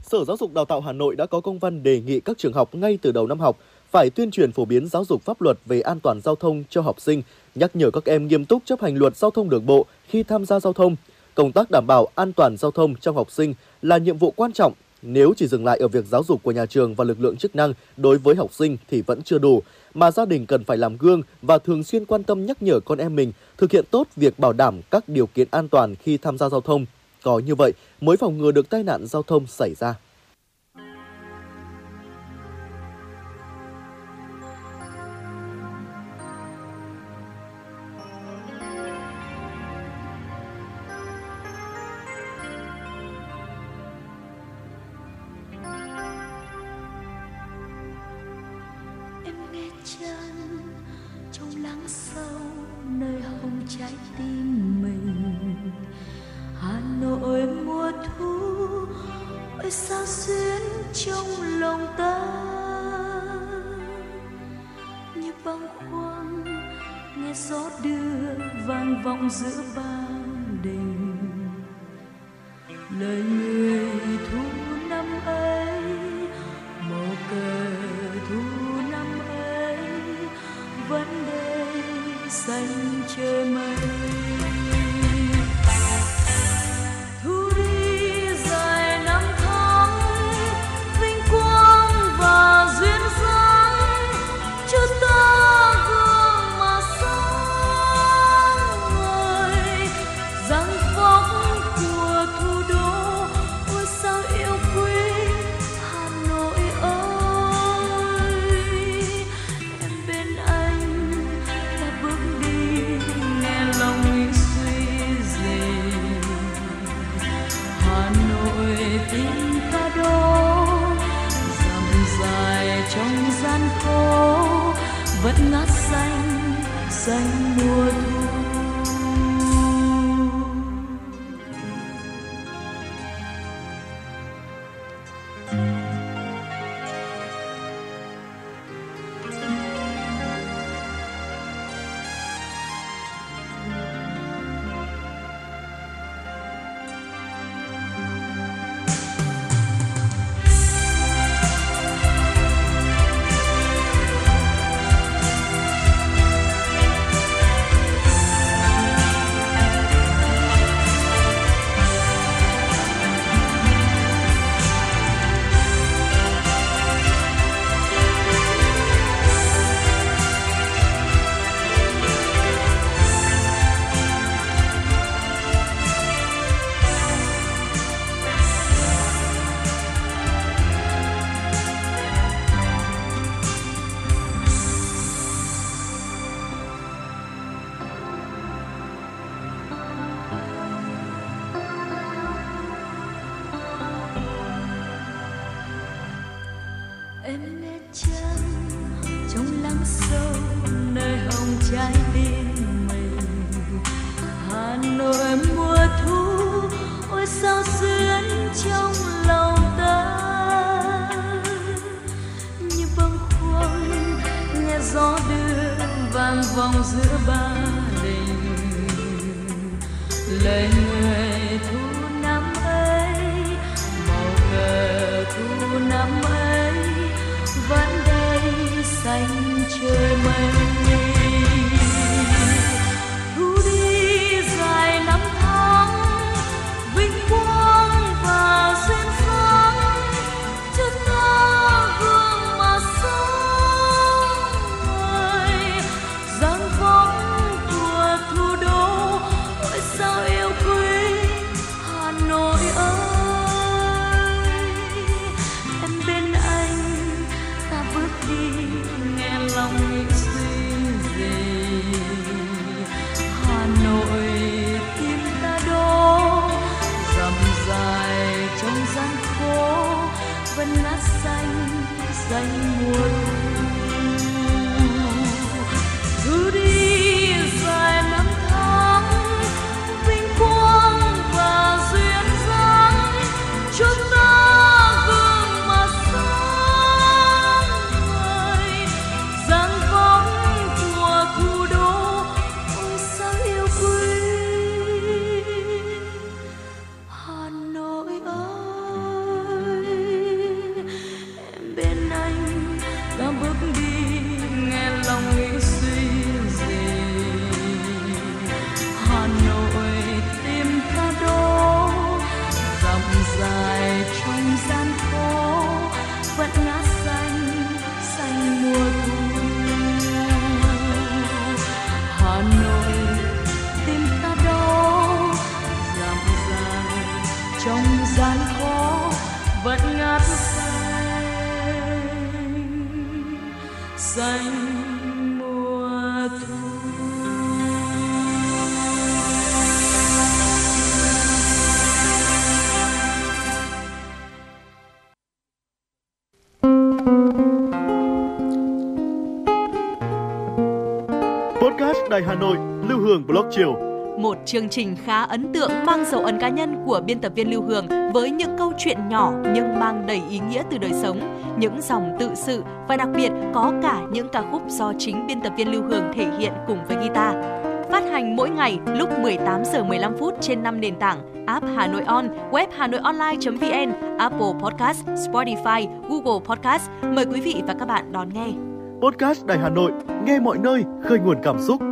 Sở Giáo dục Đào tạo Hà Nội đã có công văn đề nghị các trường học ngay từ đầu năm học phải tuyên truyền phổ biến giáo dục pháp luật về an toàn giao thông cho học sinh, nhắc nhở các em nghiêm túc chấp hành luật giao thông đường bộ khi tham gia giao thông. Công tác đảm bảo an toàn giao thông trong học sinh là nhiệm vụ quan trọng. Nếu chỉ dừng lại ở việc giáo dục của nhà trường và lực lượng chức năng đối với học sinh thì vẫn chưa đủ, mà gia đình cần phải làm gương và thường xuyên quan tâm nhắc nhở con em mình thực hiện tốt việc bảo đảm các điều kiện an toàn khi tham gia giao thông. Có như vậy mới phòng ngừa được tai nạn giao thông xảy ra. vẫn ngát xanh xanh mùa thu. Đài Hà Nội, Lưu Hương blog chiều. Một chương trình khá ấn tượng mang dấu ấn cá nhân của biên tập viên Lưu Hương với những câu chuyện nhỏ nhưng mang đầy ý nghĩa từ đời sống, những dòng tự sự và đặc biệt có cả những ca khúc do chính biên tập viên Lưu Hương thể hiện cùng với guitar. Phát hành mỗi ngày lúc mười tám giờ mười lăm phút trên năm nền tảng: app Hà Nội On, web hanoionline chấm vn, Apple Podcast, Spotify, Google Podcast. Mời quý vị và các bạn đón nghe. Podcast Đài Hà Nội, nghe mọi nơi, khơi nguồn cảm xúc.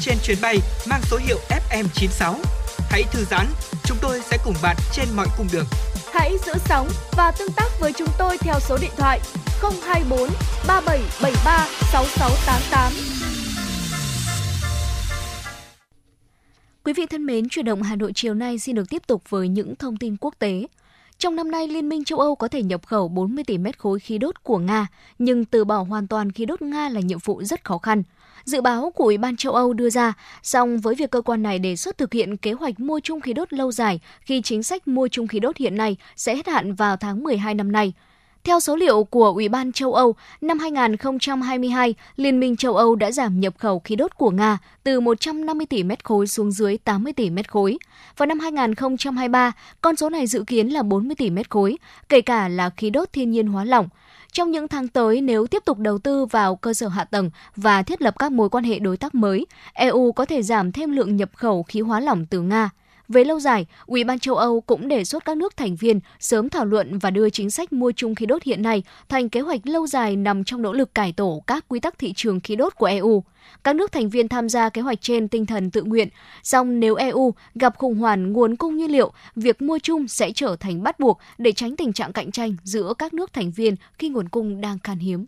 Trên chuyến bay mang số hiệu ép em chín sáu. Hãy thư giãn, chúng tôi sẽ cùng bạn trên mọi cung đường. Hãy giữ sóng và tương tác với chúng tôi theo số điện thoại không hai bốn ba bảy bảy ba sáu sáu tám tám. Quý vị thân mến, Chuyển động Hà Nội chiều nay xin được tiếp tục với những thông tin quốc tế. Trong năm nay, Liên minh châu Âu có thể nhập khẩu bốn mươi tỷ mét khối khí đốt của Nga, nhưng từ bỏ hoàn toàn khí đốt Nga là nhiệm vụ rất khó khăn. Dự báo của Ủy ban châu Âu đưa ra, song với việc cơ quan này đề xuất thực hiện kế hoạch mua chung khí đốt lâu dài khi chính sách mua chung khí đốt hiện nay sẽ hết hạn vào tháng mười hai năm nay. Theo số liệu của Ủy ban châu Âu, năm hai không hai hai, Liên minh châu Âu đã giảm nhập khẩu khí đốt của Nga từ một trăm năm mươi tỷ mét khối xuống dưới tám mươi tỷ mét khối. Vào năm hai không hai ba, con số này dự kiến là bốn mươi tỷ mét khối, kể cả là khí đốt thiên nhiên hóa lỏng. Trong những tháng tới, nếu tiếp tục đầu tư vào cơ sở hạ tầng và thiết lập các mối quan hệ đối tác mới, e u có thể giảm thêm lượng nhập khẩu khí hóa lỏng từ Nga. Về lâu dài, Ủy ban châu Âu cũng đề xuất các nước thành viên sớm thảo luận và đưa chính sách mua chung khí đốt hiện nay thành kế hoạch lâu dài nằm trong nỗ lực cải tổ các quy tắc thị trường khí đốt của e u. Các nước thành viên tham gia kế hoạch trên tinh thần tự nguyện, song nếu e u gặp khủng hoảng nguồn cung nhiên liệu, việc mua chung sẽ trở thành bắt buộc để tránh tình trạng cạnh tranh giữa các nước thành viên khi nguồn cung đang khan hiếm.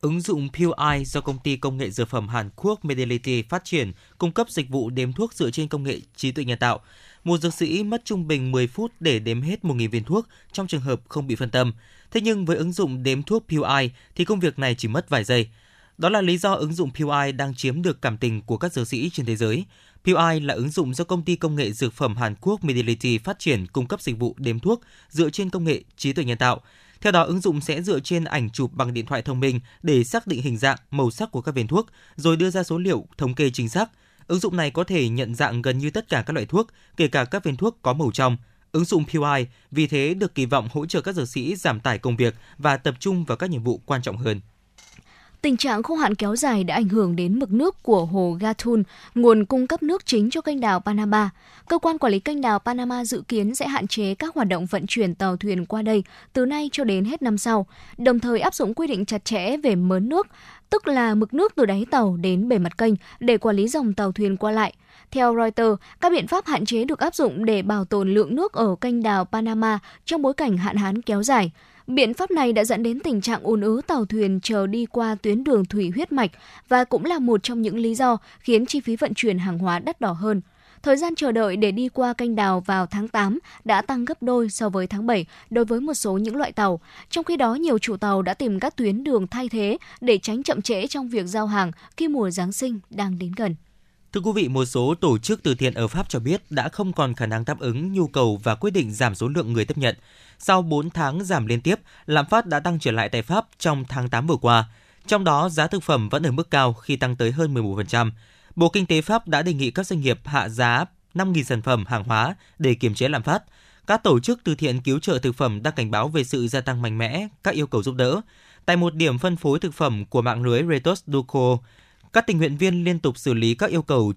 Ứng dụng PewEye do công ty công nghệ dược phẩm Hàn Quốc Medility phát triển cung cấp dịch vụ đếm thuốc dựa trên công nghệ trí tuệ nhân tạo. Một dược sĩ mất trung bình mười phút để đếm hết một nghìn viên thuốc trong trường hợp không bị phân tâm. Thế nhưng với ứng dụng đếm thuốc PewEye thì công việc này chỉ mất vài giây. Đó là lý do ứng dụng PewEye đang chiếm được cảm tình của các dược sĩ trên thế giới. PewEye là ứng dụng do công ty công nghệ dược phẩm Hàn Quốc Medility phát triển cung cấp dịch vụ đếm thuốc dựa trên công nghệ trí tuệ nhân tạo. Theo đó, ứng dụng sẽ dựa trên ảnh chụp bằng điện thoại thông minh để xác định hình dạng, màu sắc của các viên thuốc, rồi đưa ra số liệu thống kê chính xác. Ứng dụng này có thể nhận dạng gần như tất cả các loại thuốc, kể cả các viên thuốc có màu trong. Ứng dụng PewEye vì thế được kỳ vọng hỗ trợ các dược sĩ giảm tải công việc và tập trung vào các nhiệm vụ quan trọng hơn. Tình trạng khô hạn kéo dài đã ảnh hưởng đến mực nước của hồ Gatun, nguồn cung cấp nước chính cho kênh đảo Panama. Cơ quan quản lý kênh đảo Panama dự kiến sẽ hạn chế các hoạt động vận chuyển tàu thuyền qua đây từ nay cho đến hết năm sau, đồng thời áp dụng quy định chặt chẽ về mớn nước, tức là mực nước từ đáy tàu đến bề mặt kênh để quản lý dòng tàu thuyền qua lại. Theo Reuters, các biện pháp hạn chế được áp dụng để bảo tồn lượng nước ở kênh đảo Panama trong bối cảnh hạn hán kéo dài. Biện pháp này đã dẫn đến tình trạng ùn ứ tàu thuyền chờ đi qua tuyến đường thủy huyết mạch và cũng là một trong những lý do khiến chi phí vận chuyển hàng hóa đắt đỏ hơn. Thời gian chờ đợi để đi qua kênh đào vào tháng tám đã tăng gấp đôi so với tháng bảy đối với một số những loại tàu. Trong khi đó, nhiều chủ tàu đã tìm các tuyến đường thay thế để tránh chậm trễ trong việc giao hàng khi mùa Giáng sinh đang đến gần. Thưa quý vị, một số tổ chức từ thiện ở Pháp cho biết đã không còn khả năng đáp ứng nhu cầu và quyết định giảm số lượng người tiếp nhận. Sau bốn tháng giảm liên tiếp, lạm phát đã tăng trở lại tại Pháp trong tháng tám vừa qua. Trong đó, giá thực phẩm vẫn ở mức cao khi tăng tới hơn mười một phần trăm. Bộ Kinh tế Pháp đã đề nghị các doanh nghiệp hạ giá năm nghìn sản phẩm hàng hóa để kiềm chế lạm phát. Các tổ chức từ thiện cứu trợ thực phẩm đang cảnh báo về sự gia tăng mạnh mẽ các yêu cầu giúp đỡ. Tại một điểm phân phối thực phẩm của mạng lưới Retos Duco, các tình nguyện viên liên tục xử lý các yêu cầu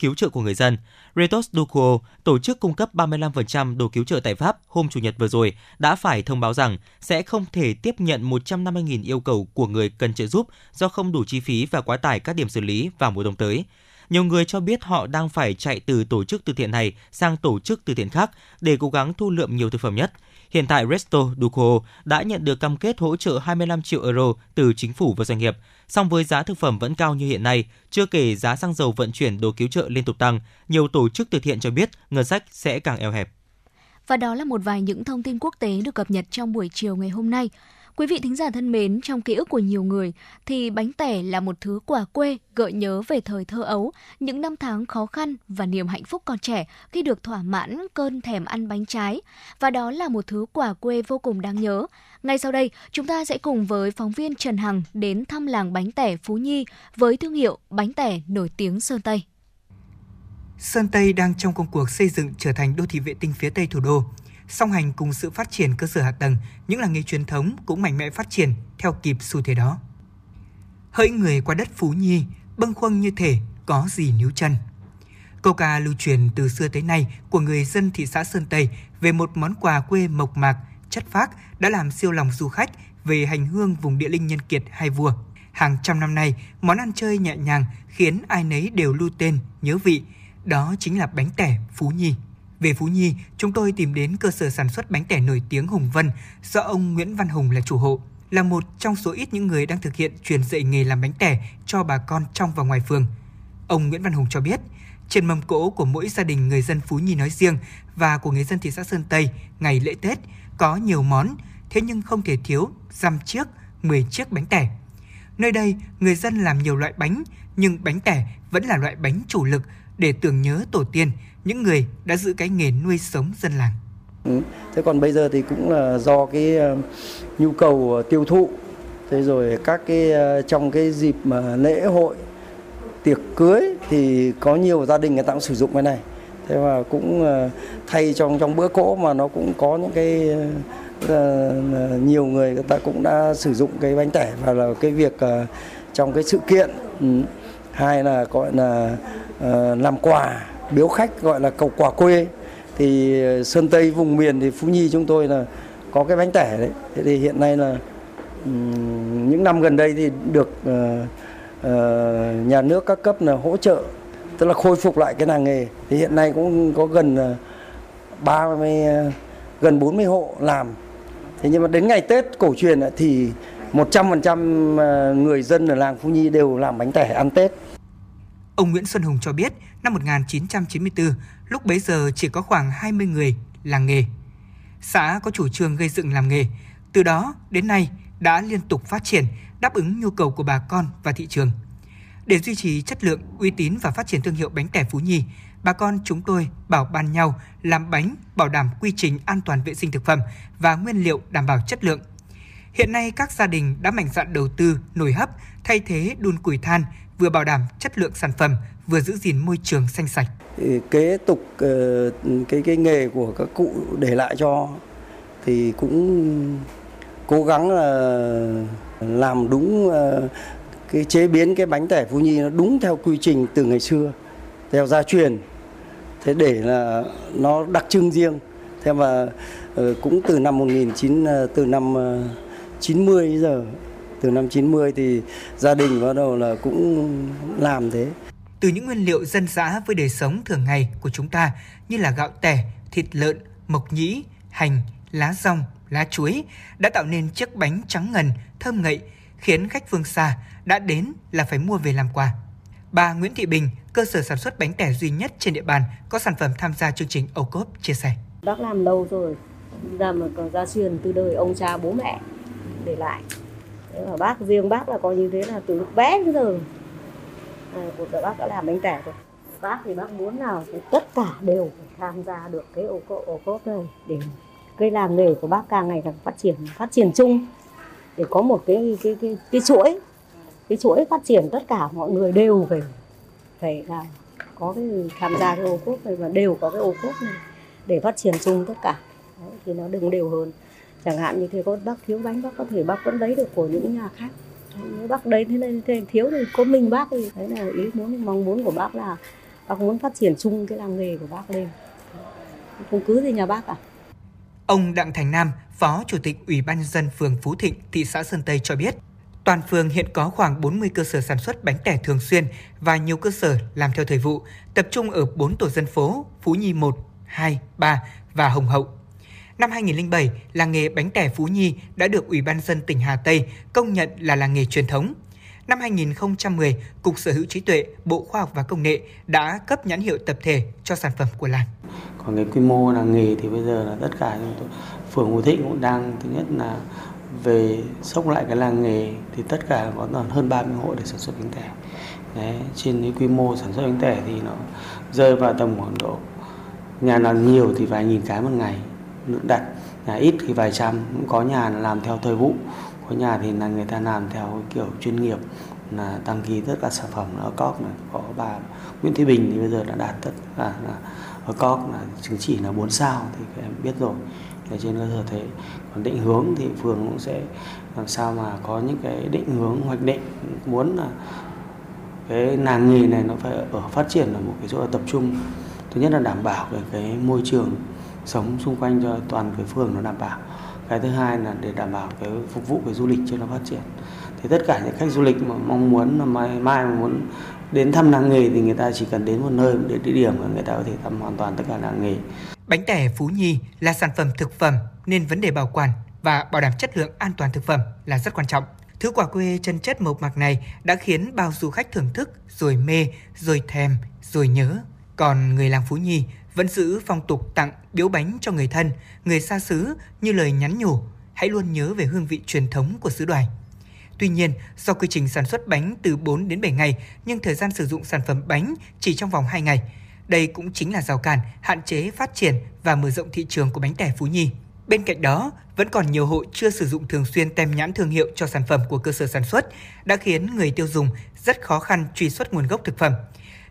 cứu trợ của người dân. Retos Duco, tổ chức cung cấp ba mươi lăm phần trăm đồ cứu trợ tại Pháp hôm Chủ nhật vừa rồi, đã phải thông báo rằng sẽ không thể tiếp nhận một trăm năm mươi nghìn yêu cầu của người cần trợ giúp do không đủ chi phí và quá tải các điểm xử lý vào mùa đông tới. Nhiều người cho biết họ đang phải chạy từ tổ chức từ thiện này sang tổ chức từ thiện khác để cố gắng thu lượm nhiều thực phẩm nhất. Hiện tại, Resto Duco đã nhận được cam kết hỗ trợ hai mươi lăm triệu euro từ chính phủ và doanh nghiệp. Song với giá thực phẩm vẫn cao như hiện nay, chưa kể giá xăng dầu vận chuyển đồ cứu trợ liên tục tăng, nhiều tổ chức từ thiện cho biết ngân sách sẽ càng eo hẹp. Và đó là một vài những thông tin quốc tế được cập nhật trong buổi chiều ngày hôm nay. Quý vị thính giả thân mến, trong ký ức của nhiều người thì bánh tẻ là một thứ quà quê gợi nhớ về thời thơ ấu, những năm tháng khó khăn và niềm hạnh phúc còn trẻ khi được thỏa mãn cơn thèm ăn bánh trái. Và đó là một thứ quà quê vô cùng đáng nhớ. Ngay sau đây, chúng ta sẽ cùng với phóng viên Trần Hằng đến thăm làng bánh tẻ Phú Nhi với thương hiệu bánh tẻ nổi tiếng Sơn Tây. Sơn Tây đang trong công cuộc xây dựng trở thành đô thị vệ tinh phía Tây thủ đô. Song hành cùng sự phát triển cơ sở hạ tầng, những làng nghề truyền thống cũng mạnh mẽ phát triển theo kịp xu thế đó. Hỡi người qua đất Phú Nhi, bâng khuâng như thể có gì níu chân. Câu ca lưu truyền từ xưa tới nay của người dân thị xã Sơn Tây về một món quà quê mộc mạc, chất phác đã làm siêu lòng du khách về hành hương vùng địa linh nhân kiệt hai vua. Hàng trăm năm nay, món ăn chơi nhẹ nhàng khiến ai nấy đều lưu tên, nhớ vị. Đó chính là bánh tẻ Phú Nhi. Về Phú Nhi, chúng tôi tìm đến cơ sở sản xuất bánh tẻ nổi tiếng Hùng Vân do ông Nguyễn Văn Hùng là chủ hộ, là một trong số ít những người đang thực hiện truyền dạy nghề làm bánh tẻ cho bà con trong và ngoài phường. Ông Nguyễn Văn Hùng cho biết, trên mâm cỗ của mỗi gia đình người dân Phú Nhi nói riêng và của người dân thị xã Sơn Tây ngày lễ Tết có nhiều món, thế nhưng không thể thiếu dăm chiếc, mười chiếc bánh tẻ. Nơi đây, người dân làm nhiều loại bánh, nhưng bánh tẻ vẫn là loại bánh chủ lực để tưởng nhớ tổ tiên, những người đã giữ cái nghề nuôi sống dân làng. Ừ. Thế còn bây giờ thì cũng là do cái nhu cầu tiêu thụ, thế rồi các cái trong cái dịp mà lễ hội, tiệc cưới thì có nhiều gia đình người ta cũng sử dụng cái này. Thế mà cũng thay trong trong bữa cỗ mà nó cũng có những cái nhiều người người ta cũng đã sử dụng cái bánh tẻ và là cái việc trong cái sự kiện, hay là gọi là làm quà biếu khách, gọi là cầu quà quê. Thì Sơn Tây vùng miền thì Phú Nhi chúng tôi là có cái bánh tẻ đấy. Thế thì hiện nay là những năm gần đây thì được nhà nước các cấp là hỗ trợ, tức là khôi phục lại cái làng nghề. Thì hiện nay cũng có gần ba mươi gần bốn mươi hộ làm. Thế nhưng mà đến ngày Tết cổ truyền thì một trăm phần trăm người dân ở làng Phú Nhi đều làm bánh tẻ ăn Tết. Ông Nguyễn Xuân Hùng cho biết, năm một nghìn chín trăm chín mươi tư, lúc bấy giờ chỉ có khoảng hai mươi người làng nghề. Xã có chủ trương gây dựng làng nghề, từ đó đến nay đã liên tục phát triển, đáp ứng nhu cầu của bà con và thị trường. Để duy trì chất lượng, uy tín và phát triển thương hiệu bánh tẻ Phú Nhi, bà con chúng tôi bảo ban nhau làm bánh bảo đảm quy trình an toàn vệ sinh thực phẩm và nguyên liệu đảm bảo chất lượng. Hiện nay các gia đình đã mạnh dạn đầu tư nồi hấp thay thế đun củi than, vừa bảo đảm chất lượng sản phẩm, vừa giữ gìn môi trường xanh sạch. Kế tục cái cái nghề của các cụ để lại cho thì cũng cố gắng làm đúng cái chế biến cái bánh tẻ Phú Nhi nó đúng theo quy trình từ ngày xưa, theo gia truyền, thế để là nó đặc trưng riêng. Thế mà cũng từ năm một nghìn chín trăm từ năm chín mươi đến giờ, từ năm chín mươi thì gia đình bắt đầu là cũng làm thế. Từ những nguyên liệu dân dã với đời sống thường ngày của chúng ta như là gạo tẻ, thịt lợn, mộc nhĩ, hành, lá dong, lá chuối đã tạo nên chiếc bánh trắng ngần, thơm ngậy, khiến khách phương xa đã đến là phải mua về làm quà. Bà Nguyễn Thị Bình, cơ sở sản xuất bánh tẻ duy nhất trên địa bàn có sản phẩm tham gia chương trình ô cốp chia sẻ. Bác làm lâu rồi, làm còn gia truyền từ đời ông cha bố mẹ để lại. Và bác riêng bác là coi như thế là từ lúc bé đến giờ à, cuộc đời bác đã làm bánh tẻ rồi. Bác thì bác muốn là tất cả đều phải tham gia được cái ô cốp, ô cốp này để cái làng nghề của bác càng ngày càng phát triển phát triển chung, để có một cái cái cái cái chuỗi cái chuỗi phát triển, tất cả mọi người đều phải phải là có cái tham gia cái ô cốp này và đều có cái ô cốp này để phát triển chung tất cả. Đấy, thì nó đừng đều hơn. Chẳng hạn như thế, có bác thiếu bánh, bác có thể bác vẫn lấy được của những nhà khác. Nếu bác đấy thế nên thế thiếu thì có mình bác thì đấy là ý muốn mong muốn của bác, là bác muốn phát triển chung cái làng nghề của bác lên, không cứ gì nhà bác cả. Ông Đặng Thành Nam, Phó Chủ tịch Ủy ban nhân dân phường Phú Thịnh, thị xã Sơn Tây cho biết, toàn phường hiện có khoảng bốn mươi cơ sở sản xuất bánh tẻ thường xuyên và nhiều cơ sở làm theo thời vụ, tập trung ở bốn tổ dân phố Phú Nhi một, hai, ba và Hồng Hậu. Năm hai nghìn không trăm lẻ bảy, làng nghề bánh tẻ Phú Nhi đã được Ủy ban nhân dân tỉnh Hà Tây công nhận là làng nghề truyền thống. Năm hai nghìn không trăm mười, Cục Sở hữu trí tuệ, Bộ Khoa học và Công nghệ đã cấp nhãn hiệu tập thể cho sản phẩm của làng. Còn cái quy mô làng nghề thì bây giờ là tất cả phường Phú Thịnh cũng đang, thứ nhất là về sốc lại cái làng nghề thì tất cả có hơn ba mươi hộ để sản xuất bánh tẻ. Đấy, trên cái quy mô sản xuất bánh tẻ thì nó rơi vào tầm khoảng độ nhà nào nhiều thì vài nghìn cái một ngày đặt, nhà ít thì vài trăm, cũng có nhà làm theo thời vụ, có nhà thì là người ta làm theo kiểu chuyên nghiệp, là đăng ký tất cả sản phẩm ở cóc này. Có bà Nguyễn Thị Bình thì bây giờ đã đạt tất cả là ở cóc là chứng chỉ là bốn sao thì các em biết rồi. Để trên cơ sở thế, còn định hướng thì phường cũng sẽ làm sao mà có những cái định hướng hoạch định muốn là cái làng nghề này nó phải ở phát triển ở một cái chỗ tập trung. Thứ nhất là đảm bảo về cái môi trường sống xung quanh cho toàn cái phường nó đảm bảo. Cái thứ hai là để đảm bảo cái phục vụ cái du lịch cho nó phát triển. Thì tất cả những khách du lịch mà mong muốn là mai mai mà muốn đến thăm làng nghề thì người ta chỉ cần đến một nơi, một địa điểm mà người ta có thể thăm hoàn toàn tất cả làng nghề. Bánh tẻ Phú Nhi là sản phẩm thực phẩm nên vấn đề bảo quản và bảo đảm chất lượng an toàn thực phẩm là rất quan trọng. Thứ quả quê chân chất mộc mạc này đã khiến bao du khách thưởng thức rồi mê, rồi thèm, rồi nhớ Còn người làng Phú Nhi vẫn giữ phong tục tặng biếu bánh cho người thân, người xa xứ như lời nhắn nhủ, hãy luôn nhớ về hương vị truyền thống của xứ đoài. Tuy nhiên, do quy trình sản xuất bánh từ bốn đến bảy ngày nhưng thời gian sử dụng sản phẩm bánh chỉ trong vòng hai ngày. Đây cũng chính là rào cản hạn chế phát triển và mở rộng thị trường của bánh tẻ Phú Nhi. Bên cạnh đó, vẫn còn nhiều hộ chưa sử dụng thường xuyên tem nhãn thương hiệu cho sản phẩm của cơ sở sản xuất, đã khiến người tiêu dùng rất khó khăn truy xuất nguồn gốc thực phẩm.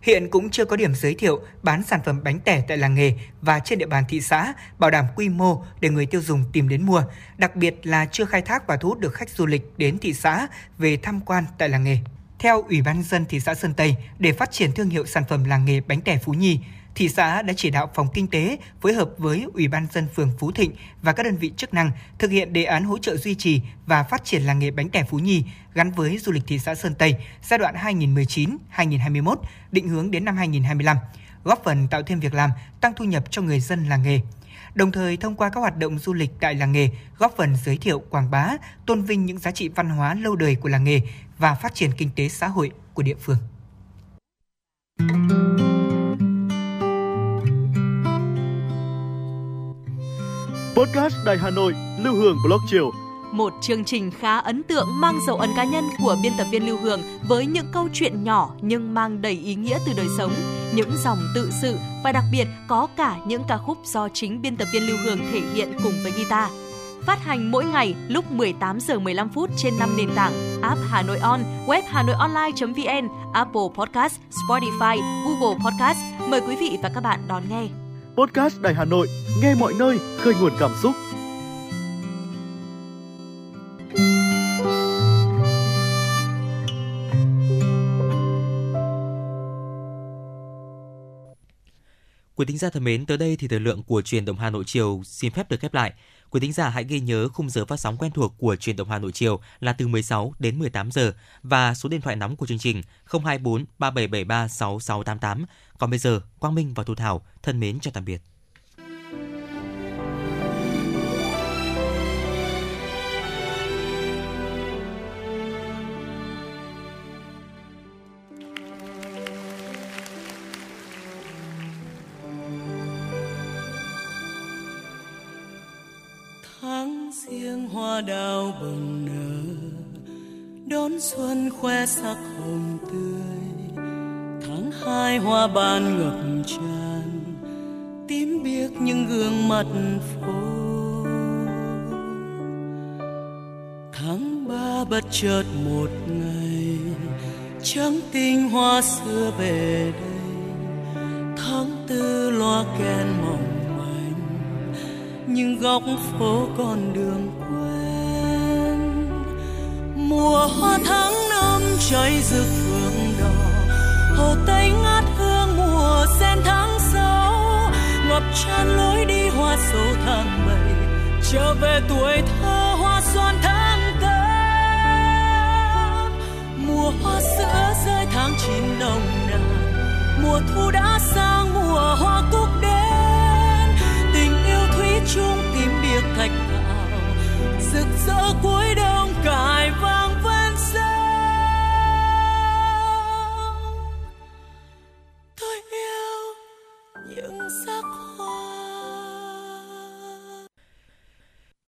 Hiện cũng chưa có điểm giới thiệu bán sản phẩm bánh tẻ tại làng nghề và trên địa bàn thị xã bảo đảm quy mô để người tiêu dùng tìm đến mua, đặc biệt là chưa khai thác và thu hút được khách du lịch đến thị xã về tham quan tại làng nghề. Theo Ủy ban nhân dân thị xã Sơn Tây, để phát triển thương hiệu sản phẩm làng nghề bánh tẻ Phú Nhi, thị xã đã chỉ đạo phòng kinh tế phối hợp với Ủy ban nhân dân phường Phú Thịnh và các đơn vị chức năng thực hiện đề án hỗ trợ duy trì và phát triển làng nghề bánh tẻ Phú Nhi gắn với du lịch thị xã Sơn Tây giai đoạn hai nghìn không trăm mười chín đến hai nghìn không trăm hai mươi mốt, định hướng đến năm hai nghìn không trăm hai mươi lăm, góp phần tạo thêm việc làm, tăng thu nhập cho người dân làng nghề. Đồng thời thông qua các hoạt động du lịch tại làng nghề, góp phần giới thiệu, quảng bá, tôn vinh những giá trị văn hóa lâu đời của làng nghề và phát triển kinh tế xã hội của địa phương. Podcast Đài Hà Nội, Lưu Hương Blog chiều. Một chương trình khá ấn tượng mang dấu ấn cá nhân của biên tập viên Lưu Hương với những câu chuyện nhỏ nhưng mang đầy ý nghĩa từ đời sống, những dòng tự sự và đặc biệt có cả những ca khúc do chính biên tập viên Lưu Hương thể hiện cùng với guitar. Phát hành mỗi ngày lúc mười tám giờ mười lăm phút trên năm nền tảng: app Hà Nội On, web hanoionline chấm vn, Apple Podcast, Spotify, Google Podcast. Mời quý vị và các bạn đón nghe. Podcast Đài Hà Nội, nghe mọi nơi, khơi nguồn cảm xúc. Quý thính giả thân mến, tới đây thì thời lượng của Chuyển động Hà Nội chiều xin phép được khép lại. Quý thính giả hãy ghi nhớ khung giờ phát sóng quen thuộc của Chuyển động Hà Nội chiều là từ mười sáu đến mười tám giờ và số điện thoại nóng của chương trình không hai bốn ba bảy bảy ba sáu sáu tám tám. Còn bây giờ, Quang Minh và Thu Thảo thân mến chào tạm biệt. Tiếng hoa đào bừng nở đón xuân khoe sắc hồng tươi, tháng hai hoa ban ngập tràn tím biếc những gương mặt phố. Tháng ba bất chợt một ngày trắng tinh hoa xưa về đây, tháng tư loa kèn mỏng những góc phố còn đường quen. Mùa hoa tháng năm cháy rực phượng đỏ, hồ Tây ngát hương mùa sen tháng sáu, ngập tràn lối đi hoa sầu tháng bảy, trở về tuổi thơ hoa xoan tháng tám. Mùa hoa sữa rơi tháng chín nồng nàn, mùa thu đã sang mùa hoa cúc đến, chung tím biếc thạch thảo rực rỡ cuối đông cài vang ven sông. Tôi yêu những sắc